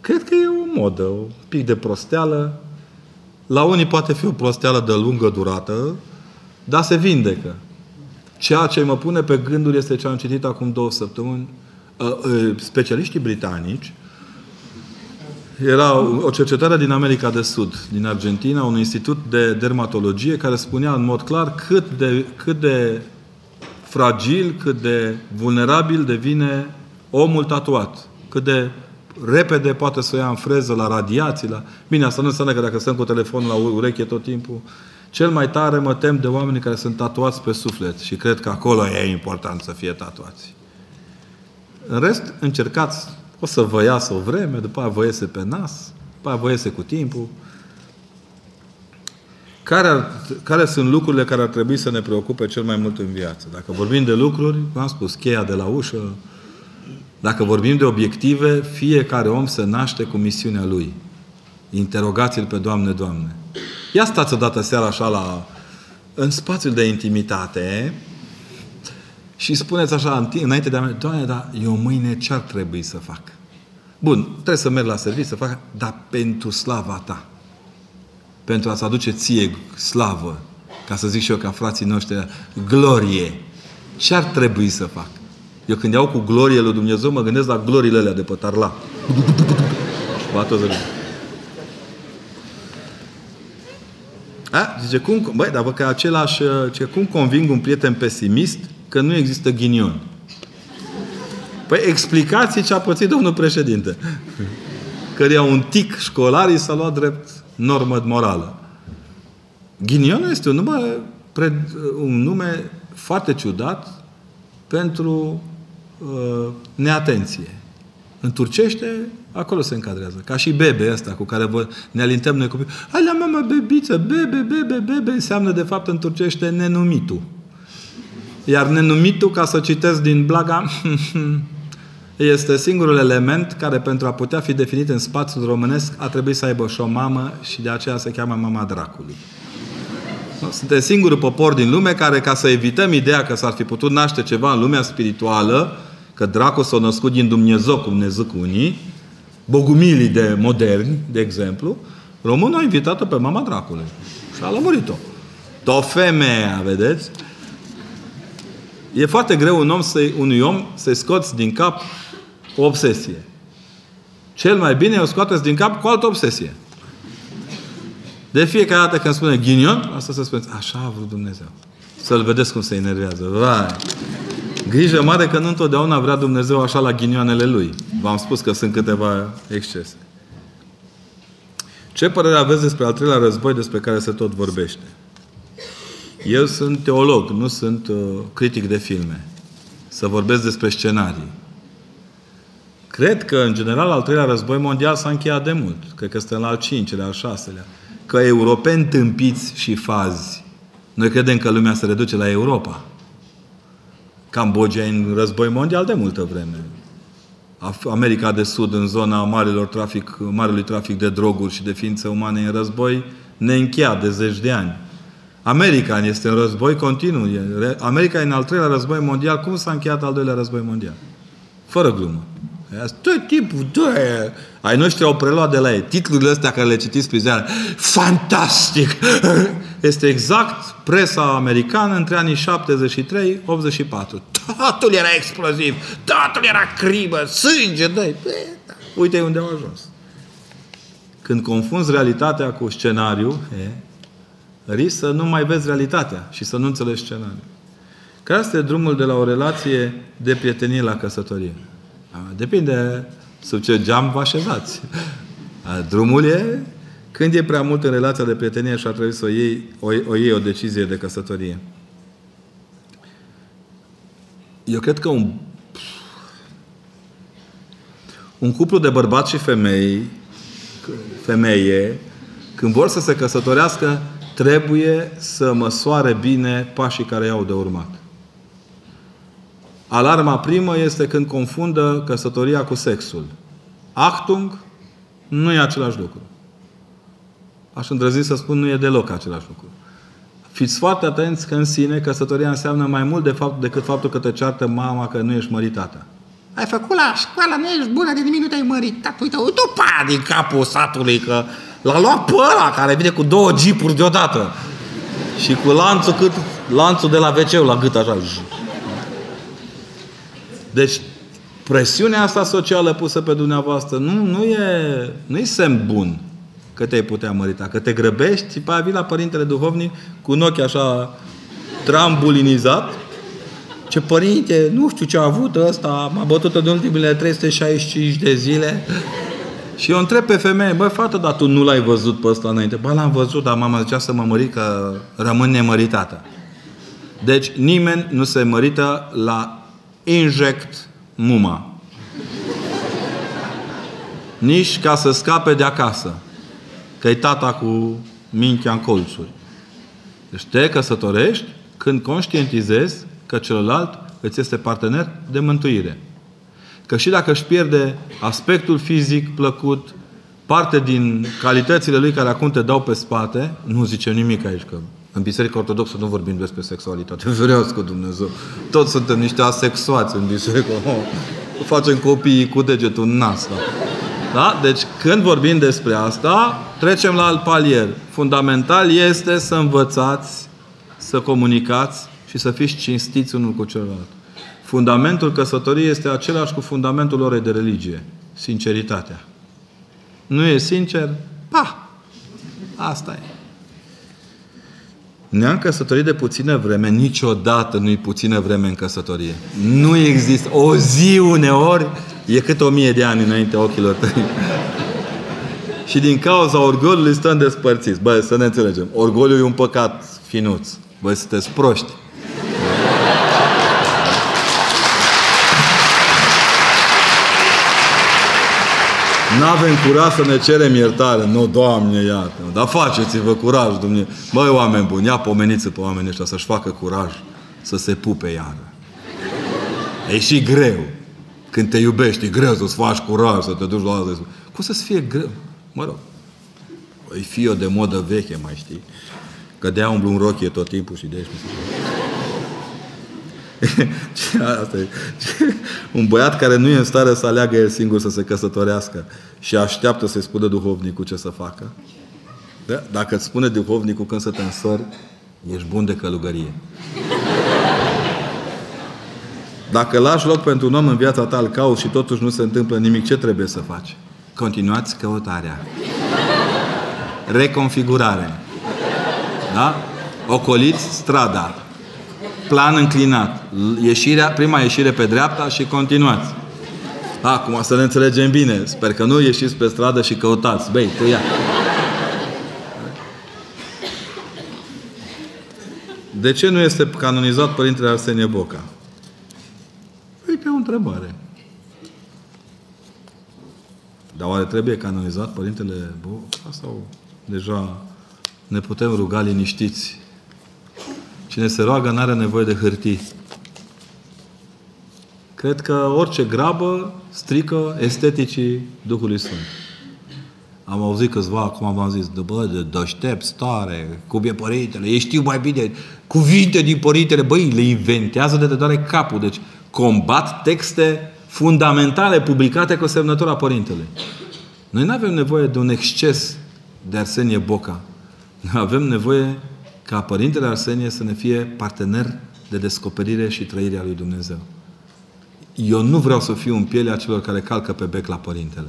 Cred că e o modă, un pic de prosteală. La unii poate fi o prosteală de lungă durată, dar se vindecă. Ceea ce mă pune pe gânduri este ce am citit acum două săptămâni. Specialiștii britanici era o cercetare din America de Sud, din Argentina, un institut de dermatologie care spunea în mod clar cât de, cât de fragil, cât de vulnerabil devine omul tatuat. Cât de repede poate să o ia în freză, la radiații, la... Bine, asta nu înseamnă că dacă stăm cu telefonul la ureche tot timpul... Cel mai tare mă tem de oamenii care sunt tatuați pe suflet și cred că acolo e important să fie tatuați. În rest, încercați, o să vă iasă o vreme, după aia vă iese pe nas, după aia vă iese cu timpul. Care, ar, care sunt lucrurile care ar trebui să ne preocupe cel mai mult în viață? Dacă vorbim de lucruri, v-am spus, cheia de la ușă, dacă vorbim de obiective, fiecare om se naște cu misiunea lui. Interogați-l pe Doamne, Doamne. Ia stați odată seara așa la... În spațiul de intimitate și spuneți așa, înainte de a merge, Doamne, dar eu mâine ce ar trebui să fac? Bun, trebuie să merg la serviciu, să fac, dar pentru slava ta. Pentru a-ți aduce ție slavă, ca să zic și eu ca frații noștri, glorie. Ce ar trebui să fac? Eu când iau cu glorie lui Dumnezeu, mă gândesc la gloriile alea de pe tarla. A, zice, cum, băi, dar vă că același, zice, cum conving un prieten pesimist că nu există ghinion? Păi explicați ce a pățit domnul președinte. Căreia un tic școlarii s-a luat drept normă morală. Ghinionul este un nume, un nume foarte ciudat pentru uh, neatenție. În turcește, acolo se încadrează. Ca și bebe ăsta cu care vă, ne alintăm noi copii. Alea, mama, bebiță, bebe, bebe, bebe, înseamnă de fapt în turcește nenumitul. Iar nenumitul, ca să citesc din Blaga, este singurul element care pentru a putea fi definit în spațiul românesc a trebuit să aibă și o mamă și de aceea se cheamă mama dracului. Suntem singurul popor din lume care, ca să evităm ideea că s-ar fi putut naște ceva în lumea spirituală, că dracul s-a născut din Dumnezeu, cum ne zic unii, bogumilii de moderni, de exemplu, românul a invitat-o pe mama dracului și a lămurit-o. O femeie, vedeți? E foarte greu un om să-i, unui om să-i scoți din cap o obsesie. Cel mai bine o scoateți din cap cu altă obsesie. De fiecare dată când spune ghinion, asta să spuneți, așa a vrut Dumnezeu. Să-l vedeți cum se enervează. Vai! Grijă mare că nu întotdeauna vrea Dumnezeu așa la ghinioanele lui. V-am spus că sunt câteva excese. Ce părere aveți despre al treilea război despre care se tot vorbește? Eu sunt teolog, nu sunt uh, critic de filme. Să vorbesc despre scenarii. Cred că, în general, al treilea război mondial s-a încheiat de mult. Cred că suntem la al cincilea, al șaselea. Că europeni tâmpiți și fazi. Noi credem că lumea se reduce la Europa. Cambodgia e în război mondial de multă vreme. America de Sud, în zona marilor trafic, marelui trafic de droguri și de ființe umane în război, ne încheia de zeci de ani. America este în război continuu. America e în al treilea război mondial. Cum s-a încheiat al doilea război mondial? Fără glumă. Tot tipul, doie. Ai noștri au preluat de la ei. Titlurile astea care le citiți pe ziare. Fantastic! Este exact presa americană între anii șaptezeci și trei - optzeci și patru. Totul era exploziv. Totul era crimă. Sânge, dă-i. Uite unde au ajuns. Când confunzi realitatea cu scenariu, e, risc să nu mai vezi realitatea și să nu înțelegi scenariul. Care este drumul de la o relație de prietenie la căsătorie? Depinde sub ce geam vă așezați. Drumul e când e prea mult în relația de prietenie și ar trebui să o iei o, o, iei o decizie de căsătorie. Eu cred că un un cuplu de bărbați și femei femeie când vor să se căsătorească trebuie să măsoare bine pașii care i-au de urmat. Alarma primă este când confundă căsătoria cu sexul. Achtung nu e același lucru. Aș îndrăzni să spun, nu e deloc același lucru. Fiți foarte atenți că în sine căsătoria înseamnă mai mult de fapt decât faptul că te ceartă mama că nu ești măritată. Ai făcut la școală, nu ești bună, de nimic nu te-ai măritat. Uite, uite-o pe aia din capul satului că l-a luat pe ăla care vine cu două jeepuri deodată. Și cu lanțul cât lanțul de la ve ce-ul la gât așa. Deci presiunea asta socială pusă pe dumneavoastră nu, nu e nu e semn bun că te-ai putea mărita, că te grăbești și pe aia vii la părintele duhovnic cu un ochi așa trambulinizat. Ce părinte, nu știu ce a avut ăsta, m-a bătut în ultimile trei sute șaizeci și cinci de zile. Și eu întreb pe femeie, băi, fată, dar tu nu l-ai văzut pe ăsta înainte? Bă, l-am văzut, dar mama zicea să mă mărit că rămân nemăritată. Deci nimeni nu se mărită la inject muma. Nici ca să scape de acasă. Că-i tata cu mintea în colțuri. Deci te căsătorești când conștientizezi că celălalt îți este partener de mântuire. Că și dacă își pierde aspectul fizic plăcut, parte din calitățile lui care acum te dau pe spate, nu zice nimic aici, că În Biserica Ortodoxă nu vorbim despre sexualitate. Ferească Dumnezeu! Toți suntem niște asexuați în biserică. Facem copiii cu degetul în nas. Da? Deci când vorbim despre asta, trecem la alt palier. Fundamental este să învățați, să comunicați și să fiți cinstiți unul cu celălalt. Fundamentul căsătoriei este același cu fundamentul orei de religie. Sinceritatea. Nu e sincer? Pa! Asta e. Ne-am căsătorit de puțină vreme. Niciodată nu-i puțină vreme în căsătorie. Nu există. O zi uneori e cât o mie de ani înaintea ochilor tăi. Și din cauza orgoliului stăm despărțiți. Băi, să ne înțelegem. Orgoliul e un păcat finuț. Băi, sunteți proști. N-avem curaj să ne cerem iertare. Nu, Doamne, iată. Dar faceți-vă curaj, Dumnezeu. Băi, oameni buni, ia pomeniți pe oamenii ăștia să-și facă curaj să se pupe iară. E și greu. Când te iubești, e greu să-ți faci curaj, să te duci la altă. Cum să-ți fie greu? Mă rog. Îi fie o de modă veche, mai știi? Că de-aia umblu în rochie tot timpul și de aici. Ce asta e? Un băiat care nu e în stare să aleagă el singur să se căsătorească și așteaptă să-i spună duhovnicul ce să facă. Da? Dacă îți spune duhovnicul când să te însori, ești bun de călugărie. Dacă lași loc pentru un om în viața ta, îl cauți și totuși nu se întâmplă nimic, ce trebuie să faci? Continuați căutarea. Reconfigurare. Da? Ocoliți strada. Plan înclinat. Ieșirea, prima ieșire pe dreapta și continuați. Acum să ne înțelegem bine. Sper că nu ieșiți pe stradă și căutați. Băi, tu ia. De ce nu este canonizat Părintele Arsenie Boca? Păi pe o întrebare. Dar oare trebuie canonizat Părintele Boca? Sau deja ne putem ruga liniștiți? Cine se roagă n-are nevoie de hârtii. Cred că orice grabă strică esteticii Duhului Sfânt. Am auzit câțiva, acum v-am zis, de bă, de deștepți tare, cum e Părintele, ei știu mai bine, cuvinte din Părintele, băi, le inventează de te doare capul. Deci combat texte fundamentale publicate cu semnătura Părintele. Noi nu avem nevoie de un exces de Arsenie Boca. Noi avem nevoie ca Părintele Arsenie să ne fie partener de descoperire și trăirea lui Dumnezeu. Eu nu vreau să fiu în pielea celor care calcă pe bec la Părintele.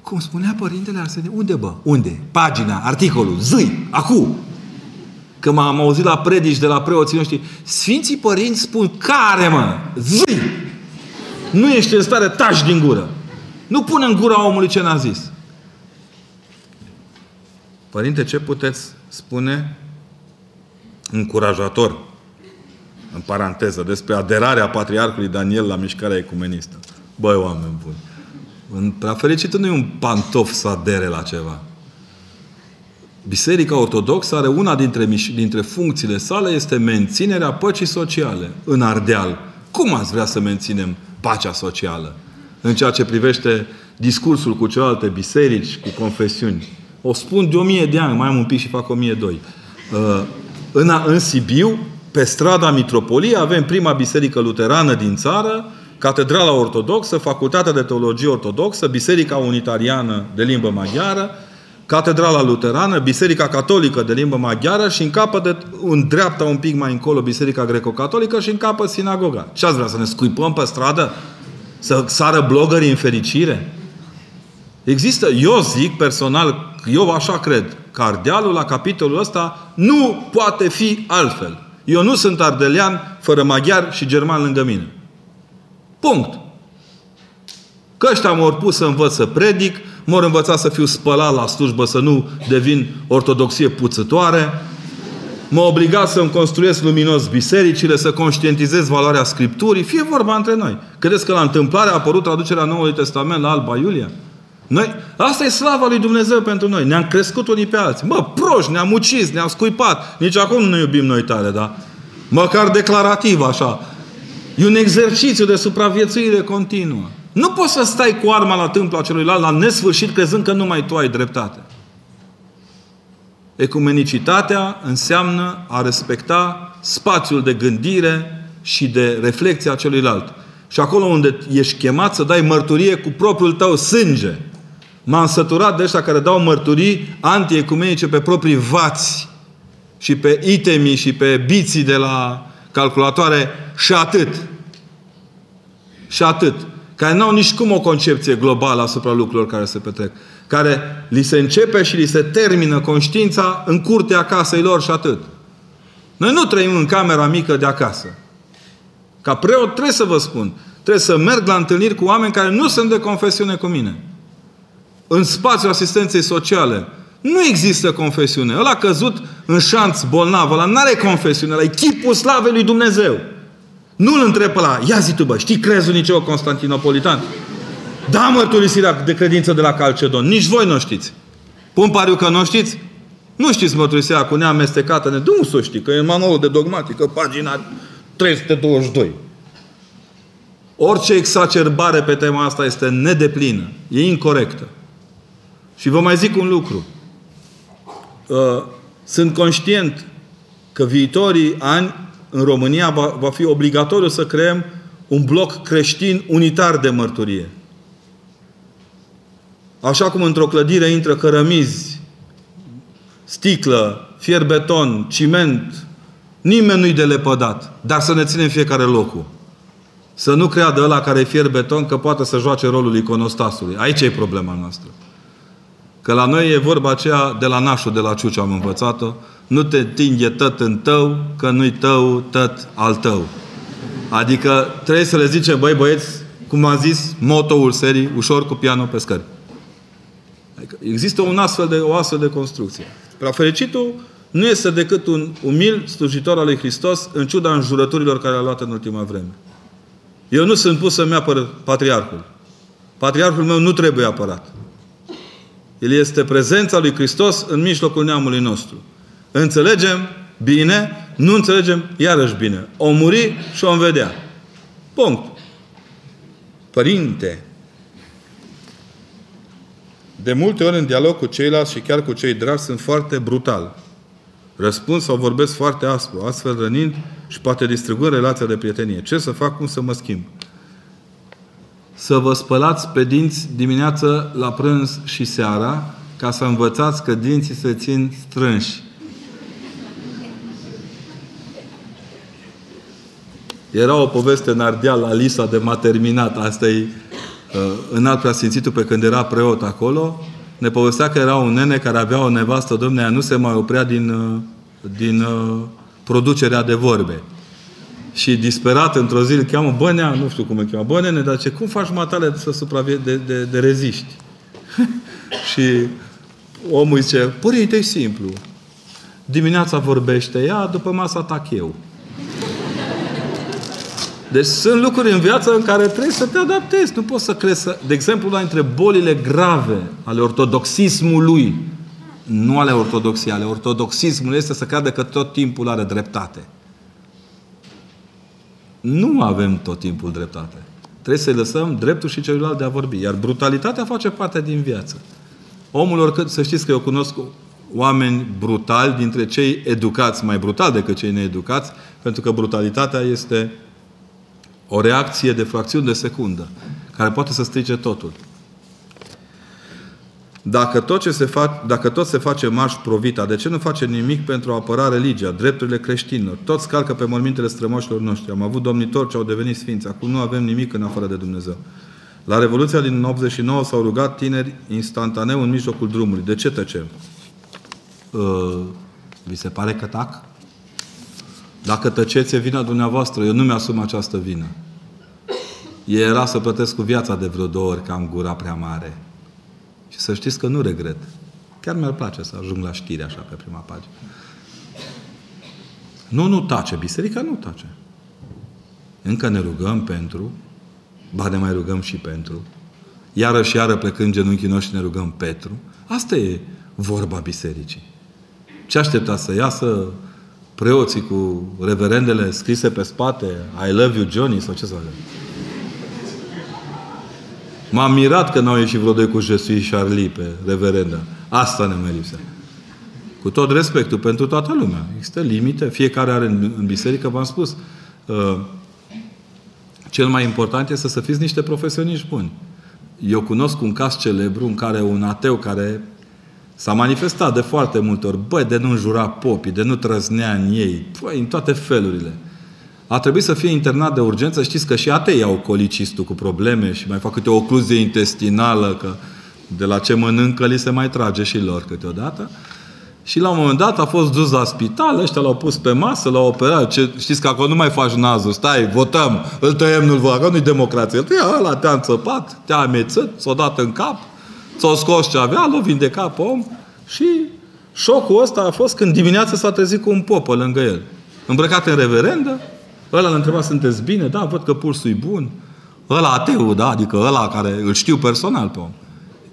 Cum spunea Părintele Arsenie, unde bă? Unde? Pagina, articolul, zi, acum! Că m-am auzit la predici de la preoții noștri, Sfinții Părinți spun, care mă? Zi! Nu ești în stare, taci din gură! Nu pune în gura omului ce n-a zis! Părinte, ce puteți spune încurajator, în paranteză, despre aderarea Patriarhului Daniel la mișcarea ecumenistă? Băi, oameni buni, în prea fericită nu e un pantof să adere la ceva. Biserica Ortodoxă are una dintre, dintre funcțiile sale, este menținerea păcii sociale în Ardeal. Cum ați vrea să menținem pacea socială în ceea ce privește discursul cu celelalte biserici, cu confesiuni? O spun de o mie de ani, mai am un pic și fac o mie doi. În, în Sibiu, pe strada Mitropoliei, avem prima biserică luterană din țară, Catedrala Ortodoxă, Facultatea de Teologie Ortodoxă, Biserica Unitariană de limbă maghiară, Catedrala Luterană, Biserica Catolică de limbă maghiară și în capăt, în dreapta un pic mai încolo, Biserica Greco-Catolică și în capăt sinagoga. Ce ați vrea, să ne scuipăm pe stradă? Să sară blogării în fericire? Există, eu zic personal, eu așa cred, că Ardealul la capitolul ăsta nu poate fi altfel. Eu nu sunt ardelean fără maghiar și german lângă mine. Punct. Că ăștia m-au pus să învăț să predic, m-au învățat să fiu spălat la slujbă, să nu devin ortodoxie puțătoare, m-au obligat să-mi construiesc luminos bisericile, să conștientizez valoarea Scripturii, fie vorba între noi. Credeți că la întâmplare a apărut traducerea Noului Testament la Alba Iulia? Noi, asta e slava lui Dumnezeu pentru noi. Ne-am crescut unii pe alții. Mă, proști, ne-am ucis, ne-am scuipat. Nici acum nu ne iubim noi tare, da? Măcar declarativ, așa. E un exercițiu de supraviețuire continuă. Nu poți să stai cu arma la tâmpla celuilalt la nesfârșit crezând că numai tu ai dreptate. Ecumenicitatea înseamnă a respecta spațiul de gândire și de reflecție a celuilalt. Și acolo unde ești chemat să dai mărturie cu propriul tău sânge. M-am săturat de ăștia care dau mărturii antiecumenice pe proprii vați și pe itemii și pe biții de la calculatoare și atât. Și atât. Care n-au nici cum o concepție globală asupra lucrurilor care se petrec. Care li se începe și li se termină conștiința în curtea casei lor și atât. Noi nu trăim în camera mică de acasă. Ca preot trebuie să vă spun, trebuie să merg la întâlniri cu oameni care nu sunt de confesiune cu mine. În spațiul asistenței sociale nu există confesiune. Ăla căzut în șanț bolnav, ăla n-are confesiune, ăla e chipul slavei lui Dumnezeu. Nu-l întreb pe ăla, ia zi tu bă, știi crezul Niceo Constantinopolitan? Da, mărturisirea de credință de la Calcedon. Nici voi nu știți. Pun pariu că nu știți? Nu știți mărturisirea cu neamestecată. De unde să știi? Că e în manualul de dogmatică, pagina trei sute douăzeci și doi. Orice exacerbare pe tema asta este nedeplină. E incorectă. Și vă mai zic un lucru. Sunt conștient că viitorii ani în România va fi obligatoriu să creăm un bloc creștin unitar de mărturie. Așa cum într-o clădire intră cărămizi, sticlă, fier beton, ciment, nimeni nu-i de lepădat. Dar să ne ținem fiecare locul. Să nu creadă ăla care e fier beton că poate să joace rolul iconostasului. Aici e problema noastră. Că la noi e vorba aceea de la nașul, de la Ciuci am învățat-o. Nu te tinghe tăt în tău, că nu-i tău tăt al tău. Adică trebuie să le zice, băi băieți, cum am zis, motoul serii, ușor cu pianul pe scări. Adică există un astfel de, o astfel de construcție. Prea fericitul nu este decât un umil slujitor al lui Hristos în ciuda înjurăturilor care le-a luat în ultima vreme. Eu nu sunt pus să-mi apăr patriarhul. Patriarhul meu nu trebuie apărat. El este prezența lui Hristos în mijlocul neamului nostru. Înțelegem bine, nu înțelegem iarăși bine. O muri și o vedea. Punct. Părinte, de multe ori în dialog cu ceilalți și chiar cu cei dragi sunt foarte brutal. Răspund sau vorbesc foarte aspru, astfel rănind și poate distrugând relația de prietenie. Ce să fac? Cum să mă schimb? Să vă spălați pe dinți dimineață, la prânz și seara, ca să învățați că dinții se țin strânși. Era o poveste în Ardeal, Alisa de m-a terminat. Asta e înalt preasfințitul pe când era preot acolo. Ne povestea că era un nene care avea o nevastă, domne, ea nu se mai oprea din, din producerea de vorbe. Și disperat, într-o zi îl cheamă, bă, nea, nu știu cum îl cheamă, bă, nene, dar ce, cum faci matale să supravieți de, de, de reziști? Și omul zice, părinte, e simplu. Dimineața vorbește ea, după masă atac eu. Deci sunt lucruri în viață în care trebuie să te adaptezi. Nu poți să crezi să... De exemplu, una dintre bolile grave ale ortodoxismului, nu ale ortodoxiei, ale ortodoxismului, este să creadă că tot timpul are dreptate. Nu avem tot timpul dreptate. Trebuie să-i lăsăm dreptul și celuilalt de a vorbi. Iar brutalitatea face parte din viață. Omul oricât, să știți că eu cunosc oameni brutali, dintre cei educați, mai brutali decât cei needucați, pentru că brutalitatea este o reacție de fracțiuni de secundă, care poate să strice totul. Dacă tot, ce se fa- dacă tot se face marș provita, de ce nu face nimic pentru a apăra religia, drepturile creștinilor? Toți calcă pe mormintele strămoșilor noștri. Am avut domnitori ce au devenit sfinți. Acum nu avem nimic în afară de Dumnezeu. La Revoluția din optzeci și nouă s-au rugat tineri instantaneu în mijlocul drumului. De ce tăcem? Uh, vi se pare că tac? Dacă tăceți, e vina dumneavoastră. Eu nu mi-asum această vină. Era să plătesc cu viața de vreo două ori că am gura prea mare. Și să știți că nu regret. Chiar mi-ar place să ajung la știri așa pe prima pagină. Nu, nu tace. Biserica nu tace. Încă ne rugăm pentru, ba ne mai rugăm și pentru, iară și iară plecând genunchii noștri ne rugăm pentru. Asta e vorba bisericii. Ce aștepta să iasă preoții cu reverendele scrise pe spate, I love you Johnny, sau ce să avem? M-am mirat că n-au ieșit vreo doi cu Jesui Charlie pe reverenda. Asta ne mai lipsea. cu tot respectul pentru toată lumea. Există limite, fiecare are în, în biserică, v-am spus. Uh, cel mai important este să, să fiți niște profesioniști buni. Eu cunosc un caz celebru în care un ateu care s-a manifestat de foarte multe ori, băi, de nu înjura popii, de nu trăznea în ei, băi, în toate felurile. A trebuit să fie internat de urgență. Știți că și atei au colicistul cu probleme și mai fac câte o ocluzie intestinală, că de la ce mănâncă li se mai trage și lor câteodată. Și la un moment dat a fost dus la spital, ăștia l-au pus pe masă, l-au operat. Ce, știți că acolo nu mai faci nazul. Stai, votăm, îl tăiem, nu-l vă, că nu-i democrație. Îl tăia ăla, te-a înțăpat, te-a amețit, s-o dat în cap, s-o scos ce avea, l-o vindecat pe om. Și șocul ăsta a fost când dimineața s-a trezit cu un popă lângă el, îmbrăcat în reverendă. Ăla l-a întrebat, sunteți bine? Da, văd că pulsul e bun. Ăla ateu, da, adică ăla care îl știu personal pe om.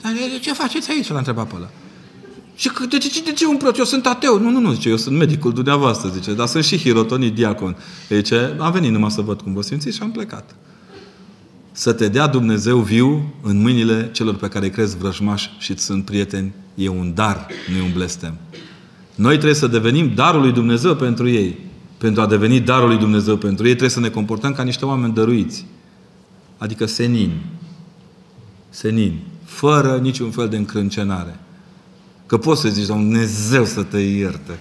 Dar ce faceți aici? L-a întrebat pe ăla. Și de ce, de ce umplăți? Eu sunt ateu. Nu, nu, nu, zice, eu sunt medicul dumneavoastră, zice, dar sunt și hirotonit, diacon. Zice, am venit numai să văd cum vă simțiți și am plecat. Să te dea Dumnezeu viu în mâinile celor pe care îi crezi vrăjmași și îți sunt prieteni, e un dar, nu e un blestem. Noi trebuie să devenim darul lui Dumnezeu pentru ei. Pentru a deveni darul lui Dumnezeu pentru ei, trebuie să ne comportăm ca niște oameni dăruiți. Adică senini. Senini. Fără niciun fel de încrâncenare. Că poți să zici, Dumnezeu să te ierte.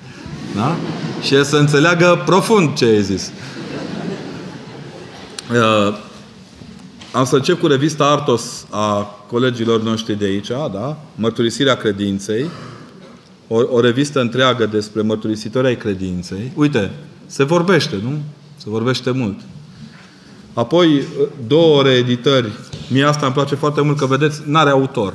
Da? Și el să înțeleagă profund ce ai zis. Uh, am să încep cu revista Artos a colegilor noștri de aici, da? Mărturisirea credinței. O, o revistă întreagă despre mărturisitorii ai credinței. Uite, se vorbește, nu? Se vorbește mult. Apoi, două reeditări. Mie asta îmi place foarte mult, că vedeți, n-are autor.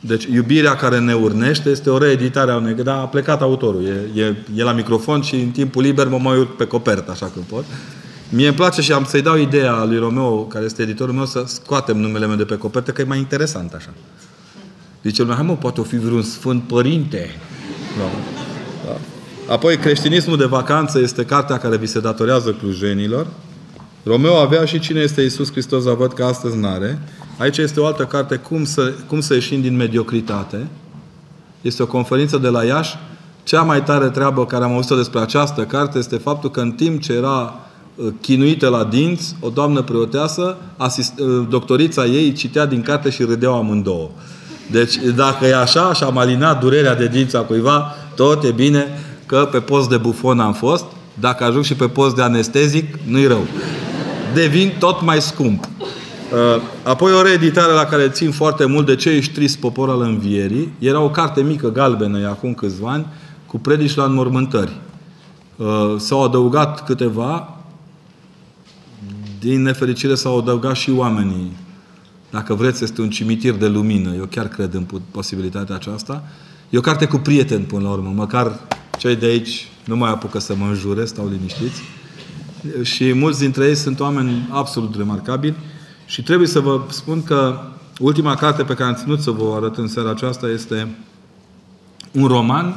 Deci, Iubirea care ne urnește este o reeditare a unei... Dar a plecat autorul. E, e, e la microfon și în timpul liber mă mai urc pe copertă, așa că pot. Mie îmi place și am să-i dau ideea lui Romeo, care este editorul meu, să scoatem numele meu de pe copertă, că e mai interesant așa. Zice lumea, hai mă, poate o fi vreun sfânt părinte. No. Da. Apoi, Creștinismul de vacanță este cartea care vi se datorează clujenilor. Romeo avea și Cine este Iisus Hristos, dar văd că astăzi n-are. Aici este o altă carte, cum să, cum să ieșim din mediocritate. Este o conferință de la Iași. Cea mai tare treabă care am auzit-o despre această carte este faptul că în timp ce era chinuită la dinți, o doamnă preoteasă, asist, doctorița ei citea din carte și râdeau amândouă. Deci, dacă e așa și am alinat durerea de dinți a cuiva, tot e bine, că pe post de bufon am fost. Dacă ajung și pe post de anestezic, nu-i rău. Devin tot mai scump. Apoi o reeditare la care țin foarte mult, De ce ești trist, popor al învierii. Era o carte mică, galbenă, acum câțiva ani, cu predici la înmormântări. S-au adăugat câteva. Din nefericire s-au adăugat și oamenii. Dacă vreți, este un cimitir de lumină. Eu chiar cred în posibilitatea aceasta. E o carte cu prieteni, până la urmă. Măcar cei de aici nu mai apucă să mă înjure, stau liniștiți. Și mulți dintre ei sunt oameni absolut remarcabili. Și trebuie să vă spun că ultima carte pe care am ținut să vă arăt în seara aceasta este un roman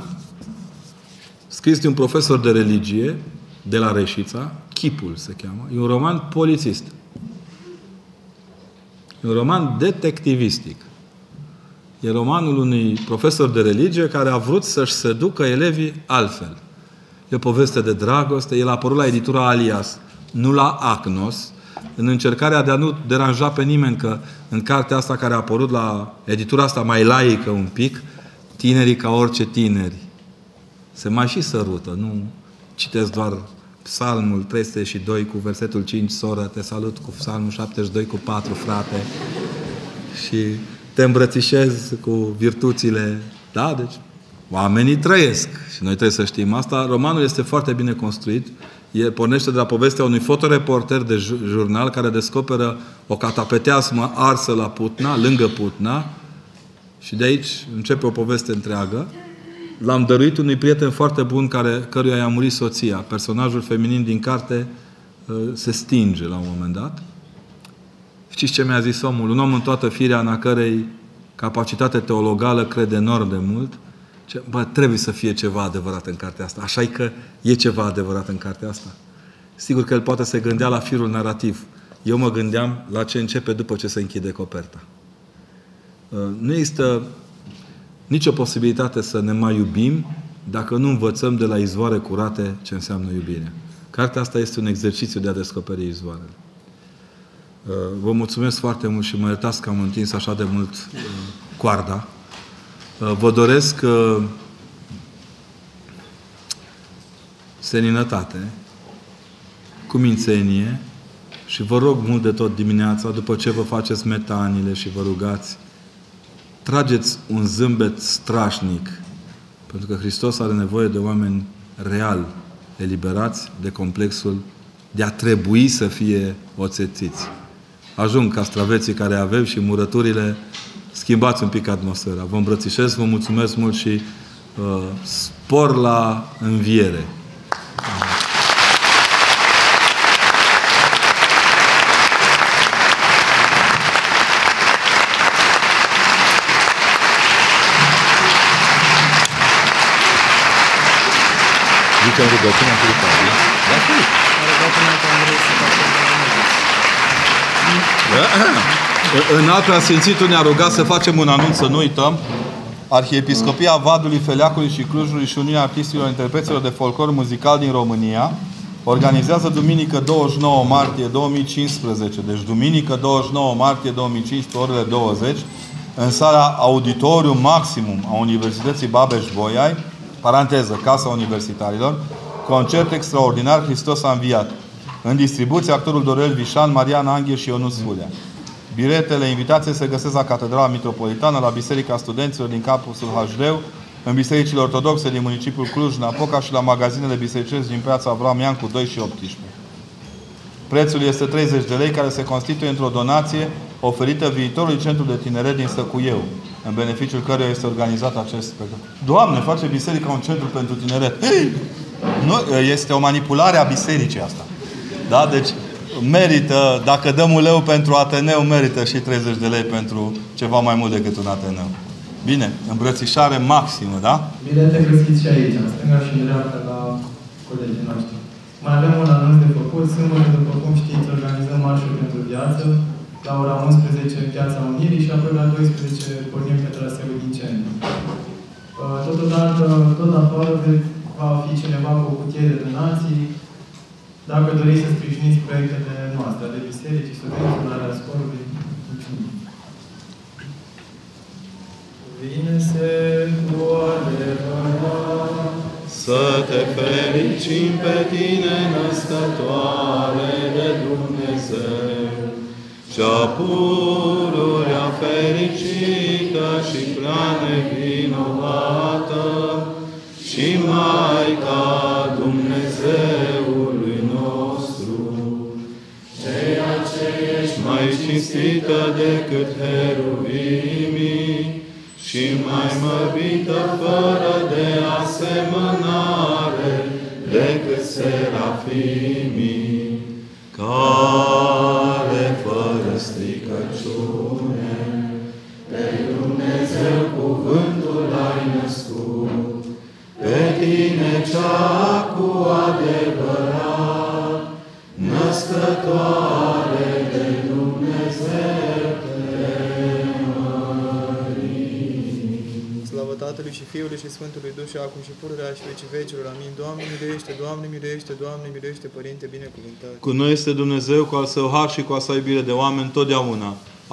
scris de un profesor de religie de la Reșița. Chipul se cheamă. E un roman polițist. E un roman detectivistic. E romanul unui profesor de religie care a vrut să-și seducă elevii altfel. E o poveste de dragoste. El a apărut la editura Alias, nu la Acnos, în încercarea de a nu deranja pe nimeni, că în cartea asta care a apărut la editura asta mai laică un pic, tinerii ca orice tineri se mai și sărută, nu citesc doar Psalmul treizeci și doi cu versetul cinci, soră, te salut, cu Psalmul șaptezeci și doi cu patru, frate, și te îmbrățișez cu virtuțile. Da? Deci oamenii trăiesc. Și noi trebuie să știm asta. Romanul este foarte bine construit. El pornește de la povestea unui fotoreporter de jurnal care descoperă o catapeteasmă arsă la Putna, lângă Putna. Și de aici începe o poveste întreagă. L-am dăruit unui prieten foarte bun care, căruia i-a murit soția. Personajul feminin din carte se stinge la un moment dat. Știți ce mi-a zis omul? Un om în toată firea, în a cărei capacitate teologală crede enorm de mult. Ce, bă, trebuie să fie ceva adevărat în cartea asta. Așa e că e ceva adevărat în cartea asta. Sigur că el poate se gândea la firul narrativ. Eu mă gândeam la ce începe după ce se închide coperta. Nu există nicio posibilitate să ne mai iubim dacă nu învățăm de la izvoare curate ce înseamnă iubire. Cartea asta este un exercițiu de a descoperi izvoarele. Vă mulțumesc foarte mult și mă iertați că am întins așa de mult coarda. Vă doresc seninătate, cumințenie și vă rog mult de tot dimineața, după ce vă faceți metanile și vă rugați, trageți un zâmbet strașnic, pentru că Hristos are nevoie de oameni reali, eliberați de complexul de a trebui să fie oțetiți. Ajung castraveții care avem și murăturile, schimbați un pic atmosfera. Vă îmbrățișez, vă mulțumesc mult și uh, spor la înviere! Zice în rugăciune cu Pavel. Da, cu. În altă Sfințitul ne-a rugat să facem un anunț, să nu uităm. Arhiepiscopia Vadului, Feleacului și Clujului și Uniunea Artiștilor Interpreților de Folclor Muzical din România organizează duminică douăzeci și nouă martie două mii cincisprezece, deci duminică douăzeci și nouă martie două mii cincisprezece, orele douăzeci, în sala Auditorium Maximum a Universității Babeș-Bolyai, paranteză, Casa Universitarilor, concert extraordinar, Hristos a înviat. În distribuție, actorul Dorel Vișan, Marian Anghel și Ionuț Vulea. Biletele invitației se găsesc la Catedrala Mitropolitană, la Biserica Studenților din Campul Hajdeu, în bisericile ortodoxe din municipiul Cluj-Napoca și la magazinele bisericești din Piața Avram Iancu doi și optsprezece. Prețul este treizeci de lei, care se constituie într-o donație oferită viitorului Centru de Tineret din Săcuieu, în beneficiul căruia este organizat acest spectacol. Doamne, face biserica un centru pentru tineret. Hei! Nu, este o manipulare a bisericii asta. Da? Deci merită, dacă dăm un leu pentru Ateneu, merită și treizeci de lei pentru ceva mai mult decât un Ateneu. Bine, îmbrățișare maximă, da? Bilete găsiți și aici, în stânga și în dreapta, la colegii noștri. Mai avem un anunț de făcut. Sâmbătă, după cum știți, organizăm marșul pentru viață, la ora unsprezece în Piața Unirii și apoi la douăsprezece pornim pe traseul din centru. Totodată, tot afară va fi cineva cu o cutie de donații. Dacă doriți să sprijiniți proiectele noastre, ale bisericii, subvenționarea scorului, mulțumim. Vine se cu adevărat să te fericim pe tine, născătoare de Dumnezeu, cea pururea fericită și prea nevinovată, și Maica Dumnezeului nostru, ceea ce ești mai cinstită decât heruvimii și mai mărită fără de asemănare decât serafimii, care fără stricăciune pe Dumnezeu cuvântul ai născut, pe tine cea cu adevărat, născătoare de Dumnezeu te mărim. Slavă Tatălui și Fiului și Sfântului Duh și acum și pururea și vecii vecilor. Amin. Doamne miluiește, Doamne miluiește, Doamne miluiește, Părinte binecuvântat. Cu noi este Dumnezeu, cu al Său har și cu a Sa iubire de oameni, totdeauna,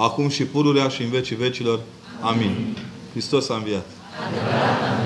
acum și pururea și în vecii vecilor. Amin. Amin. Hristos a înviat. Amin.